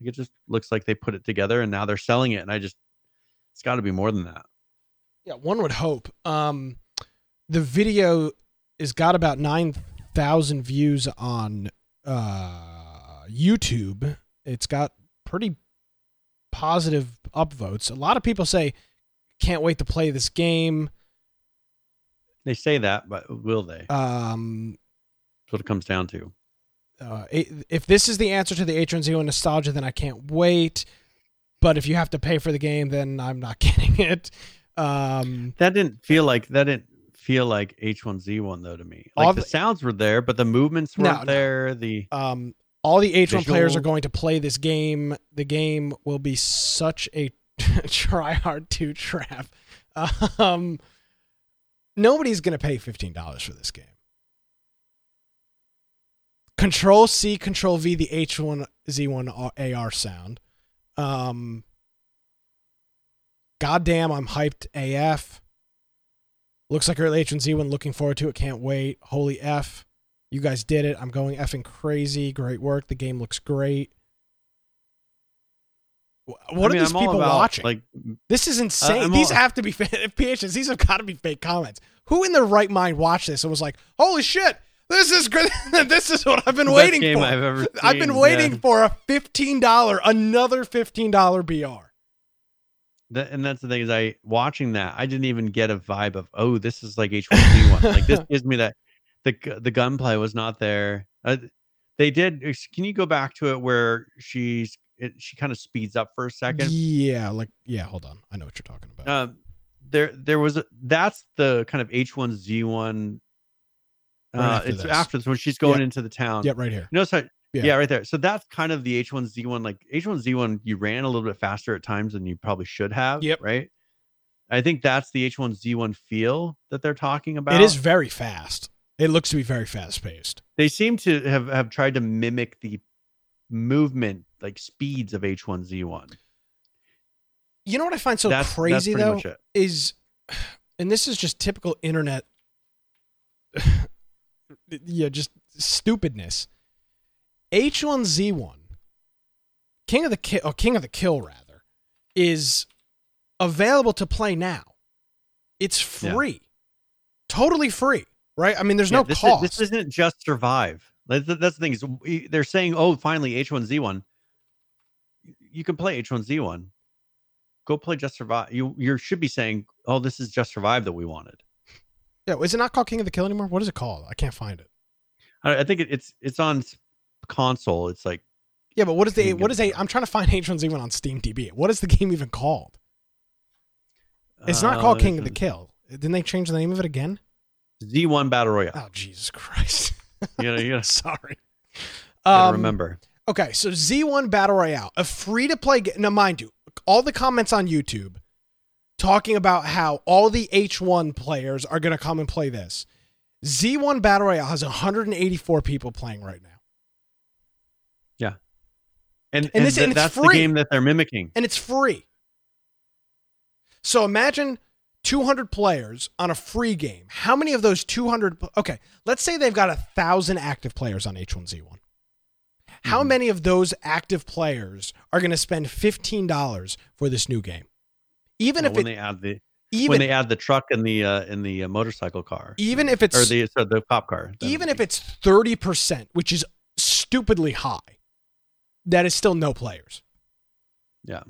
Like, it just looks like they put it together and now they're selling it. And I just, it's got to be more than that. Yeah, one would hope. Um, the video has got about nine thousand views on uh YouTube. It's got pretty positive upvotes. A lot of people say can't wait to play this game. They say that, but will they? Um that's what it comes down to. Uh if this is the answer to the H one Z one nostalgia, then I can't wait, but if you have to pay for the game, then I'm not getting it. Um that didn't feel like that didn't feel like H one Z one though to me. Like, the, the sounds were there, but the movements weren't no, no. there. The um, all the H one visual... players are going to play this game. The game will be such a tryhard to trap. Um, nobody's going to pay fifteen dollars for this game. Control C, Control V, the H one Z one A R sound. Um, goddamn, I'm hyped A F. Looks like early H one Z one. Looking forward to it. Can't wait. Holy F. You guys did it. I'm going effing crazy. Great work. The game looks great. What I mean, are these I'm people about, watching? Like, this is insane. Uh, these all... have to be P Hs. These have got to be fake comments. Who in their right mind watched this and was like, holy shit, this is good. This is what I've been waiting for. I've, ever seen, I've been waiting yeah. for a fifteen dollars, another fifteen dollars B R. That, and that's the thing is I watching that I didn't even get a vibe of, oh, this is like H one Z one. Like, this gives me that the the gunplay was not there. Uh, they did. Can you go back to it where she's it, she kind of speeds up for a second? Yeah, like yeah. Hold on, I know what you're talking about. Um, there there was a, that's the kind of H one Z one. Uh, right after it's this. After this when she's going yep. into the town. Yep, right here. You notice how, Yeah. yeah, right there. So that's kind of the H one Z one. Like, H one Z one, you ran a little bit faster at times than you probably should have. Yep. Right? I think that's the H one Z one feel that they're talking about. It is very fast. It looks to be very fast-paced. They seem to have, have tried to mimic the movement, like, speeds of H one Z one. You know what I find so that's, crazy, that's though, is and this is just typical internet, yeah, just stupidness. H one Z one, King of the Kill, or King of the Kill rather, is available to play now. It's free, yeah. Totally free, right? I mean, there's yeah, no this cost. Is, this isn't just Survive. That's the, that's the thing is they're saying, oh, finally H one Z one. You can play H one Z one. Go play Just Survive. You you should be saying, oh, this is Just Survive that we wanted. Yeah, is it not called King of the Kill anymore? What is it called? I can't find it. I, I think it, it's it's on console. It's like yeah, but what is the what is a? I'm trying to find H one Z one on Steam D B. What is the game even called? It's not uh, called King of the Kill. Didn't they change the name of it again? Z one Battle Royale. Oh, Jesus Christ. You know, you know. Sorry. You gotta um, remember. Okay, so Z one Battle Royale, a free-to-play game. Now, mind you, all the comments on YouTube talking about how all the H one players are going to come and play this. Z one Battle Royale has one hundred eighty-four people playing right now. Yeah. And, and, and, this, th- and that's free. The game that they're mimicking. And it's free. So imagine two hundred players on a free game. How many of those two hundred... Okay, let's say they've got one thousand active players on H one Z one. How mm-hmm. many of those active players are going to spend fifteen dollars for this new game? Even well, if when it, they add the even, when they add the truck and the uh, and the uh, motorcycle car, even if it's or the so the cop car, even if it's thirty percent, which is stupidly high, that is still no players. Yeah,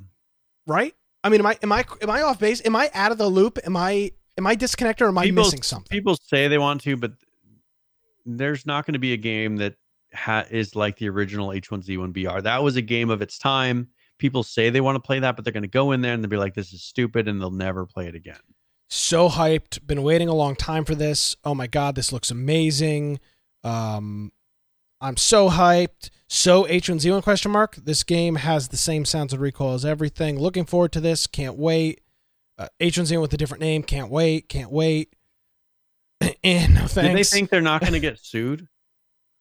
right. I mean, am I am I am I off base? Am I out of the loop? Am I am I disconnected? Or am I people, missing something? People say they want to, but there's not going to be a game that ha- is like the original H one Z one B R. That was a game of its time. People say they want to play that, but they're going to go in there and they'll be like, this is stupid, and they'll never play it again. So hyped. Been waiting a long time for this. Oh my God, this looks amazing. Um, I'm so hyped. So H one Z one question mark. This game has the same sounds and recoil as everything. Looking forward to this. Can't wait. Uh, H one Z one with a different name. Can't wait. Can't wait. And no thanks. Do they think they're not going to get sued?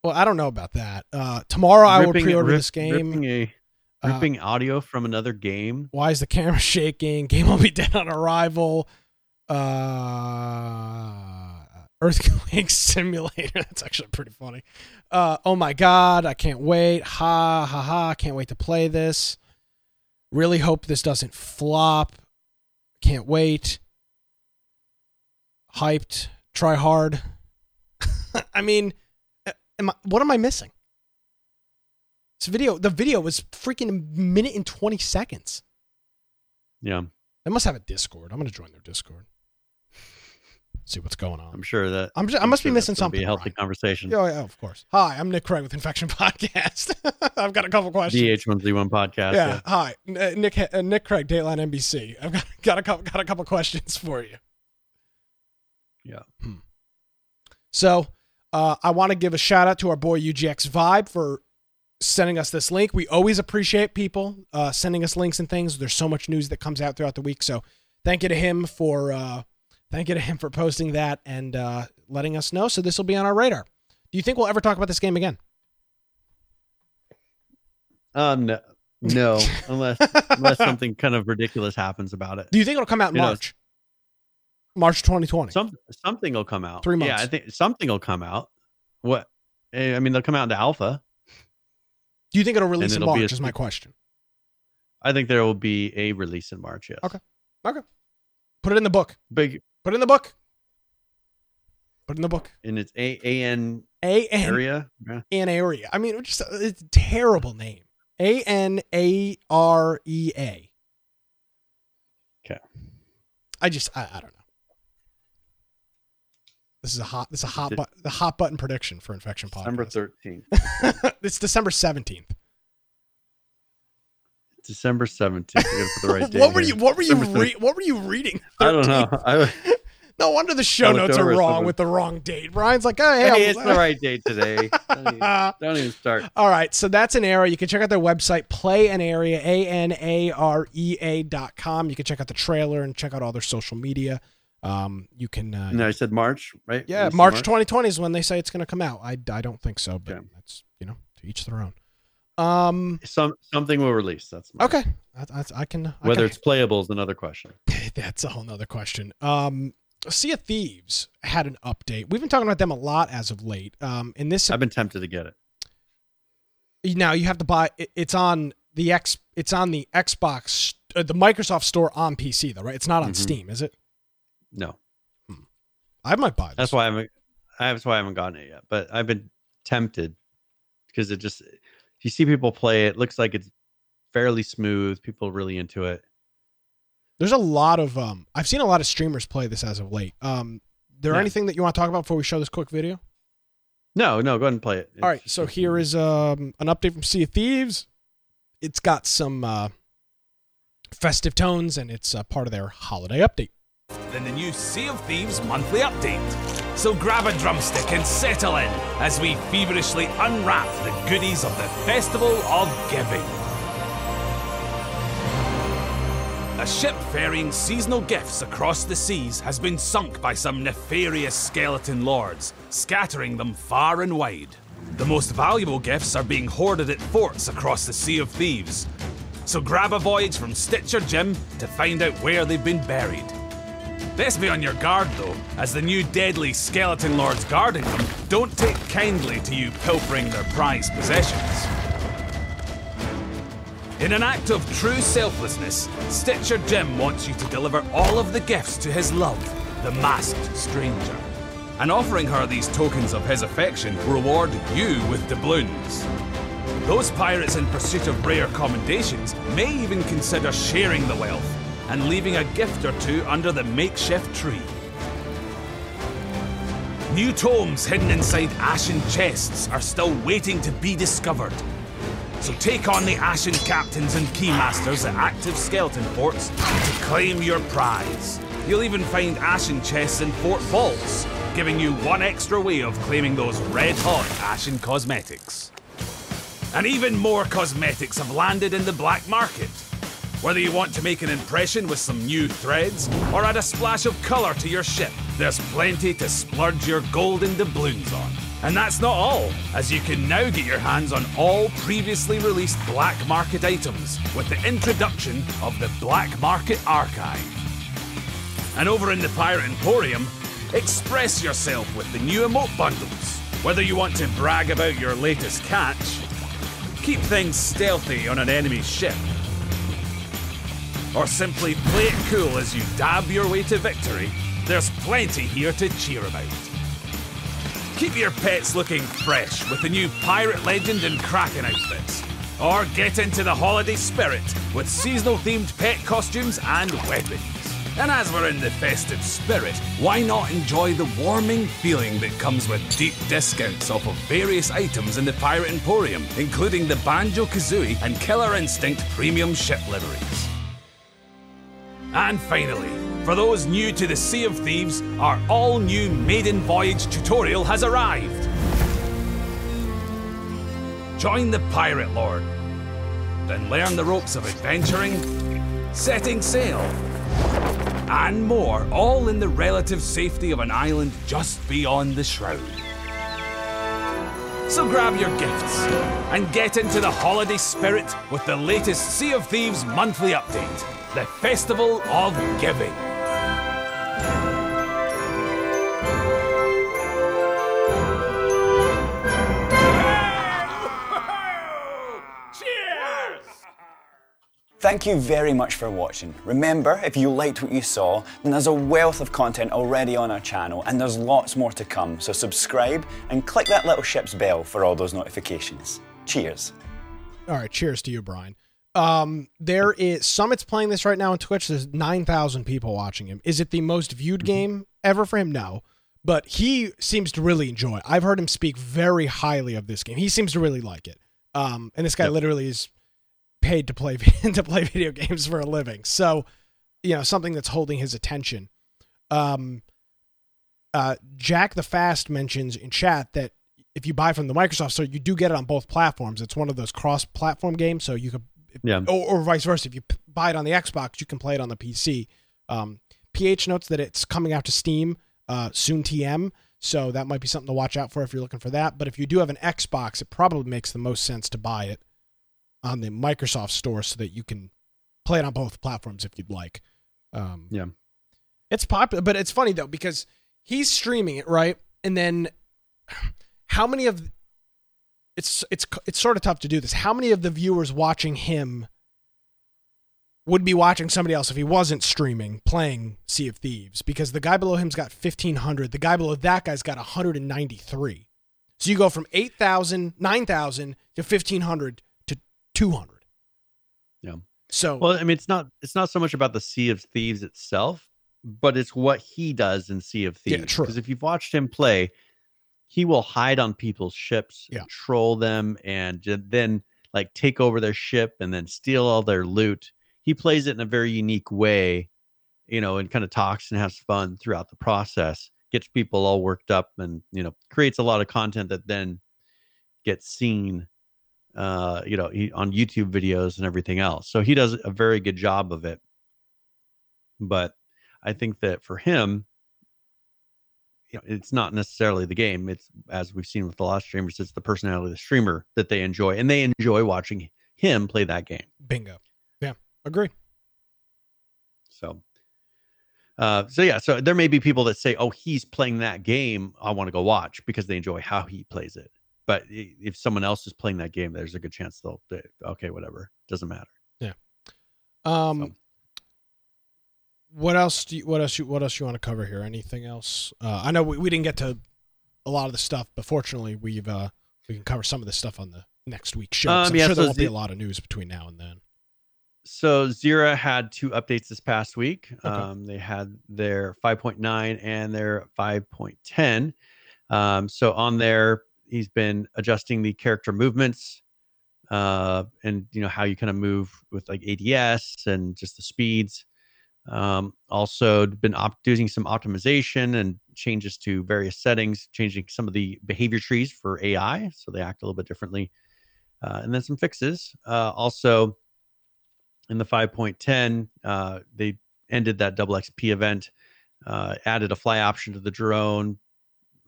Well, I don't know about that. Uh, tomorrow ripping, I will pre-order rip, this game. Ripping audio from another game. Why is the camera shaking? Game will be dead on arrival. Uh, Earthquake Simulator. That's actually pretty funny. Uh, oh my God, I can't wait. Ha ha ha. Can't wait to play this. Really hope this doesn't flop. Can't wait. Hyped. Try hard. I mean, am I, what am I missing? This video, the video was freaking a minute and twenty seconds. Yeah. They must have a Discord. I'm going to join their Discord. See what's going on. I'm sure that I'm just, I'm I must sure be missing something. Be a healthy Brian. Conversation. Oh, yeah, of course. Hi, I'm Nick Craig with Infection Podcast. I've got a couple questions. The H one Z one Podcast. Yeah. yeah. Hi, Nick. Uh, Nick Craig, Dateline N B C. I've got got a couple got a couple questions for you. Yeah. Hmm. So, uh, I want to give a shout out to our boy U G X Vibe for sending us this link. We always appreciate people uh, sending us links and things. There's so much news that comes out throughout the week. So thank you to him for uh, thank you to him for posting that and uh, letting us know. So this will be on our radar. Do you think we'll ever talk about this game again? Um, no, no. unless unless something kind of ridiculous happens about it. Do you think it'll come out in you March? Know, March twenty twenty. Some, something will come out. Three months. Yeah, I think something will come out. What? I mean, they'll come out into alpha. Do you think it'll release it'll in March a, is my question. I think there will be a release in March, yes. Okay. Okay. Put it in the book. Big. Put it in the book. Put it in the book. And it's A N Area. Anarea. I mean, it's, just, it's a terrible name. A N A R E A. Okay. I just, I, I don't know. This is a hot. This is a hot. Bu- the hot button prediction for Infection Podcast. December thirteenth. It's December seventeenth. December seventeenth. Right. What were you? What were you? Re- what were you reading? thirteenth? I don't know. I, no wonder the show notes are wrong somewhere. With the wrong date. Brian's like, oh, hey, hey it's the right date today. Don't even, don't even start. All right, so that's Anarea. You can check out their website, Play Anarea, A N A R E A dot com. You can check out the trailer and check out all their social media. Um, you can, uh, no, I said March, right? Yeah. March, March twenty twenty is when they say it's going to come out. I, I don't think so, but okay. That's, you know, to each their own. Um, some, something will release. That's March. Okay. I, I, I can, whether I can, it's playable is another question. That's a whole nother question. Um, Sea of Thieves had an update. We've been talking about them a lot as of late. Um, in this, I've been tempted to get it. Now you have to buy. It, it's on the X. It's on the Xbox, uh, the Microsoft Store on P C though, right? It's not on mm-hmm. Steam, is it? No. Hmm. I might buy this. That's why I'm. That's why I haven't gotten it yet. But I've been tempted because it just. You see people play it. It looks like it's fairly smooth. People are really into it. There's a lot of um. I've seen a lot of streamers play this as of late. Um, there yeah. anything that you want to talk about before we show this quick video? No, no. Go ahead and play it. All it's, right. So here is um an update from Sea of Thieves. It's got some uh, festive tones, and it's uh, part of their holiday update. Then the new Sea of Thieves monthly update. So grab a drumstick and settle in as we feverishly unwrap the goodies of the Festival of Giving. A ship ferrying seasonal gifts across the seas has been sunk by some nefarious skeleton lords, scattering them far and wide. The most valuable gifts are being hoarded at forts across the Sea of Thieves. So grab a voyage from Stitcher Jim to find out where they've been buried. Best be on your guard though, as the new deadly skeleton lords guarding them don't take kindly to you pilfering their prized possessions. In an act of true selflessness, Stitcher Jim wants you to deliver all of the gifts to his love, the masked stranger. And offering her these tokens of his affection will reward you with doubloons. Those pirates in pursuit of rare commendations may even consider sharing the wealth and leaving a gift or two under the makeshift tree. New tomes hidden inside ashen chests are still waiting to be discovered. So take on the Ashen Captains and Keymasters at active skeleton forts to claim your prize. You'll even find Ashen Chests in Fort Vaults, giving you one extra way of claiming those red-hot Ashen Cosmetics. And even more cosmetics have landed in the black market. Whether you want to make an impression with some new threads or add a splash of colour to your ship, there's plenty to splurge your golden doubloons on. And that's not all, as you can now get your hands on all previously released black market items with the introduction of the Black Market Archive. And over in the Pirate Emporium, express yourself with the new emote bundles. Whether you want to brag about your latest catch, keep things stealthy on an enemy's ship, or simply play it cool as you dab your way to victory, there's plenty here to cheer about. Keep your pets looking fresh with the new Pirate Legend and Kraken outfits. Or get into the holiday spirit with seasonal themed pet costumes and weapons. And as we're in the festive spirit, why not enjoy the warming feeling that comes with deep discounts off of various items in the Pirate Emporium, including the Banjo-Kazooie and Killer Instinct premium ship liveries. And finally, for those new to the Sea of Thieves, our all-new Maiden Voyage tutorial has arrived. Join the Pirate Lord, then learn the ropes of adventuring, setting sail, and more, all in the relative safety of an island just beyond the Shroud. So grab your gifts and get into the holiday spirit with the latest Sea of Thieves monthly update, the Festival of Giving. Thank you very much for watching. Remember, if you liked what you saw, then there's a wealth of content already on our channel and there's lots more to come, so subscribe and click that little ship's bell for all those notifications. Cheers. All right, cheers to you, Brian. Um, there is, Summit's playing this right now on Twitch. There's nine thousand people watching him. Is it the most viewed game ever for him? No, but he seems to really enjoy it. I've heard him speak very highly of this game. He seems to really like it. Um, and this guy yep. literally is paid to play to play video games for a living, so you know something that's holding his attention. Um, uh, Jack the Fast mentions in chat that if you buy from the Microsoft Store, you do get it on both platforms. It's one of those cross-platform games, so you could, yeah, or, or vice versa. If you p- buy it on the Xbox, you can play it on the P C. Um, P H notes that it's coming out to Steam uh, soon, T M. So that might be something to watch out for if you're looking for that. But if you do have an Xbox, it probably makes the most sense to buy it on the Microsoft Store so that you can play it on both platforms if you'd like. Um, yeah. It's popular, but it's funny though, because he's streaming it, right? And then how many of it's it's it's sort of tough to do this. How many of the viewers watching him would be watching somebody else if he wasn't streaming, playing Sea of Thieves? Because the guy below him's got fifteen hundred. The guy below that guy's got one hundred ninety-three. So you go from eight thousand, nine thousand to fifteen hundred to two hundred. Yeah. So well, I mean, it's not it's not so much about the Sea of Thieves itself, but it's what he does in Sea of Thieves. Yeah, true. Because if you've watched him play, he will hide on people's ships, yeah. troll them, and then like take over their ship and then steal all their loot. He plays it in a very unique way, you know, and kind of talks and has fun throughout the process, gets people all worked up, and, you know, creates a lot of content that then gets seen, uh, you know, he, on YouTube videos and everything else. So he does a very good job of it. But I think that for him, you know, it's not necessarily the game. It's, as we've seen with the lot of streamers, it's the personality of the streamer that they enjoy, and they enjoy watching him play that game. Bingo. Yeah, agree. So, uh, so yeah, so there may be people that say, "Oh, he's playing that game. I want to go watch," because they enjoy how he plays it. But if someone else is playing that game, there's a good chance they'll, they, okay, whatever, doesn't matter. Yeah. Um. So. What else do you, what else you, what else you want to cover here? Anything else? Uh, I know we, we didn't get to a lot of the stuff, but fortunately we've, uh, we can cover some of this stuff on the next week's show. Um, I'm yeah, sure so there won't Z- be a lot of news between now and then. So Zira had two updates this past week. Okay. Um, they had their five point nine and their five point ten. Um, so on there, he's been adjusting the character movements, uh, and you know, how you kind of move with like A D S and just the speeds. Um, also been op- doing some optimization and changes to various settings, changing some of the behavior trees for A I, so they act a little bit differently, uh, and then some fixes. Uh, also, in the five point ten, uh, they ended that double X P event, uh, added a fly option to the drone,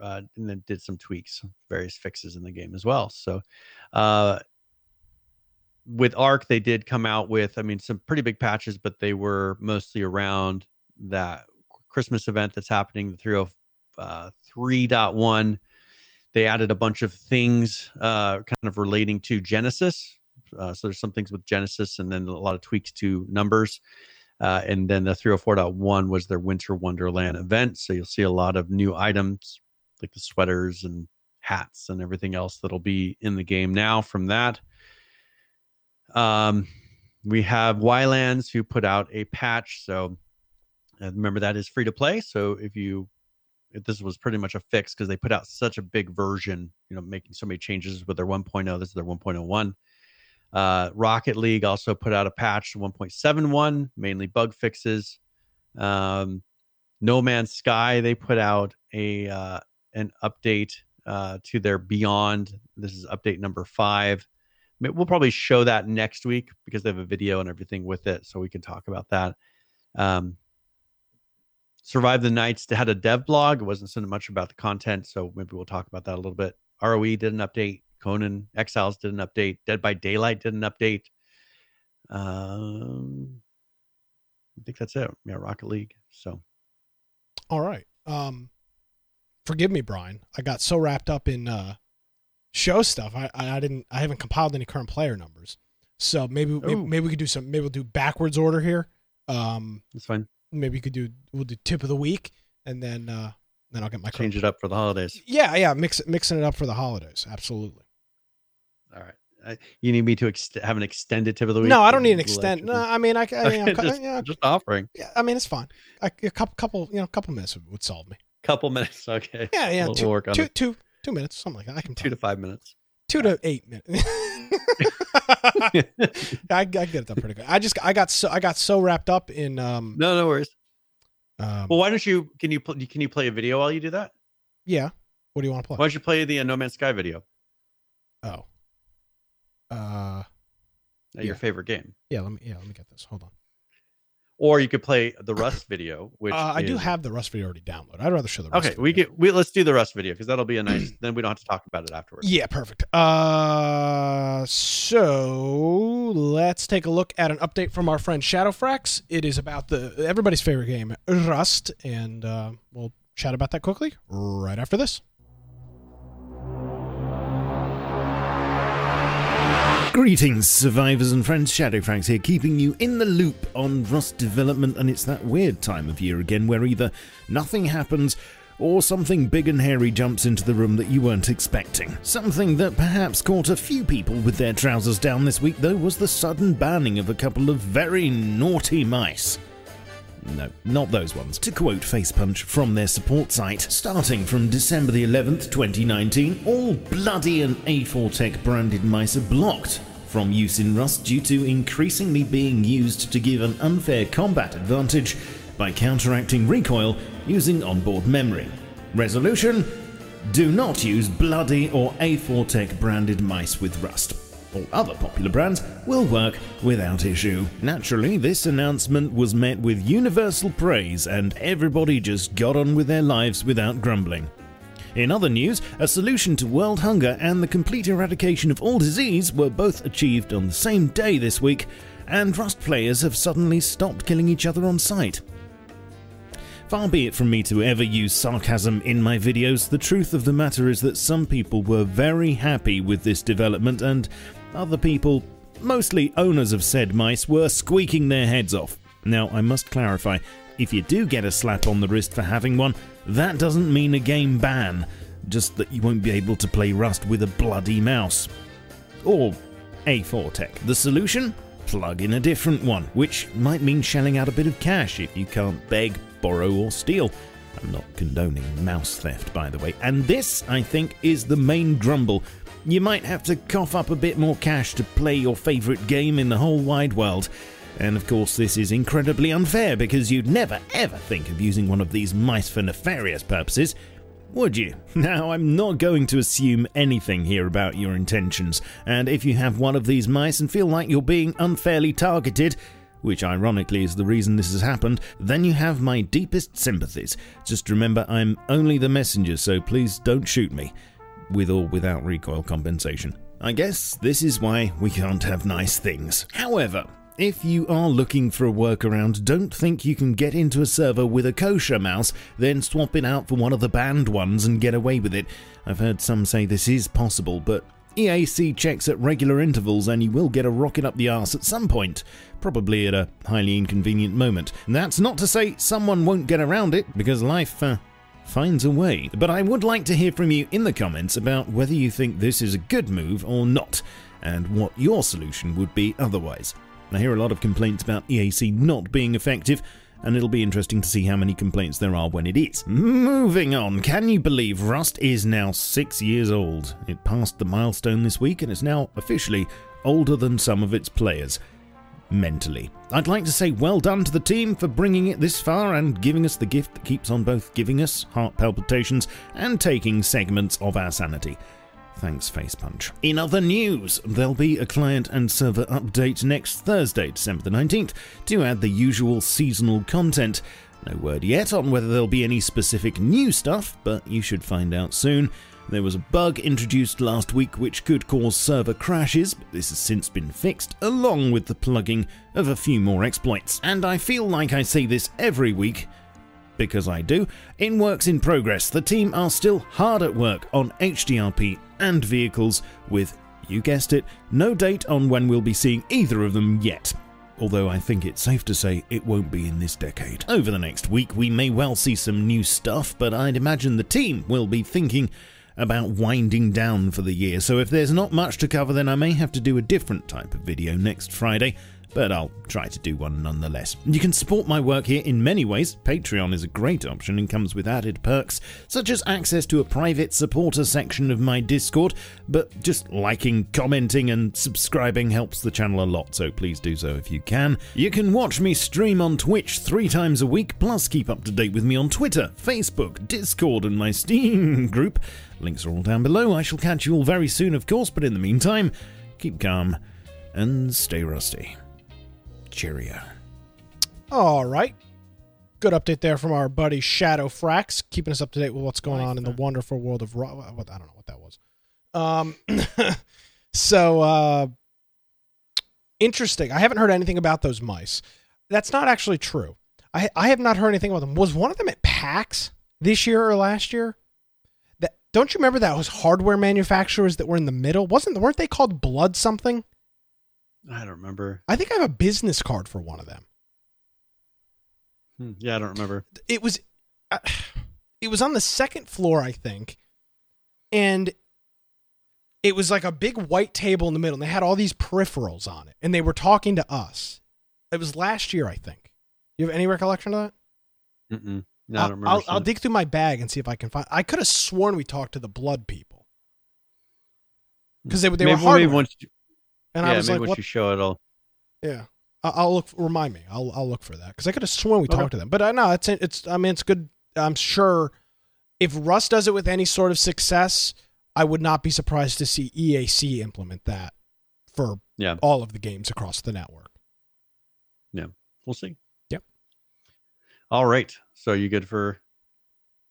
uh, and then did some tweaks, various fixes in the game as well. So, uh, with ARK, they did come out with, I mean, some pretty big patches, but they were mostly around that Christmas event that's happening, the three oh three point one. They added a bunch of things uh, kind of relating to Genesis. Uh, so there's some things with Genesis and then a lot of tweaks to numbers. Uh, and then the three oh four point one was their Winter Wonderland event. So you'll see a lot of new items like the sweaters and hats and everything else that'll be in the game now from that. Um, we have Wylands, who put out a patch. So uh, remember, that is free to play. So if you, if this was pretty much a fix, because they put out such a big version, you know, making so many changes with their one point oh, this is their one point oh one. Uh, Rocket League also put out a patch to one point seven one, mainly bug fixes. Um, No Man's Sky, they put out a, uh, an update, uh, to their Beyond. This is update number five. We'll probably show that next week because they have a video and everything with it, so we can talk about that. Um, Survive the Nights had a dev blog. It wasn't so much about the content, so maybe we'll talk about that a little bit. R O E did an update. Conan Exiles did an update. Dead by Daylight did an update. Um, I think that's it. Yeah, Rocket League. So, all right. Um, forgive me, Brian. I got so wrapped up in... Uh... show stuff. I I didn't I haven't compiled any current player numbers, so maybe maybe, maybe we could do some. Maybe we'll do backwards order here. Um, that's fine. Maybe we could do we'll do tip of the week, and then uh, then I'll get my change current. It up for the holidays. Yeah, yeah, mix mixing it up for the holidays. Absolutely. All right. Uh, you need me to ex- have an extended tip of the week? No, I don't need an extend. No, I mean I, I mean, just, yeah, just offering. Yeah, I mean it's fine. I, a couple couple you know couple minutes would solve me. Couple minutes, okay. Yeah, yeah. We'll, two, we'll work on two, it. two, Two minutes, something like that. I can two to five minutes. Two to eight minutes. I, I get it done pretty good. I just I got so I got so wrapped up in. Um, no, no worries. Um, well, why don't you? Can you can you play a video while you do that? Yeah. What do you want to play? Why don't you play the uh, No Man's Sky video? Oh. Uh. Your yeah. favorite game. Yeah. Let me. Yeah. Let me get this. Hold on. Or you could play the Rust video, which uh, I is... do have the Rust video already downloaded. I'd rather show the Rust okay, video. Okay, we get we let's do the Rust video because that'll be a nice. Then we don't have to talk about it afterwards. Yeah, perfect. Uh, so let's take a look at an update from our friend Shadowfrax. It is about the everybody's favorite game, Rust, and uh, we'll chat about that quickly right after this. Greetings, survivors and friends. Shadowfrax here, keeping you in the loop on Rust development, and it's that weird time of year again where either nothing happens or something big and hairy jumps into the room that you weren't expecting. Something that perhaps caught a few people with their trousers down this week, though, was the sudden banning of a couple of very naughty mice. No, not those ones. To quote Facepunch from their support site, starting from December the eleventh, twenty nineteen, all Bloody and A four Tech branded mice are blocked from use in Rust due to increasingly being used to give an unfair combat advantage by counteracting recoil using onboard memory. Resolution: do not use Bloody or A four Tech branded mice with Rust. All other popular brands will work without issue. Naturally, this announcement was met with universal praise, and everybody just got on with their lives without grumbling. In other news, a solution to world hunger and the complete eradication of all disease were both achieved on the same day this week, and Rust players have suddenly stopped killing each other on sight. Far be it from me to ever use sarcasm in my videos. The truth of the matter is that some people were very happy with this development, and other people, mostly owners of said mice, were squeaking their heads off. Now, I must clarify, if you do get a slap on the wrist for having one, that doesn't mean a game ban, just that you won't be able to play Rust with a bloody mouse. Or A four Tech. The solution? Plug in a different one, which might mean shelling out a bit of cash if you can't beg, borrow or steal. I'm not condoning mouse theft, by the way, and this, I think, is the main grumble. You might have to cough up a bit more cash to play your favourite game in the whole wide world. And of course this is incredibly unfair, because you'd never ever think of using one of these mice for nefarious purposes, would you? Now, I'm not going to assume anything here about your intentions, and if you have one of these mice and feel like you're being unfairly targeted, which ironically is the reason this has happened, then you have my deepest sympathies. Just remember, I'm only the messenger, so please don't shoot me, with or without recoil compensation. I guess this is why we can't have nice things. However, if you are looking for a workaround, don't think you can get into a server with a kosher mouse, then swap it out for one of the banned ones and get away with it. I've heard some say this is possible, but E A C checks at regular intervals, and you will get a rocket up the arse at some point, probably at a highly inconvenient moment. And that's not to say someone won't get around it, because life uh, finds a way. But I would like to hear from you in the comments about whether you think this is a good move or not, and what your solution would be otherwise. I hear a lot of complaints about E A C not being effective, and it'll be interesting to see how many complaints there are when it is. Moving on, can you believe Rust is now six years old? It passed the milestone this week and is now officially older than some of its players. Mentally. I'd like to say well done to the team for bringing it this far and giving us the gift that keeps on both giving us heart palpitations and taking segments of our sanity. Thanks, Facepunch. In other news, there'll be a client and server update next Thursday, December the nineteenth, to add the usual seasonal content. No word yet on whether there'll be any specific new stuff, but you should find out soon. There was a bug introduced last week which could cause server crashes, but this has since been fixed, along with the plugging of a few more exploits. And I feel like I say this every week, because I do. In works in progress, the team are still hard at work on H D R P and vehicles with, you guessed it, no date on when we'll be seeing either of them yet. Although I think it's safe to say it won't be in this decade. Over the next week we may well see some new stuff, but I'd imagine the team will be thinking about winding down for the year, so if there's not much to cover then I may have to do a different type of video next Friday, but I'll try to do one nonetheless. You can support my work here in many ways. Patreon is a great option and comes with added perks, such as access to a private supporter section of my Discord, but just liking, commenting and subscribing helps the channel a lot, so please do so if you can. You can watch me stream on Twitch three times a week, plus keep up to date with me on Twitter, Facebook, Discord and my Steam group. Links are all down below. I shall catch you all very soon, of course, but in the meantime, keep calm and stay rusty. Cheerio. All right. Good update there from our buddy Shadow Frax, keeping us up to date with what's going on in the wonderful world of Raw. I don't know what that was. Um, so uh, interesting. I haven't heard anything about those mice. That's not actually true. I I have not heard anything about them. Was one of them at PAX this year or last year? That don't you remember that was hardware manufacturers that were in the middle? Wasn't weren't they called Blood something? I don't remember. I think I have a business card for one of them. Yeah, I don't remember. It was, uh, it was on the second floor, I think, and it was like a big white table in the middle, and they had all these peripherals on it, and they were talking to us. It was last year, I think. You have any recollection of that? Mm-mm. No, I don't remember. I'll, I'll dig through my bag and see if I can find. I could have sworn we talked to the Blood people because they they maybe, were hard. Maybe once, you, and yeah, I was maybe like, once what? You show it all. Yeah. I'll look. Remind me. I'll I'll look for that because I could have sworn we okay. talked to them. But uh, no, it's it's. I mean, it's good. I'm sure if Russ does it with any sort of success, I would not be surprised to see E A C implement that for yeah. all of the games across the network. Yeah, we'll see. Yep. All right. So you good for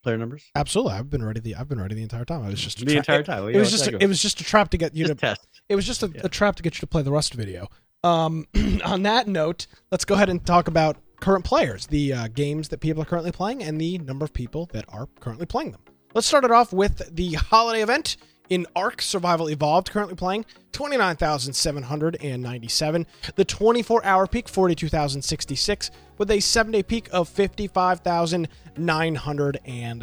player numbers? Absolutely. I've been ready. The I've been ready the entire time. I was just a the tra- entire time. It, it was just a, it was just a trap to get you just to test. It was just a, yeah. a trap to get you to play the Rust video. Um, on that note, let's go ahead and talk about current players, the uh, games that people are currently playing, and the number of people that are currently playing them. Let's start it off with the holiday event in ARK Survival Evolved, currently playing twenty-nine thousand seven hundred ninety-seven, the twenty-four hour peak, forty-two thousand sixty-six, with a seven day peak of fifty-five thousand nine hundred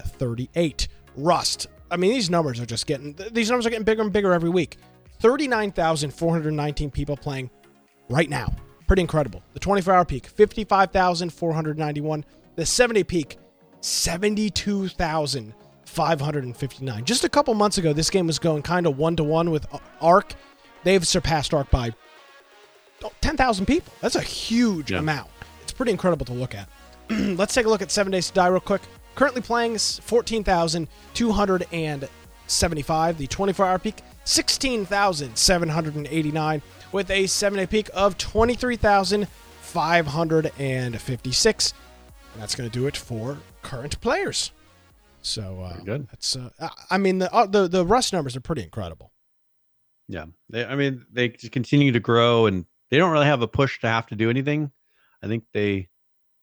thirty-eight. Rust. I mean, these numbers are just getting, these numbers are getting bigger and bigger every week. thirty-nine thousand four hundred nineteen people playing right now. Pretty incredible. The twenty-four hour peak, fifty-five thousand four hundred ninety-one. The seven day peak, seventy-two thousand five hundred fifty-nine. Just a couple months ago, this game was going kind of one-to-one with ARK. They've surpassed ARK by ten thousand people. That's a huge yeah. amount. It's pretty incredible to look at. Let's take a look at seven Days to Die real quick. Currently playing fourteen thousand two hundred seventy-five. The twenty-four hour peak, sixteen thousand seven hundred eighty-nine. With a seven day peak of twenty-three thousand five hundred fifty-six. And that's going to do it for current players. So, uh, good. That's, uh, I mean, the, uh, the, the Rust numbers are pretty incredible. Yeah. They, I mean, they continue to grow and they don't really have a push to have to do anything. I think they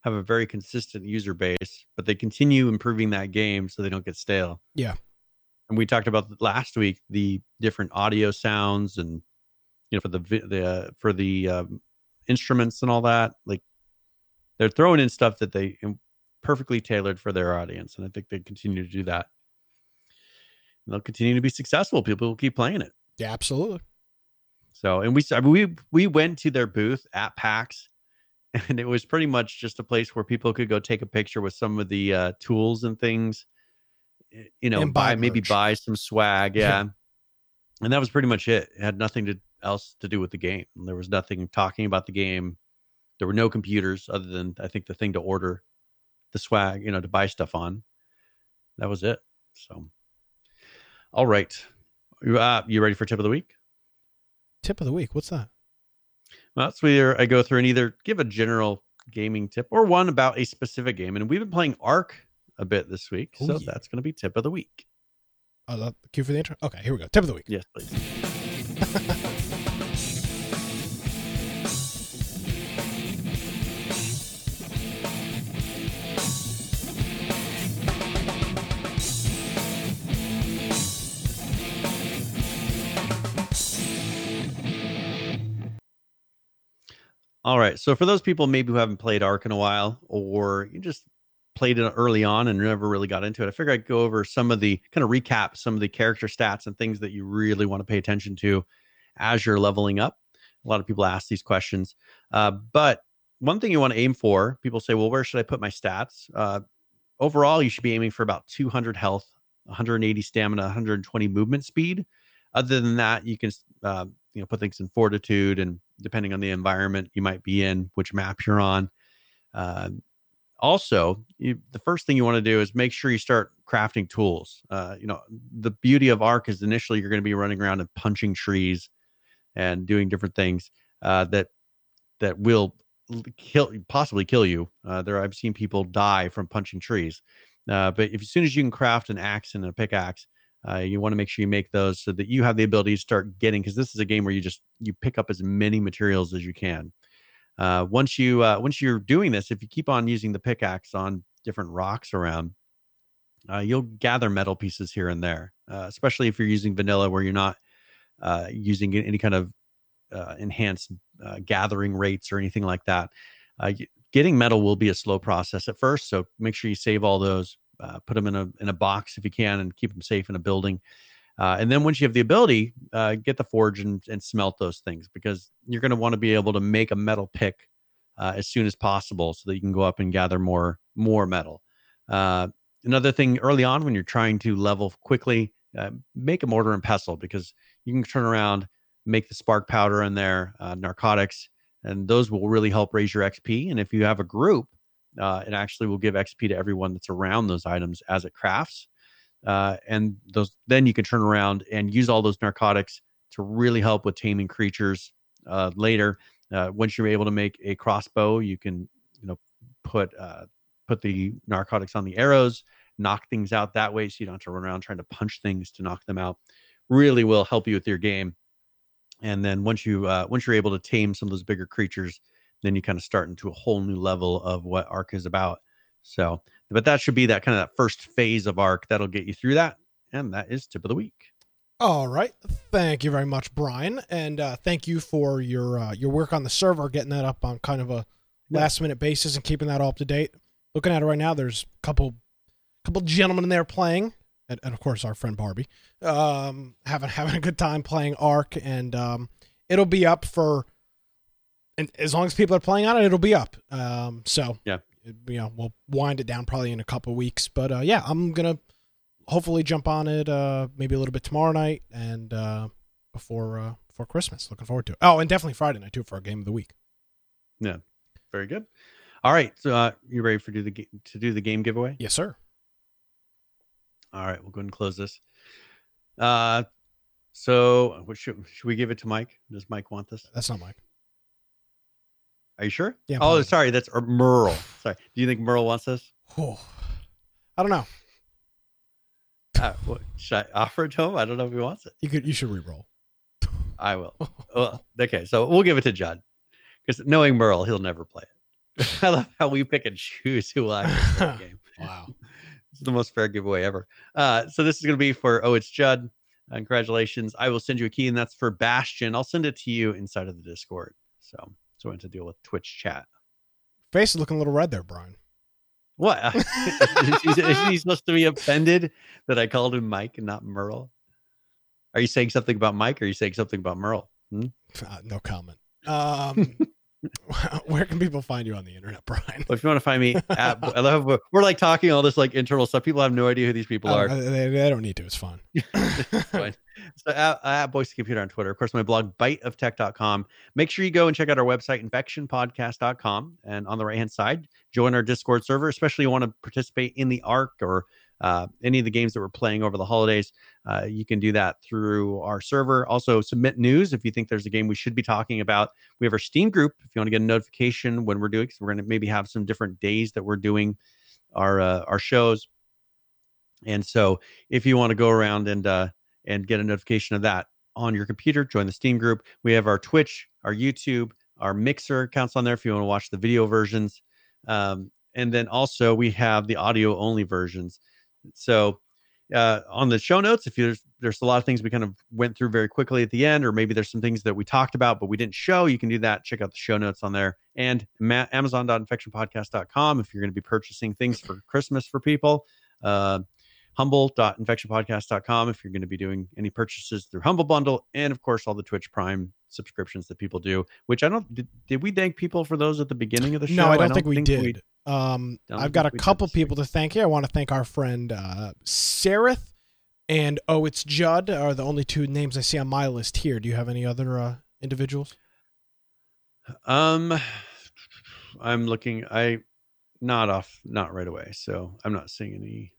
have a very consistent user base, but they continue improving that game so they don't get stale. Yeah. And we talked about last week, the different audio sounds and, you know, for the the uh, for the um, instruments and all that, like they're throwing in stuff that they perfectly tailored for their audience, and I think they continue to do that. And they'll continue to be successful. People will keep playing it. Yeah, absolutely. So, and we I mean, we we went to their booth at PAX, and it was pretty much just a place where people could go take a picture with some of the uh, tools and things, you know, and buy, buy maybe buy some swag, yeah. yeah. And that was pretty much it. It had nothing to else to do with the game. There was nothing talking about the game. There were no computers other than I think the thing to order the swag, you know, to buy stuff on. That was it. So, all right. Uh, you ready for tip of the week? Tip of the week. What's that? Well, that's where I go through and either give a general gaming tip or one about a specific game. And we've been playing ARK a bit this week. Oh, so yeah. That's going to be tip of the week. Oh, that cue for the intro. Okay, here we go. Tip of the week. Yes, please. All right. So for those people maybe who haven't played ARK in a while, or you just played it early on and never really got into it, I figured I'd go over some of the kind of recap some of the character stats and things that you really want to pay attention to as you're leveling up. A lot of people ask these questions. Uh, but one thing you want to aim for, people say, well, where should I put my stats? Uh, overall, you should be aiming for about two hundred health, one hundred eighty stamina, one hundred twenty movement speed. Other than that, you can uh, you know, put things in fortitude and depending on the environment you might be in, which map you're on. Uh, also, you, the first thing you want to do is make sure you start crafting tools. Uh, you know, the beauty of ARK is initially you're going to be running around and punching trees and doing different things uh, that that will kill, possibly kill you. Uh, there, I've seen people die from punching trees. Uh, but if, as soon as you can craft an axe and a pickaxe, uh, you want to make sure you make those so that you have the ability to start getting, because this is a game where you just you pick up as many materials as you can. Uh, once you uh, once you're doing this, if you keep on using the pickaxe on different rocks around, uh, you'll gather metal pieces here and there. Uh, especially if you're using vanilla, where you're not uh, using any kind of uh, enhanced uh, gathering rates or anything like that. Uh, getting metal will be a slow process at first, so make sure you save all those, uh, put them in a in a box if you can, and keep them safe in a building. Uh, and then once you have the ability, uh, get the forge and, and smelt those things, because you're going to want to be able to make a metal pick uh, as soon as possible so that you can go up and gather more more metal. Uh, another thing early on when you're trying to level quickly, uh, make a mortar and pestle, because you can turn around, make the spark powder in there, uh, narcotics, and those will really help raise your X P. And if you have a group, uh, it actually will give X P to everyone that's around those items as it crafts. Uh, and those, then you can turn around and use all those narcotics to really help with taming creatures uh, later. Uh, once you're able to make a crossbow, you can, you know, put uh, put the narcotics on the arrows, knock things out that way, so you don't have to run around trying to punch things to knock them out. Really will help you with your game. And then once you uh, once you're able to tame some of those bigger creatures, then you kind of start into a whole new level of what ARK is about. So, but that should be that kind of that first phase of ARK that'll get you through that. And that is tip of the week. All right. Thank you very much, Brian. And uh, thank you for your, uh, your work on the server, getting that up on kind of a last minute basis and keeping that all up to date. Looking at it right now, there's a couple, couple gentlemen in there playing. And, and of course our friend Barbie, um, having, having a good time playing ARK, and um, it'll be up for, and as long as people are playing on it, it'll be up. Um, so yeah. You know, we'll wind it down probably in a couple of weeks, but uh, yeah, I'm gonna hopefully jump on it uh, maybe a little bit tomorrow night and uh, before uh, before Christmas. Looking forward to it. Oh, and definitely Friday night too for our game of the week. Yeah, very good. All right, so uh, you ready for do the ga- to do the game giveaway? Yes, sir. All right, we'll go ahead and close this. Uh, so what should should we give it to Mike? Does Mike want this? That's not Mike. Are you sure? Yeah. Oh, probably. Sorry. That's or Merle. Sorry. Do you think Merle wants this? Oh, I don't know. Uh, what, should I offer it to him? I don't know if he wants it. You could. You should re-roll. I will. Well, okay. So we'll give it to Judd, because knowing Merle, he'll never play it. I love how we pick and choose who will actually play the game. Wow. It's the most fair giveaway ever. Uh, so this is going to be for, oh, it's Judd. Uh, congratulations. I will send you a key, and that's for Bastion. I'll send it to you inside of the Discord. So. So I went to deal with Twitch chat. Face is looking a little red there, Brian. What? is, is he supposed to be offended that I called him Mike and not Merle? Are you saying something about Mike, or are you saying something about Merle? Hmm? Uh, no comment. Um, where can people find you on the internet, Brian? Well, if you want to find me at, I love we're, we're like talking all this like internal stuff. People have no idea who these people are. Uh, they, they don't need to. It's fun. It's fine. So at, at Boise Computer on Twitter, of course, my blog, bite of tech dot com. Make sure you go and check out our website, infection podcast dot com. And on the right hand side, join our Discord server, especially if you want to participate in the ARK or uh, any of the games that we're playing over the holidays. Uh, you can do that through our server. Also, submit news if you think there's a game we should be talking about. We have our Steam group if you want to get a notification when we're doing, because we're going to maybe have some different days that we're doing our uh, our shows. And so if you want to go around and uh, and get a notification of that on your computer, join the Steam group. We have our Twitch, our YouTube, our Mixer accounts on there if you want to watch the video versions. Um, and then also we have the audio only versions. So uh, on the show notes, if you, there's, there's a lot of things we kind of went through very quickly at the end, or maybe there's some things that we talked about but we didn't show, you can do that. Check out the show notes on there. And ma- amazon dot infection podcast dot com if you're going to be purchasing things for Christmas for people. Uh, humble dot infection podcast dot com if you're going to be doing any purchases through Humble Bundle, and of course all the Twitch Prime subscriptions that people do, which I don't did, did we thank people for those at the beginning of the show? No, I don't, I don't think, think we think did we, um I've got a couple people to thank here. I want to thank our friend uh Sarith and oh it's Judd are the only two names I see on my list here. Do you have any other uh individuals? um I'm looking I not off not right away, so I'm not seeing any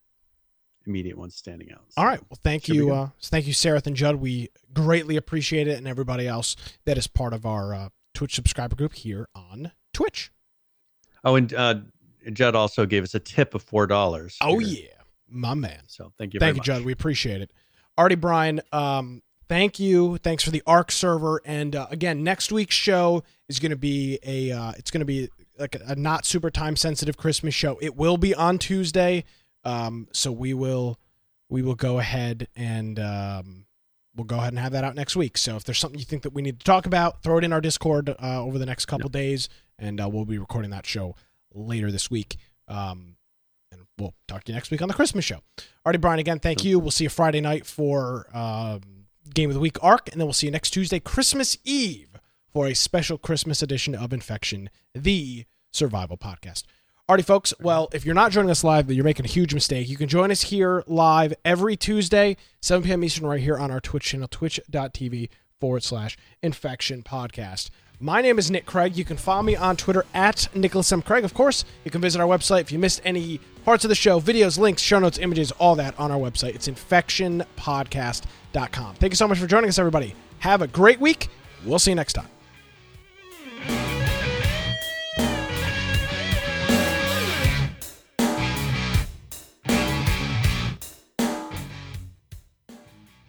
immediate ones standing out. So all right. Well, thank you. Uh, thank you, Sarith and Judd. We greatly appreciate it, and everybody else that is part of our uh, Twitch subscriber group here on Twitch. Oh, and uh, Judd also gave us a tip of four dollars. Oh, yeah. My man. So thank you very much. Thank you, Judd. We appreciate it. Artie, Brian, um, thank you. Thanks for the ARK server. And uh, again, next week's show is going to be a, uh, it's going to be like a, a not super time sensitive Christmas show. It will be on Tuesday. Um, so we will, we will go ahead and, um, we'll go ahead and have that out next week. So if there's something you think that we need to talk about, throw it in our Discord uh, over the next couple yeah. days, and uh, we'll be recording that show later this week. Um, and we'll talk to you next week on the Christmas show. Artie, Brian, again, thank sure. you. We'll see you Friday night for uh, Game of the Week ARC, and then we'll see you next Tuesday, Christmas Eve, for a special Christmas edition of Infection, the Survival Podcast. Alrighty, folks. Well, if you're not joining us live, you're making a huge mistake. You can join us here live every Tuesday, seven p.m. Eastern, right here on our Twitch channel, twitch.tv forward slash Infection Podcast. My name is Nick Craig. You can follow me on Twitter at Nicholas M. Craig. Of course, you can visit our website if you missed any parts of the show, videos, links, show notes, images, all that on our website. It's Infection Podcast dot com. Thank you so much for joining us, everybody. Have a great week. We'll see you next time.